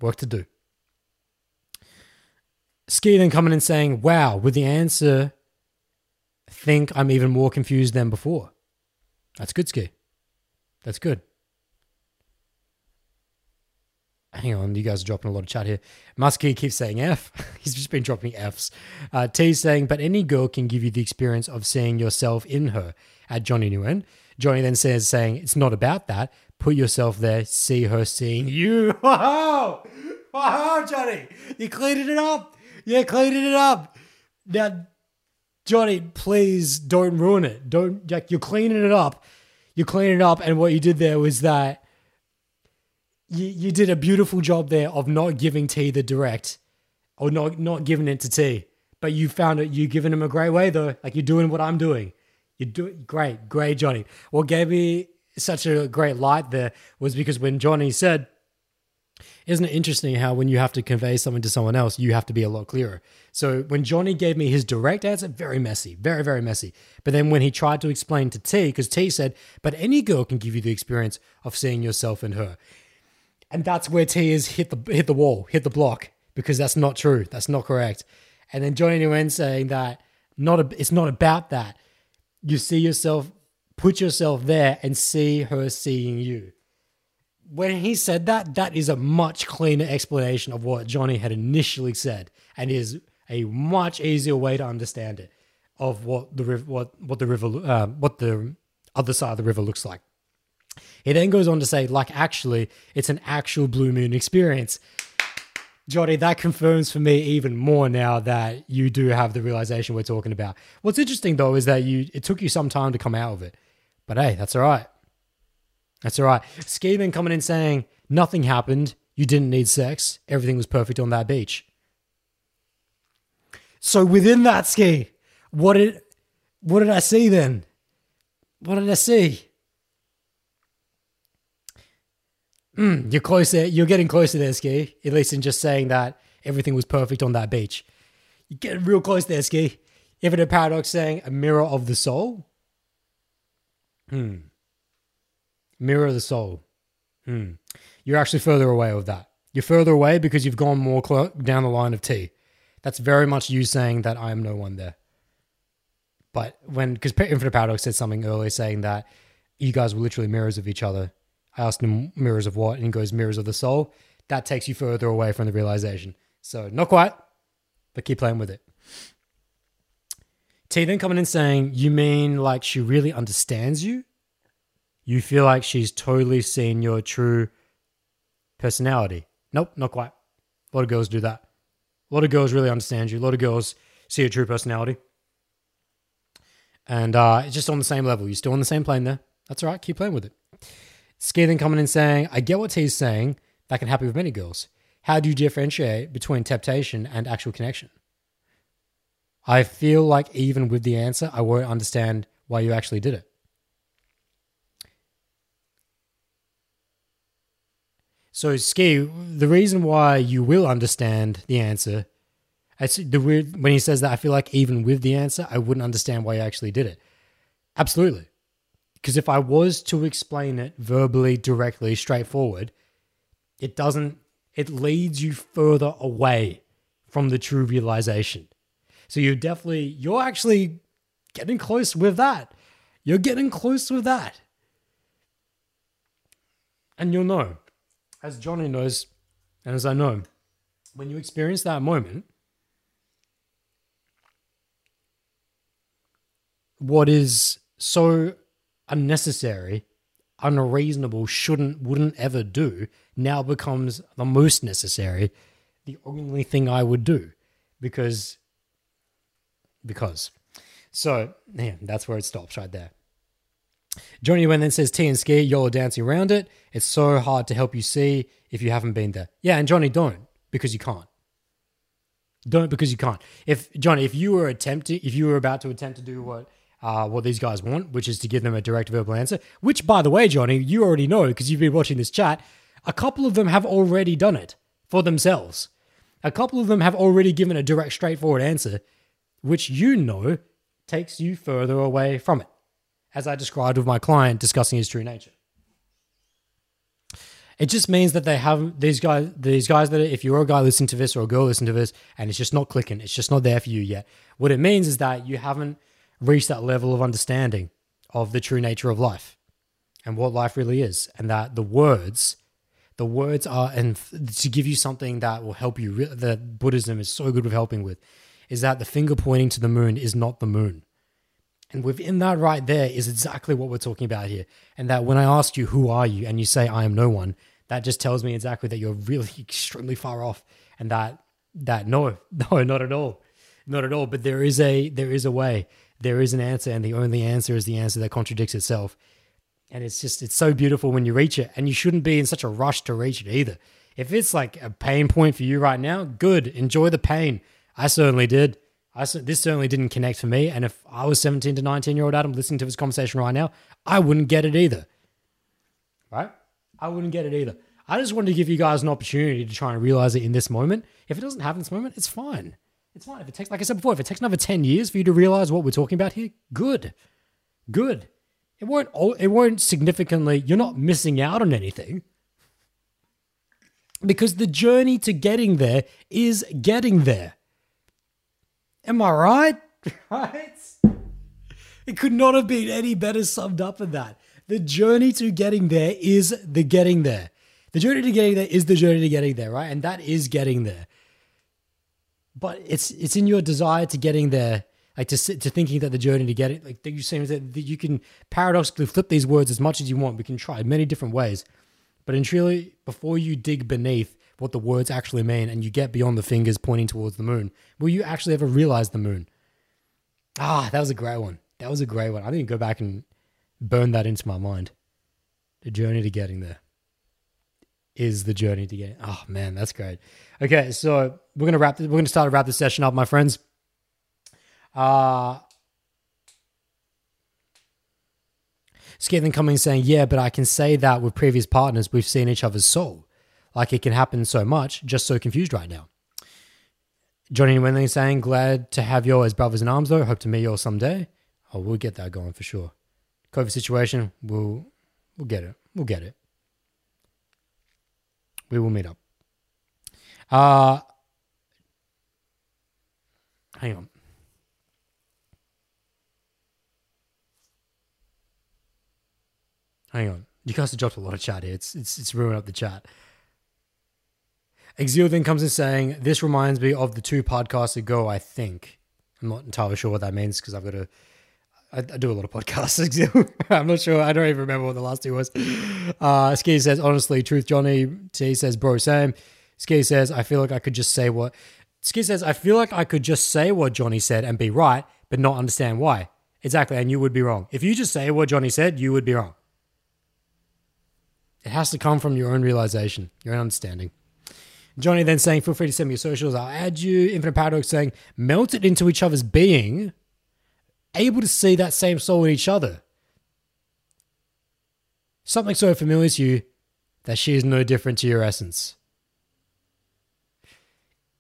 Work to do. Ski then coming and saying, wow, with the answer, I think I'm even more confused than before. That's good, Ski. That's good. Hang on, you guys are dropping a lot of chat here. Muskie keeps saying F. He's just been dropping Fs. T's saying, but any girl can give you the experience of seeing yourself in her, at Johnny Nguyen. Johnny then says, saying, it's not about that. Put yourself there, see her seeing you. Wow, Johnny. You cleaned it up. Now, Johnny, please don't ruin it. You're cleaning it up. And what you did there was that you did a beautiful job there of not giving T the direct, or not giving it to T. But you found it. You're giving him a great way though. Like, you're doing what I'm doing. You're doing great, Johnny. What gave me such a great light there was because when Johnny said, isn't it interesting how when you have to convey something to someone else, you have to be a lot clearer. So when Johnny gave me his direct answer, very messy, very, very messy. But then when he tried to explain to T, because T said, but any girl can give you the experience of seeing yourself in her. And that's where T is hit the wall, hit the block, because that's not true. That's not correct. And then Johnny Nguyen saying that it's not about that. You see yourself, put yourself there and see her seeing you. When he said that, that is a much cleaner explanation of what Johnny had initially said, and is a much easier way to understand it of what the other side of the river looks like. He then goes on to say, like, actually, it's an actual blue moon experience. Johnny, that confirms for me even more now that you do have the realization we're talking about. What's interesting though is that it took you some time to come out of it, but hey, that's all right. That's all right. Skeeman coming in saying, nothing happened. You didn't need sex. Everything was perfect on that beach. So within that, Ski, what did I see then? What did I see? You're closer. You're getting closer there, Ski. At least in just saying that everything was perfect on that beach. You're getting real close there, Ski. Infinite Paradox saying, a mirror of the soul. Mirror of the soul. You're actually further away with that. You're further away because you've gone more down the line of T. That's very much you saying that I am no one there. But because Infinite Paradox said something earlier saying that you guys were literally mirrors of each other. I asked him mirrors of what, and he goes mirrors of the soul. That takes you further away from the realization. So not quite, but keep playing with it. T then coming in saying, you mean like she really understands you? You feel like she's totally seen your true personality. Nope, not quite. A lot of girls do that. A lot of girls really understand you. A lot of girls see your true personality. And it's just on the same level. You're still on the same plane there. That's all right. Keep playing with it. Ski then coming in saying, I get what he's saying. That can happen with many girls. How do you differentiate between temptation and actual connection? I feel like even with the answer, I won't understand why you actually did it. So Ski, the reason why you will understand the answer, it's the weird when he says that, I feel like even with the answer, I wouldn't understand why you actually did it. Absolutely. Because if I was to explain it verbally, directly, straightforward, it doesn't, it leads you further away from the true realization. So you're actually getting close with that. You're getting close with that. And you'll know, as Johnny knows, and as I know, when you experience that moment, what is so unnecessary, unreasonable, wouldn't ever do, now becomes the most necessary, the only thing I would do, because. So, yeah, that's where it stops right there. Johnny Wen then says, T and Ski, y'all are dancing around it. It's so hard to help you see if you haven't been there. Yeah, and Johnny, don't, because you can't. Don't, because you can't. If Johnny, if you were about to attempt to do what these guys want, which is to give them a direct verbal answer, which, by the way, Johnny, you already know because you've been watching this chat, a couple of them have already done it for themselves. A couple of them have already given a direct, straightforward answer, which you know takes you further away from it, as I described with my client discussing his true nature. It just means that they have these guys that if you're a guy listening to this or a girl listening to this and it's just not clicking, it's just not there for you yet. What it means is that you haven't reached that level of understanding of the true nature of life and what life really is, and that the words are, and to give you something that will help you, that Buddhism is so good with helping with, is that the finger pointing to the moon is not the moon. And within that right there is exactly what we're talking about here. And that when I ask you, who are you? And you say, I am no one, that just tells me exactly that you're really extremely far off. And that no, not at all. Not at all. But there is a way, there is an answer. And the only answer is the answer that contradicts itself. And it's so beautiful when you reach it, and you shouldn't be in such a rush to reach it either. If it's like a pain point for you right now, good, enjoy the pain. I certainly did. This certainly didn't connect for me, and if I was 17 to 19-year-old Adam listening to this conversation right now, I wouldn't get it either, right? I wouldn't get it either. I just wanted to give you guys an opportunity to try and realize it in this moment. If it doesn't happen in this moment, it's fine. It's fine. If it takes, like I said before, if it takes another 10 years for you to realize what we're talking about here, good, good. It won't significantly, you're not missing out on anything, because the journey to getting there is getting there. Am I right? Right? It could not have been any better summed up than that. The journey to getting there is the getting there. The journey to getting there is the journey to getting there, right? And that is getting there. But it's in your desire to getting there, like to thinking that the journey to get it, like you saying that you can paradoxically flip these words as much as you want. We can try many different ways. But truly, before you dig beneath what the words actually mean and you get beyond the fingers pointing towards the moon, will you actually ever realize the moon? Ah, that was a great one. That was a great one. I need to go back and burn that into my mind. The journey to getting there is the journey to getting. Oh man, that's great. Okay, so we're gonna start to wrap this session up, my friends. Skaven coming saying, yeah, but I can say that with previous partners, we've seen each other's soul. Like it can happen so much, just so confused right now. Johnny Wendling saying, glad to have you all as brothers in arms though. Hope to meet you all someday. Oh, we'll get that going for sure. COVID situation, we'll get it. We'll get it. We will meet up. Hang on. Hang on. You guys have dropped a lot of chat here. It's ruining up the chat. Exil then comes in saying, this reminds me of the two podcasts ago, I think. I'm not entirely sure what that means because I do a lot of podcasts, Exil. I'm not sure. I don't even remember what the last two was. Ski says, honestly, truth, Johnny. T says, bro, same. Ski says, I feel like I could just say what... Ski says, I feel like I could just say what Johnny said and be right, but not understand why. Exactly, and you would be wrong. If you just say what Johnny said, you would be wrong. It has to come from your own realization, your own understanding. Johnny then saying, feel free to send me your socials, I'll add you. Infinite Paradox saying, melted into each other's being, able to see that same soul in each other. Something so familiar to you that she is no different to your essence.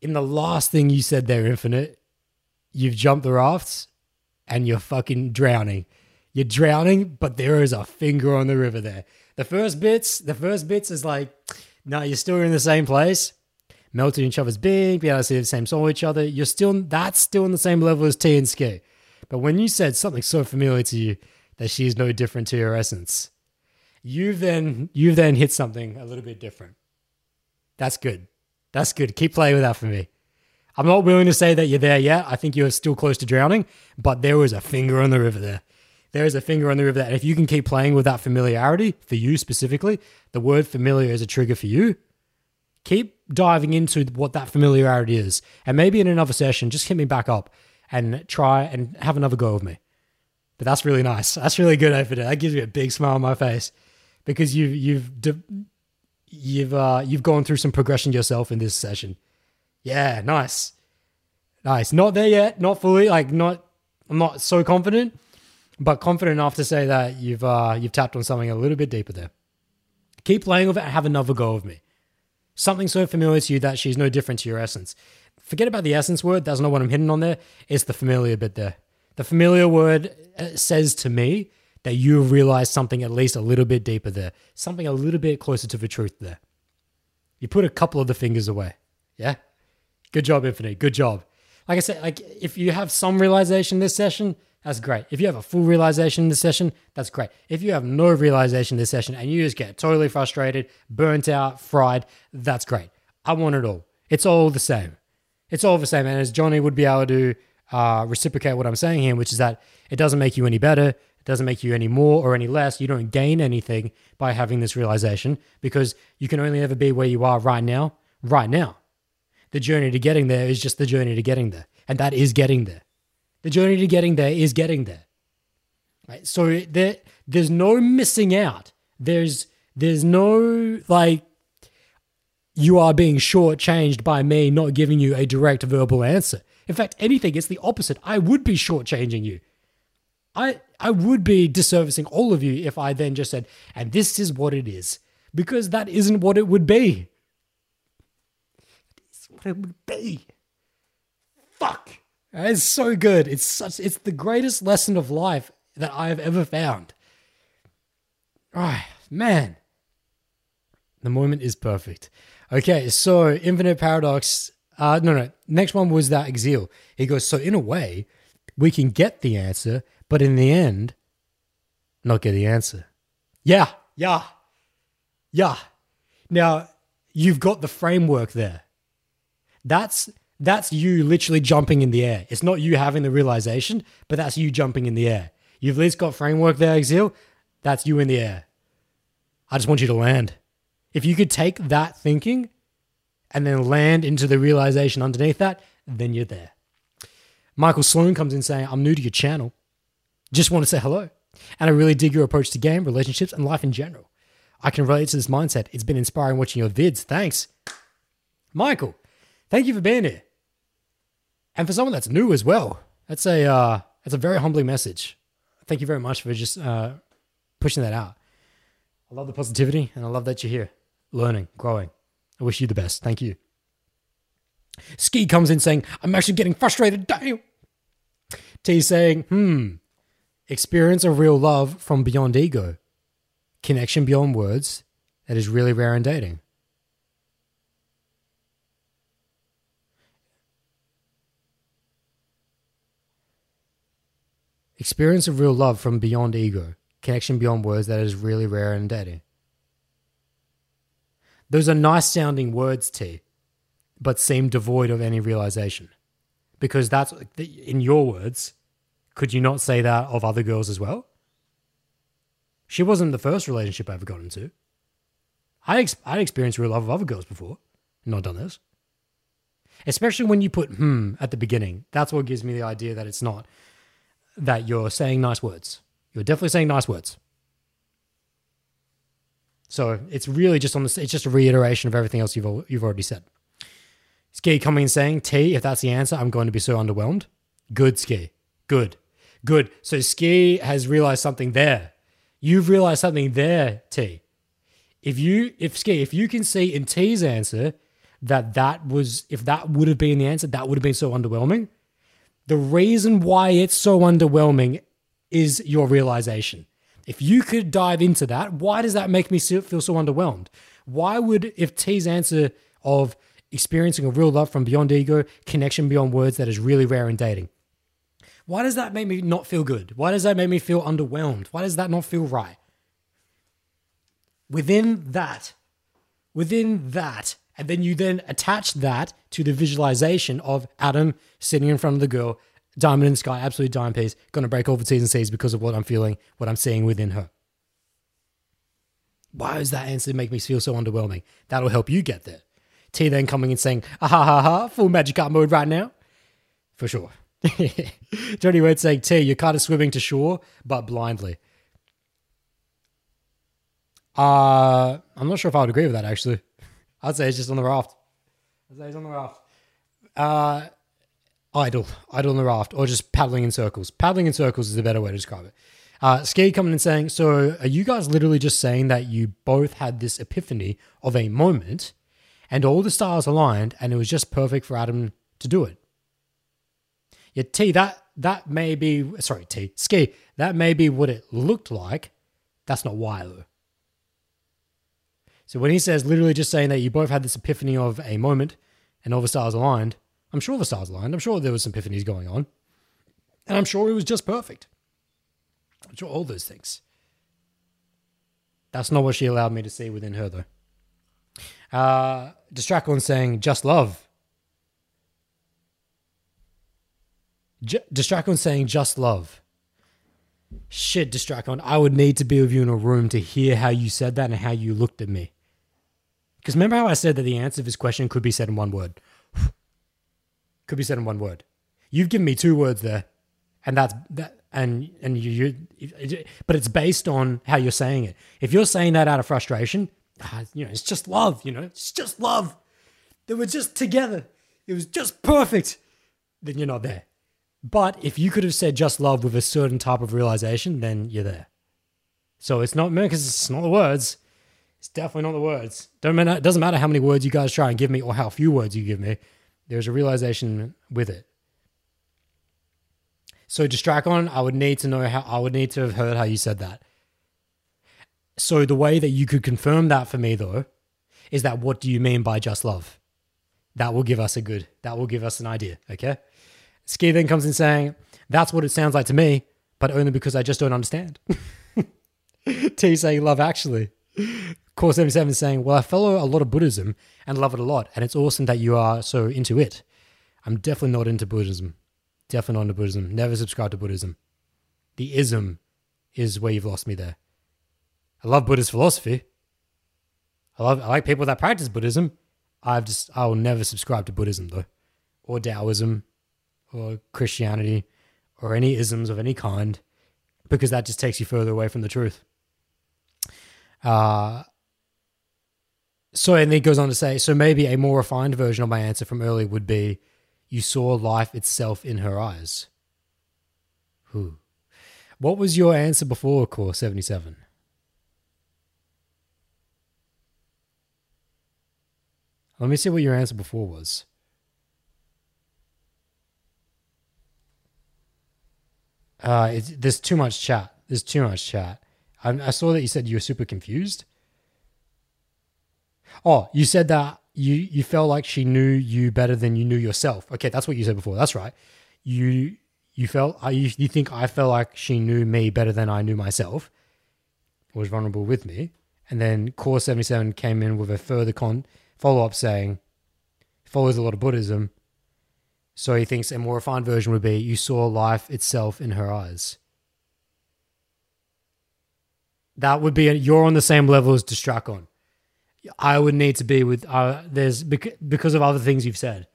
In the last thing you said there, Infinite, you've jumped the rafts and you're fucking drowning. You're drowning, but there is a finger on the river there. The first bits is like, no, you're still in the same place. Melted in each other's being, be able to see the same soul in each other. You're still, that's still on the same level as T and Ski. But when you said something so familiar to you that she is no different to your essence, you've then hit something a little bit different. That's good. That's good. Keep playing with that for me. I'm not willing to say that you're there yet. I think you're still close to drowning, but there is a finger on the river there. There is a finger on the river there. And if you can keep playing with that familiarity, for you specifically, the word familiar is a trigger for you. Keep diving into what that familiarity is. And maybe in another session, just hit me back up and try and have another go with me. But that's really nice. That's really good over there. That gives me a big smile on my face because you've gone through some progression yourself in this session. Yeah, nice. Nice. Not there yet. Not fully. I'm not so confident, but confident enough to say that you've tapped on something a little bit deeper there. Keep playing with it and have another go with me. Something so familiar to you that she's no different to your essence. Forget about the essence word. That's not what I'm hitting on there. It's the familiar bit there. The familiar word says to me that you realize something at least a little bit deeper there. Something a little bit closer to the truth there. You put a couple of the fingers away. Yeah? Good job, Infinite. Good job. Like I said, if you have some realization this session, that's great. If you have a full realization this session, that's great. If you have no realization this session and you just get totally frustrated, burnt out, fried, that's great. I want it all. It's all the same. It's all the same. And as Johnny would be able to reciprocate what I'm saying here, which is that it doesn't make you any better, it doesn't make you any more or any less. You don't gain anything by having this realization because you can only ever be where you are right now. Right now, the journey to getting there is just the journey to getting there, and that is getting there. The journey to getting there is getting there. Right? So there's no missing out. There's no you are being shortchanged by me not giving you a direct verbal answer. In fact, anything, it's the opposite. I would be shortchanging you. I would be disservicing all of you if I then just said, and this is what it is, because that isn't what it would be. It is what it would be. Fuck. It's so good. It's the greatest lesson of life that I've ever found. Oh, man. The moment is perfect. Okay, so Infinite Paradox... No. Next one was that Exil. He goes, so in a way, we can get the answer, but in the end, not get the answer. Yeah. Now, you've got the framework there. That's you literally jumping in the air. It's not you having the realization, but that's you jumping in the air. You've at least got framework there, Exil. That's you in the air. I just want you to land. If you could take that thinking... and then land into the realization underneath that, then you're there. Michael Sloan comes in saying, I'm new to your channel. Just want to say hello. And I really dig your approach to game, relationships, and life in general. I can relate to this mindset. It's been inspiring watching your vids. Thanks. Michael, thank you for being here. And for someone that's new as well, that's a very humbling message. Thank you very much for just pushing that out. I love the positivity, and I love that you're here, learning, growing. I wish you the best. Thank you. Ski comes in saying, I'm actually getting frustrated. Damn. T saying, experience of real love from beyond ego. Connection beyond words that is really rare in dating. Experience of real love from beyond ego. Connection beyond words that is really rare in dating. Those are nice-sounding words, T, but seem devoid of any realization. Because that's, in your words, could you not say that of other girls as well? She wasn't the first relationship I ever got into. I'd experienced real love of other girls before, and not done this. especially when you put at the beginning. That's what gives me the idea that it's not that you're saying nice words. You're definitely saying nice words. So it's really just on this. It's just a reiteration of everything else you've already said. Ski coming and saying, T, if that's the answer, I'm going to be so underwhelmed. Good, Ski. Good. Good. So Ski has realized something there. You've realized something there, T. If you can see in T's answer if that would have been the answer, that would have been so underwhelming. The reason why it's so underwhelming is your realization. If you could dive into that, why does that make me feel so underwhelmed? Why would, if T's answer of experiencing a real love from beyond ego, connection beyond words that is really rare in dating, why does that make me not feel good? Why does that make me feel underwhelmed? Why does that not feel right? Within that, and then you then attach that to the visualization of Adam sitting in front of the girl, diamond in the sky, absolute dime piece, gonna break all the T's and C's because of what I'm feeling, what I'm seeing within her. Why does that answer make me feel so underwhelming? That'll help you get there. T then coming and saying, full magic art mode right now. For sure. Johnny Wade saying, T, you're kind of swimming to shore, but blindly. I'm not sure if I would agree with that, actually. I'd say it's just on the raft. Idle on the raft, or just paddling in circles. Paddling in circles is a better way to describe it. Ski coming and saying, so are you guys literally just saying that you both had this epiphany of a moment and all the stars aligned and it was just perfect for Adam to do it? Yeah, T, Ski, that may be what it looked like. That's not why, though. So when he says literally just saying that you both had this epiphany of a moment and all the stars aligned, I'm sure the stars aligned. I'm sure there was some epiphanies going on. And I'm sure it was just perfect. I'm sure all those things. That's not what she allowed me to see within her, though. Distractland saying, just love. Distractland saying, just love. Shit, Distractland, I would need to be with you in a room to hear how you said that and how you looked at me. Because remember how I said that the answer to this question could be said in one word? Could be said in one word. You've given me two words there, and that's that. And you, but it's based on how you're saying it. If you're saying that out of frustration, it's just love. It's just love. They were just together. It was just perfect. Then you're not there. But if you could have said just love with a certain type of realization, then you're there. So it's not because it's not the words. It's definitely not the words. It doesn't matter how many words you guys try and give me or how few words you give me. There's a realization with it. So Distractland, I would need to have heard how you said that. So the way that you could confirm that for me, though, is that what do you mean by just love? That will give us an idea, okay? Ski then comes in saying, that's what it sounds like to me, but only because I just don't understand. T saying love actually. Core 77 saying, well, I follow a lot of Buddhism and love it a lot, and it's awesome that you are so into it. I'm definitely not into Buddhism. Definitely not into Buddhism. Never subscribe to Buddhism. The ism is where you've lost me there. I love Buddhist philosophy. I like people that practice Buddhism. I will never subscribe to Buddhism, though, or Taoism, or Christianity, or any isms of any kind, because that just takes you further away from the truth. So, and then he goes on to say, so maybe a more refined version of my answer from earlier would be, you saw life itself in her eyes. Whew. What was your answer before, Core 77? Let me see what your answer before was. There's too much chat. I saw that you said you were super confused. Oh, you said that you felt like she knew you better than you knew yourself. Okay, that's what you said before. That's right. You think I felt like she knew me better than I knew myself, was vulnerable with me. And then Core 77 came in with a further follow-up saying, follows a lot of Buddhism. So he thinks a more refined version would be, you saw life itself in her eyes. That would be, you're on the same level as Distractland. I would need to be with, because of other things you've said.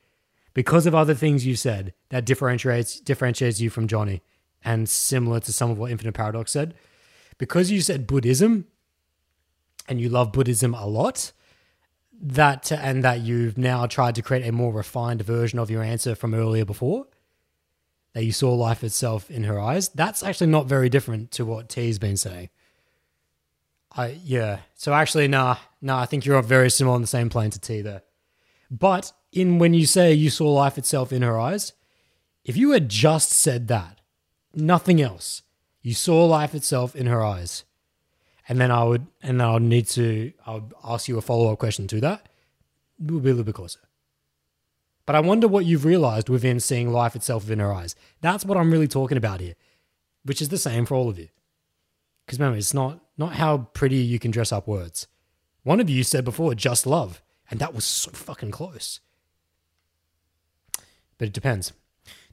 because of other things you said that differentiates you from Johnny, and similar to some of what Infinite Paradox said, because you said Buddhism and you love Buddhism a lot, that and that you've now tried to create a more refined version of your answer from earlier before, that you saw life itself in her eyes, that's actually not very different to what T's been saying. So actually, I think you're very similar on the same plane to T there. But when you say you saw life itself in her eyes, if you had just said that, nothing else, you saw life itself in her eyes, and then I'll ask you a follow-up question to that, we'll be a little bit closer. But I wonder what you've realized within seeing life itself within her eyes. That's what I'm really talking about here, which is the same for all of you. Because remember, it's not how pretty you can dress up words. One of you said before, just love, and that was so fucking close. But it depends.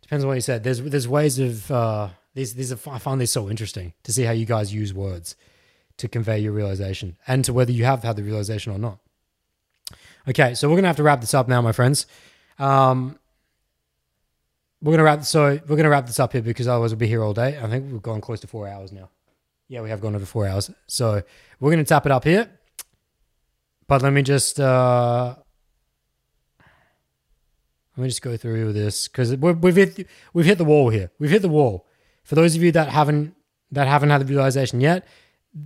Depends on what you said. There's ways of, I find these so interesting to see how you guys use words to convey your realization and to whether you have had the realization or not. Okay, so we're going to have to wrap this up now, my friends. We're going to wrap this up here because otherwise we'll be here all day. I think we've gone close to 4 hours now. Yeah, we have gone over 4 hours. So we're going to tap it up here. But let me just go through this because we've hit the wall here. We've hit the wall. For those of you that haven't had the realization yet,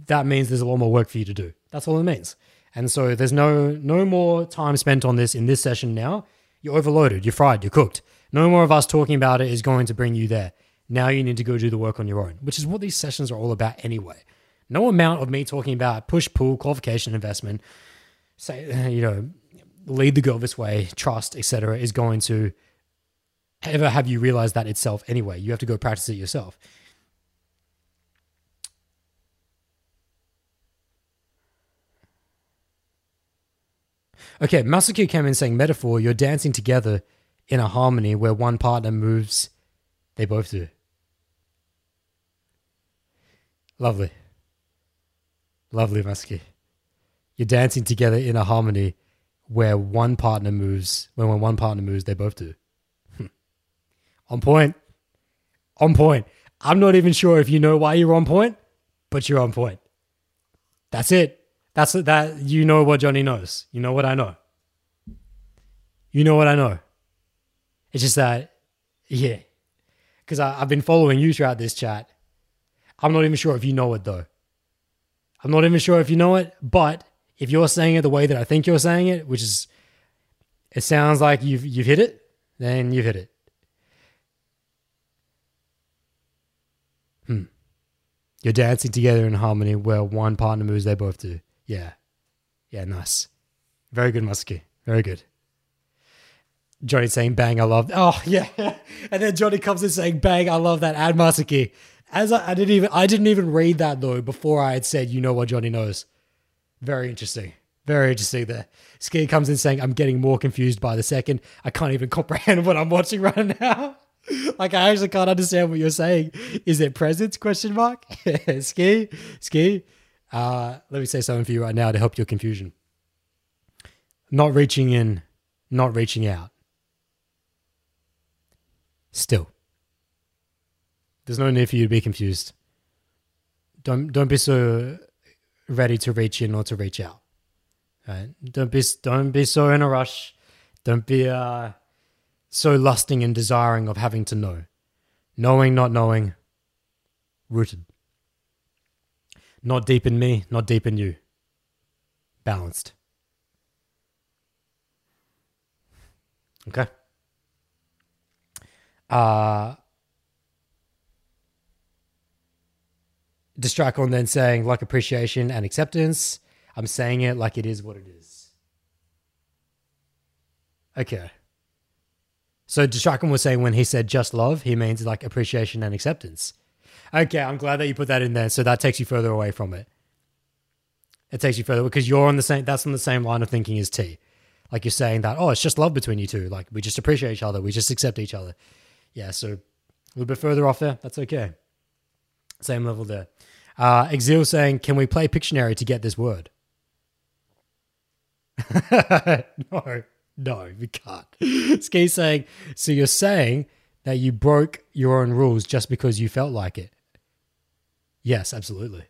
that means there's a lot more work for you to do. That's all it means. And so there's no more time spent on this in this session now. You're overloaded. You're fried. You're cooked. No more of us talking about it is going to bring you there. Now you need to go do the work on your own, which is what these sessions are all about anyway. No amount of me talking about push, pull, qualification, investment, say, lead the girl this way, trust, etc., is going to ever have you realize that itself anyway. You have to go practice it yourself. Okay, Masaki came in saying, metaphor, you're dancing together in a harmony where one partner moves, they both do. Lovely. Lovely, Muskie. You're dancing together in a harmony where one partner moves, when one partner moves, they both do. On point. On point. I'm not even sure if you know why you're on point, but you're on point. That's it. That you know what Johnny knows. You know what I know. You know what I know. It's just that, yeah. Because I've been following you throughout this chat. I'm not even sure if you know it though. I'm not even sure if you know it, but if you're saying it the way that I think you're saying it, which is, it sounds like you've hit it, then you've hit it. You're dancing together in harmony where one partner moves, they both do. Yeah. Yeah, nice. Very good, Muskie. Very good. Johnny saying, bang, I love. Oh, yeah. And then Johnny comes in saying, bang, I love that. Add Masaki. As I didn't even read that though before I had said, you know what Johnny knows. Very interesting. Very interesting there. Ski comes in saying, I'm getting more confused by the second. I can't even comprehend what I'm watching right now. Like I actually can't understand what you're saying. Is it presence? Question mark. Ski. Let me say something for you right now to help your confusion. Not reaching in, not reaching out. Still. There's no need for you to be confused. Don't be so ready to reach in or to reach out. Right? Don't be so in a rush. Don't be so lusting and desiring of having to know. Knowing, not knowing. Rooted. Not deep in me, not deep in you. Balanced. Okay. Distract on then saying like appreciation and acceptance. I'm saying it like it is what it is. Okay. So Distract on was saying when he said just love, he means like appreciation and acceptance. Okay, I'm glad that you put that in there. So that takes you further away from it. It takes you further because you're on the same, that's on the same line of thinking as T. Like you're saying that, oh, it's just love between you two. Like we just appreciate each other. We just accept each other. Yeah, so a little bit further off there. That's okay. Same level there. Exil saying, can we play Pictionary to get this word? No, No, we can't. Ski's saying, so you're saying that you broke your own rules just because you felt like it? Yes, absolutely.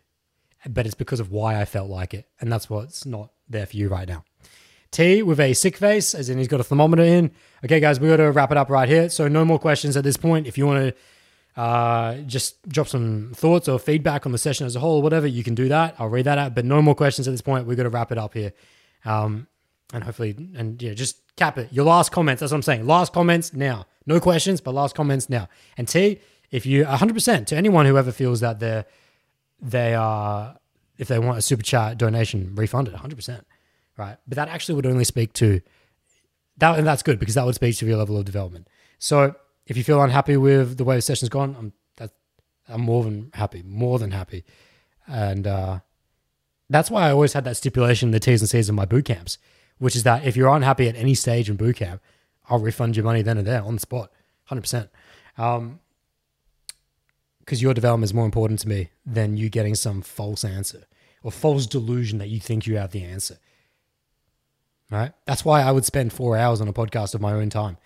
But it's because of why I felt like it. And that's what's not there for you right now. T with a sick face, as in he's got a thermometer in. Okay, guys, we got to wrap it up right here. So no more questions at this point. If you want to just drop some thoughts or feedback on the session as a whole, whatever, you can do that. I'll read that out. But no more questions at this point. We've got to wrap it up here. And hopefully, just cap it. Your last comments, that's what I'm saying. Last comments now. No questions, but last comments now. And T, if you 100% to anyone who ever feels that if they want a super chat donation refunded, 100%, right? But that actually would only speak to that, and that's good because that would speak to your level of development. So if you feel unhappy with the way the session's gone, I'm more than happy, and that's why I always had that stipulation in the T's and C's of my boot camps, which is that if you're unhappy at any stage in boot camp, I'll refund your money then and there on the spot, 100%. Because your development is more important to me than you getting some false answer or false delusion that you think you have the answer, right? That's why I would spend 4 hours on a podcast of my own time,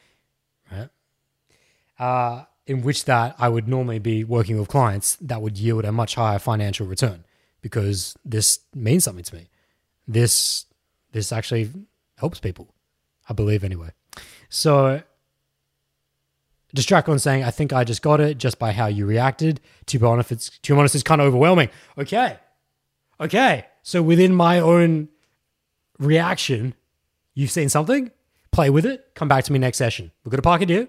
right? In which that I would normally be working with clients that would yield a much higher financial return because this means something to me. This actually helps people, I believe anyway. So... Distract on saying, I think I just got it just by how you reacted. To be honest, it's kind of overwhelming. Okay. So within my own reaction, you've seen something, play with it, come back to me next session. We're going to park it here.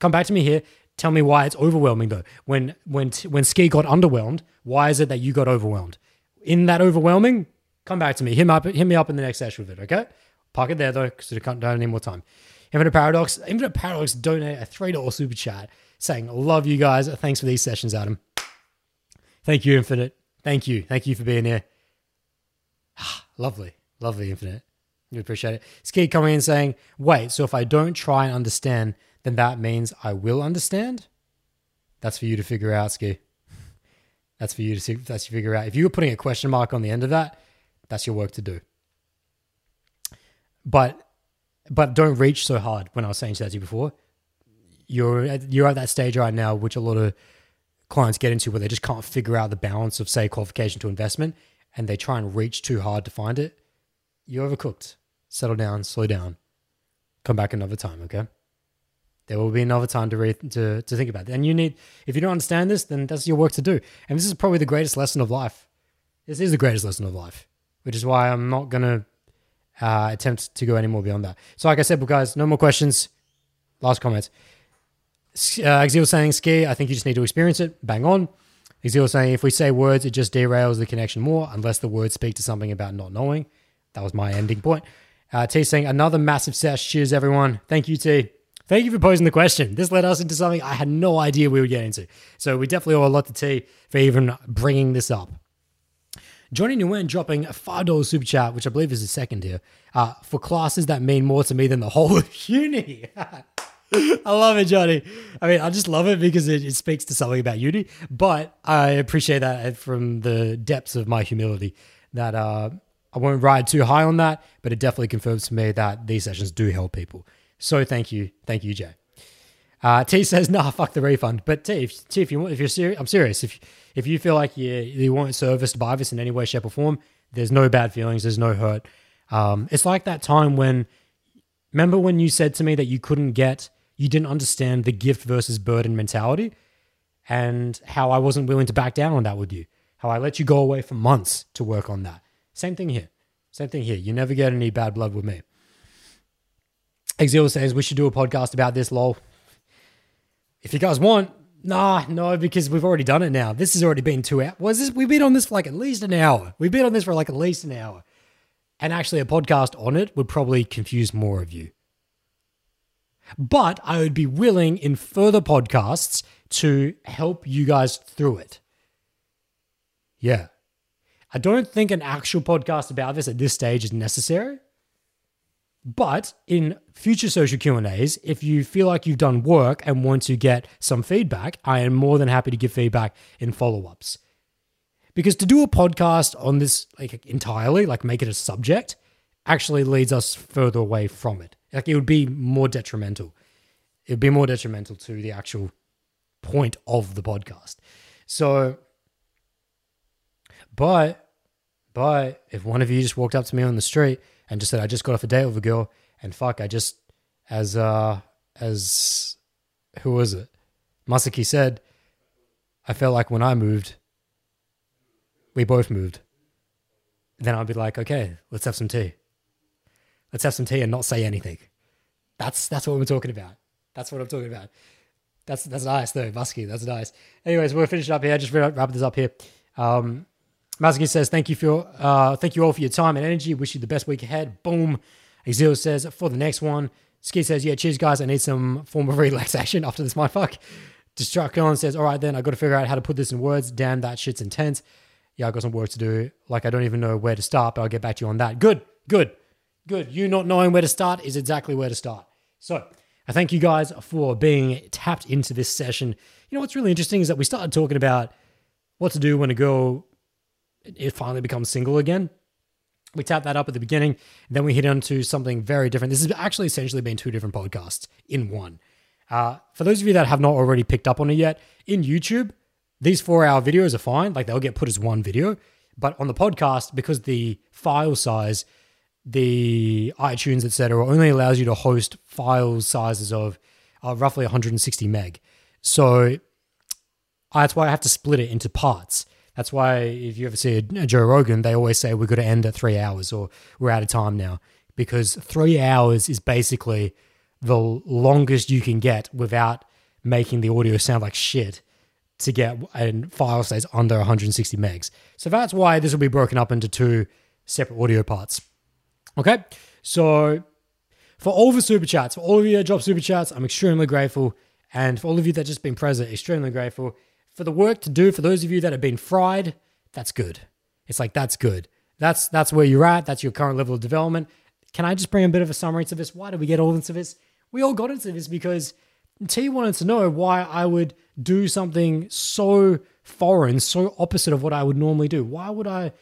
Come back to me here. Tell me why it's overwhelming though. When Ski got underwhelmed, why is it that you got overwhelmed? In that overwhelming, come back to me. Hit me up in the next session with it, okay? Park it there though, because I don't have any more time. Infinite Paradox donated a $3 super chat saying, love you guys. Thanks for these sessions, Adam. Thank you, Infinite. Thank you. Thank you for being here. Lovely. Lovely, Infinite. We appreciate it. Ski coming in saying, wait, so if I don't try and understand, then that means I will understand? That's for you to figure out, Ski. That's for you to figure out. If you were putting a question mark on the end of that, that's your work to do. But don't reach so hard. When I was saying that to you before, you're at that stage right now, which a lot of clients get into where they just can't figure out the balance of, say, qualification to investment, and they try and reach too hard to find it. You're overcooked. Settle down, slow down, come back another time. Okay, there will be another time to think about it. And you need, if you don't understand this, then that's your work to do. And this is probably the greatest lesson of life. This is the greatest lesson of life, which is why I'm not gonna attempt to go any more beyond that. So like I said, guys, no more questions. Last comments. Exil saying, Ski, I think you just need to experience it. Bang on. Exil saying, if we say words, it just derails the connection more unless the words speak to something about not knowing. That was my ending point. T saying, another massive sesh. Cheers, everyone. Thank you, T. Thank you for posing the question. This led us into something I had no idea we would get into. So we definitely owe a lot to T for even bringing this up. Johnny Nguyen dropping a $5 super chat, which I believe is his second here, for classes that mean more to me than the whole of uni. I love it, Johnny. I mean, I just love it because it speaks to something about uni, but I appreciate that from the depths of my humility that I won't ride too high on that, but it definitely confirms to me that these sessions do help people. So thank you. Thank you, Jay. T says, nah, fuck the refund. But T, if you're serious, if you feel like you weren't serviced by this in any way, shape or form, there's no bad feelings, there's no hurt. It's like that time remember when you said to me that you didn't understand the gift versus burden mentality and how I wasn't willing to back down on that with you, how I let you go away for months to work on that. Same thing here. You never get any bad blood with me. Exil says, we should do a podcast about this, lol. If you guys want, no, because we've already done it now. This has already been 2 hours. We've been on this for like at least an hour. And actually a podcast on it would probably confuse more of you. But I would be willing in further podcasts to help you guys through it. Yeah. I don't think an actual podcast about this at this stage is necessary. But in future social Q&As, if you feel like you've done work and want to get some feedback, I am more than happy to give feedback in follow-ups. Because to do a podcast on this entirely, make it a subject, actually leads us further away from it. Like, it would be more detrimental. It'd be more detrimental to the actual point of the podcast. So, but if one of you just walked up to me on the street and just said, I just got off a date with a girl and fuck, I just, as who was it? Masaki said, I felt like when I moved, we both moved. Then I'd be like, okay, let's have some tea. Let's have some tea and not say anything. That's what we're talking about. That's what I'm talking about. That's nice though, Muskie. That's nice. Anyways, we'll finish it up here. Just wrap this up here. Muskie says, thank you all for your time and energy. Wish you the best week ahead. Boom. Exil says, for the next one. Ski says, yeah, cheers guys. I need some form of relaxation after this mindfuck. Destructicon says, all right then, I got to figure out how to put this in words. Damn, that shit's intense. Yeah, I got some work to do. Like, I don't even know where to start, but I'll get back to you on that. Good. You not knowing where to start is exactly where to start. So I thank you guys for being tapped into this session. You know, what's really interesting is that we started talking about what to do when a girl, it finally becomes single again. We tapped that up at the beginning, and then we hit onto something very different. This has actually essentially been two different podcasts in one. For those of you that have not already picked up on it yet, in YouTube, these 4-hour videos are fine. Like, they'll get put as one video. But on the podcast, because the file size, the iTunes, etc., only allows you to host file sizes of roughly 160 meg. So that's why I have to split it into parts. That's why if you ever see a Joe Rogan, they always say we're going to end at 3 hours or we're out of time now, because 3 hours is basically the longest you can get without making the audio sound like shit to get a file size under 160 megs. So that's why this will be broken up into two separate audio parts. Okay, so for all of the super chats, for all of you that drop super chats, I'm extremely grateful. And for all of you that just been present, extremely grateful. For the work to do, for those of you that have been fried, that's good. It's like, that's good. That's where you're at. That's your current level of development. Can I just bring a bit of a summary to this? Why did we get all into this? We all got into this because T wanted to know why I would do something so foreign, so opposite of what I would normally do. Why would I,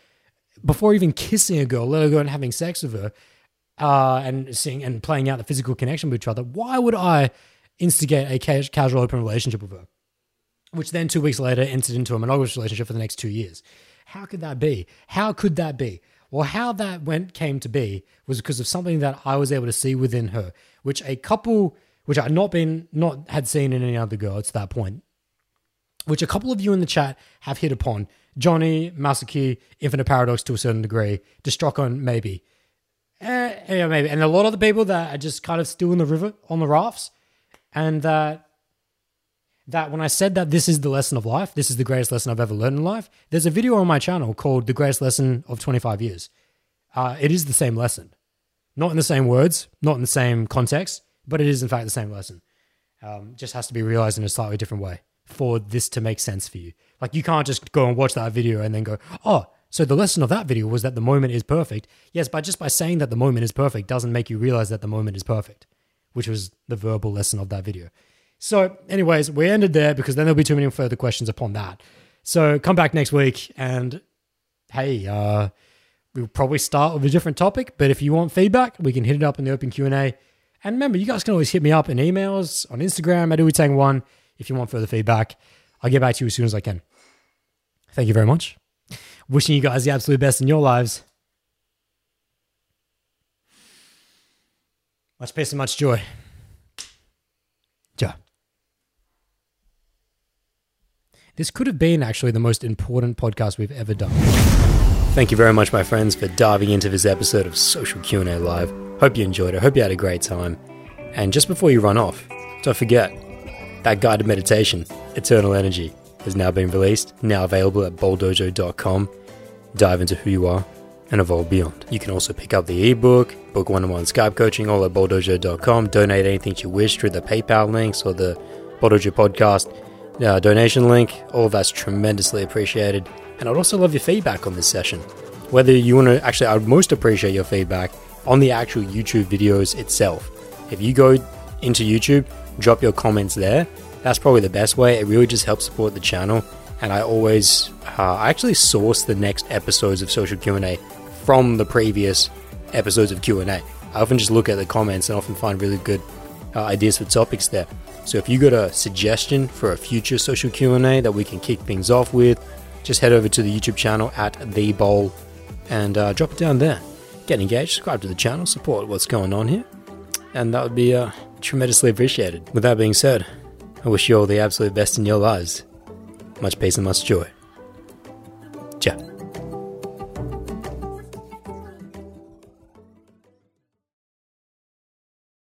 before even kissing a girl, let her go and having sex with her and seeing and playing out the physical connection with each other, why would I instigate a casual open relationship with her? Which then 2 weeks later entered into a monogamous relationship for the next 2 years. How could that be? How could that be? Well, how that came to be was because of something that I was able to see within her, which I had not seen in any other girl to that point, which a couple of you in the chat have hit upon. Johnny, Masaki, Infinite Paradox to a certain degree, Destrocon maybe. Maybe. And a lot of the people that are just kind of still in the river, on the rafts, and that when I said that this is the lesson of life, this is the greatest lesson I've ever learned in life, there's a video on my channel called The Greatest Lesson of 25 Years. It is the same lesson. Not in the same words, not in the same context, but it is in fact the same lesson. Just has to be realized in a slightly different way for this to make sense for you. Like, you can't just go and watch that video and then go, oh, so the lesson of that video was that the moment is perfect. Yes, but just by saying that the moment is perfect doesn't make you realize that the moment is perfect, which was the verbal lesson of that video. So anyways, we ended there because then there'll be too many further questions upon that. So come back next week and hey, we'll probably start with a different topic, but if you want feedback, we can hit it up in the open Q&A. And remember, you guys can always hit me up in emails, on Instagram, at ooitang1, if you want further feedback. I'll get back to you as soon as I can. Thank you very much. Wishing you guys the absolute best in your lives. Much peace and much joy. Ja. This could have been actually the most important podcast we've ever done. Thank you very much, my friends, for diving into this episode of Social Q&A Live. Hope you enjoyed it. Hope you had a great time. And just before you run off, don't forget, that guided meditation, Eternal Energy, has now been released, now available at bowldojo.com. Dive into who you are and evolve beyond. You can also pick up the ebook, book one-on-one Skype coaching, all at bowldojo.com. Donate anything you wish through the PayPal links or the Bowldojo podcast donation link. All that's tremendously appreciated. And I'd also love your feedback on this session. Whether you want to, actually, I would most appreciate your feedback on the actual YouTube videos itself. If you go into YouTube, drop your comments there. That's probably the best way. It really just helps support the channel. And I always, I actually source the next episodes of Social Q&A from the previous episodes of Q&A. I often just look at the comments and often find really good ideas for topics there. So if you got a suggestion for a future social Q&A that we can kick things off with, just head over to the YouTube channel at The Bowl and drop it down there. Get engaged, subscribe to the channel, support what's going on here, and that would be tremendously appreciated. With that being said, I wish you all the absolute best in your lives. Much peace and much joy.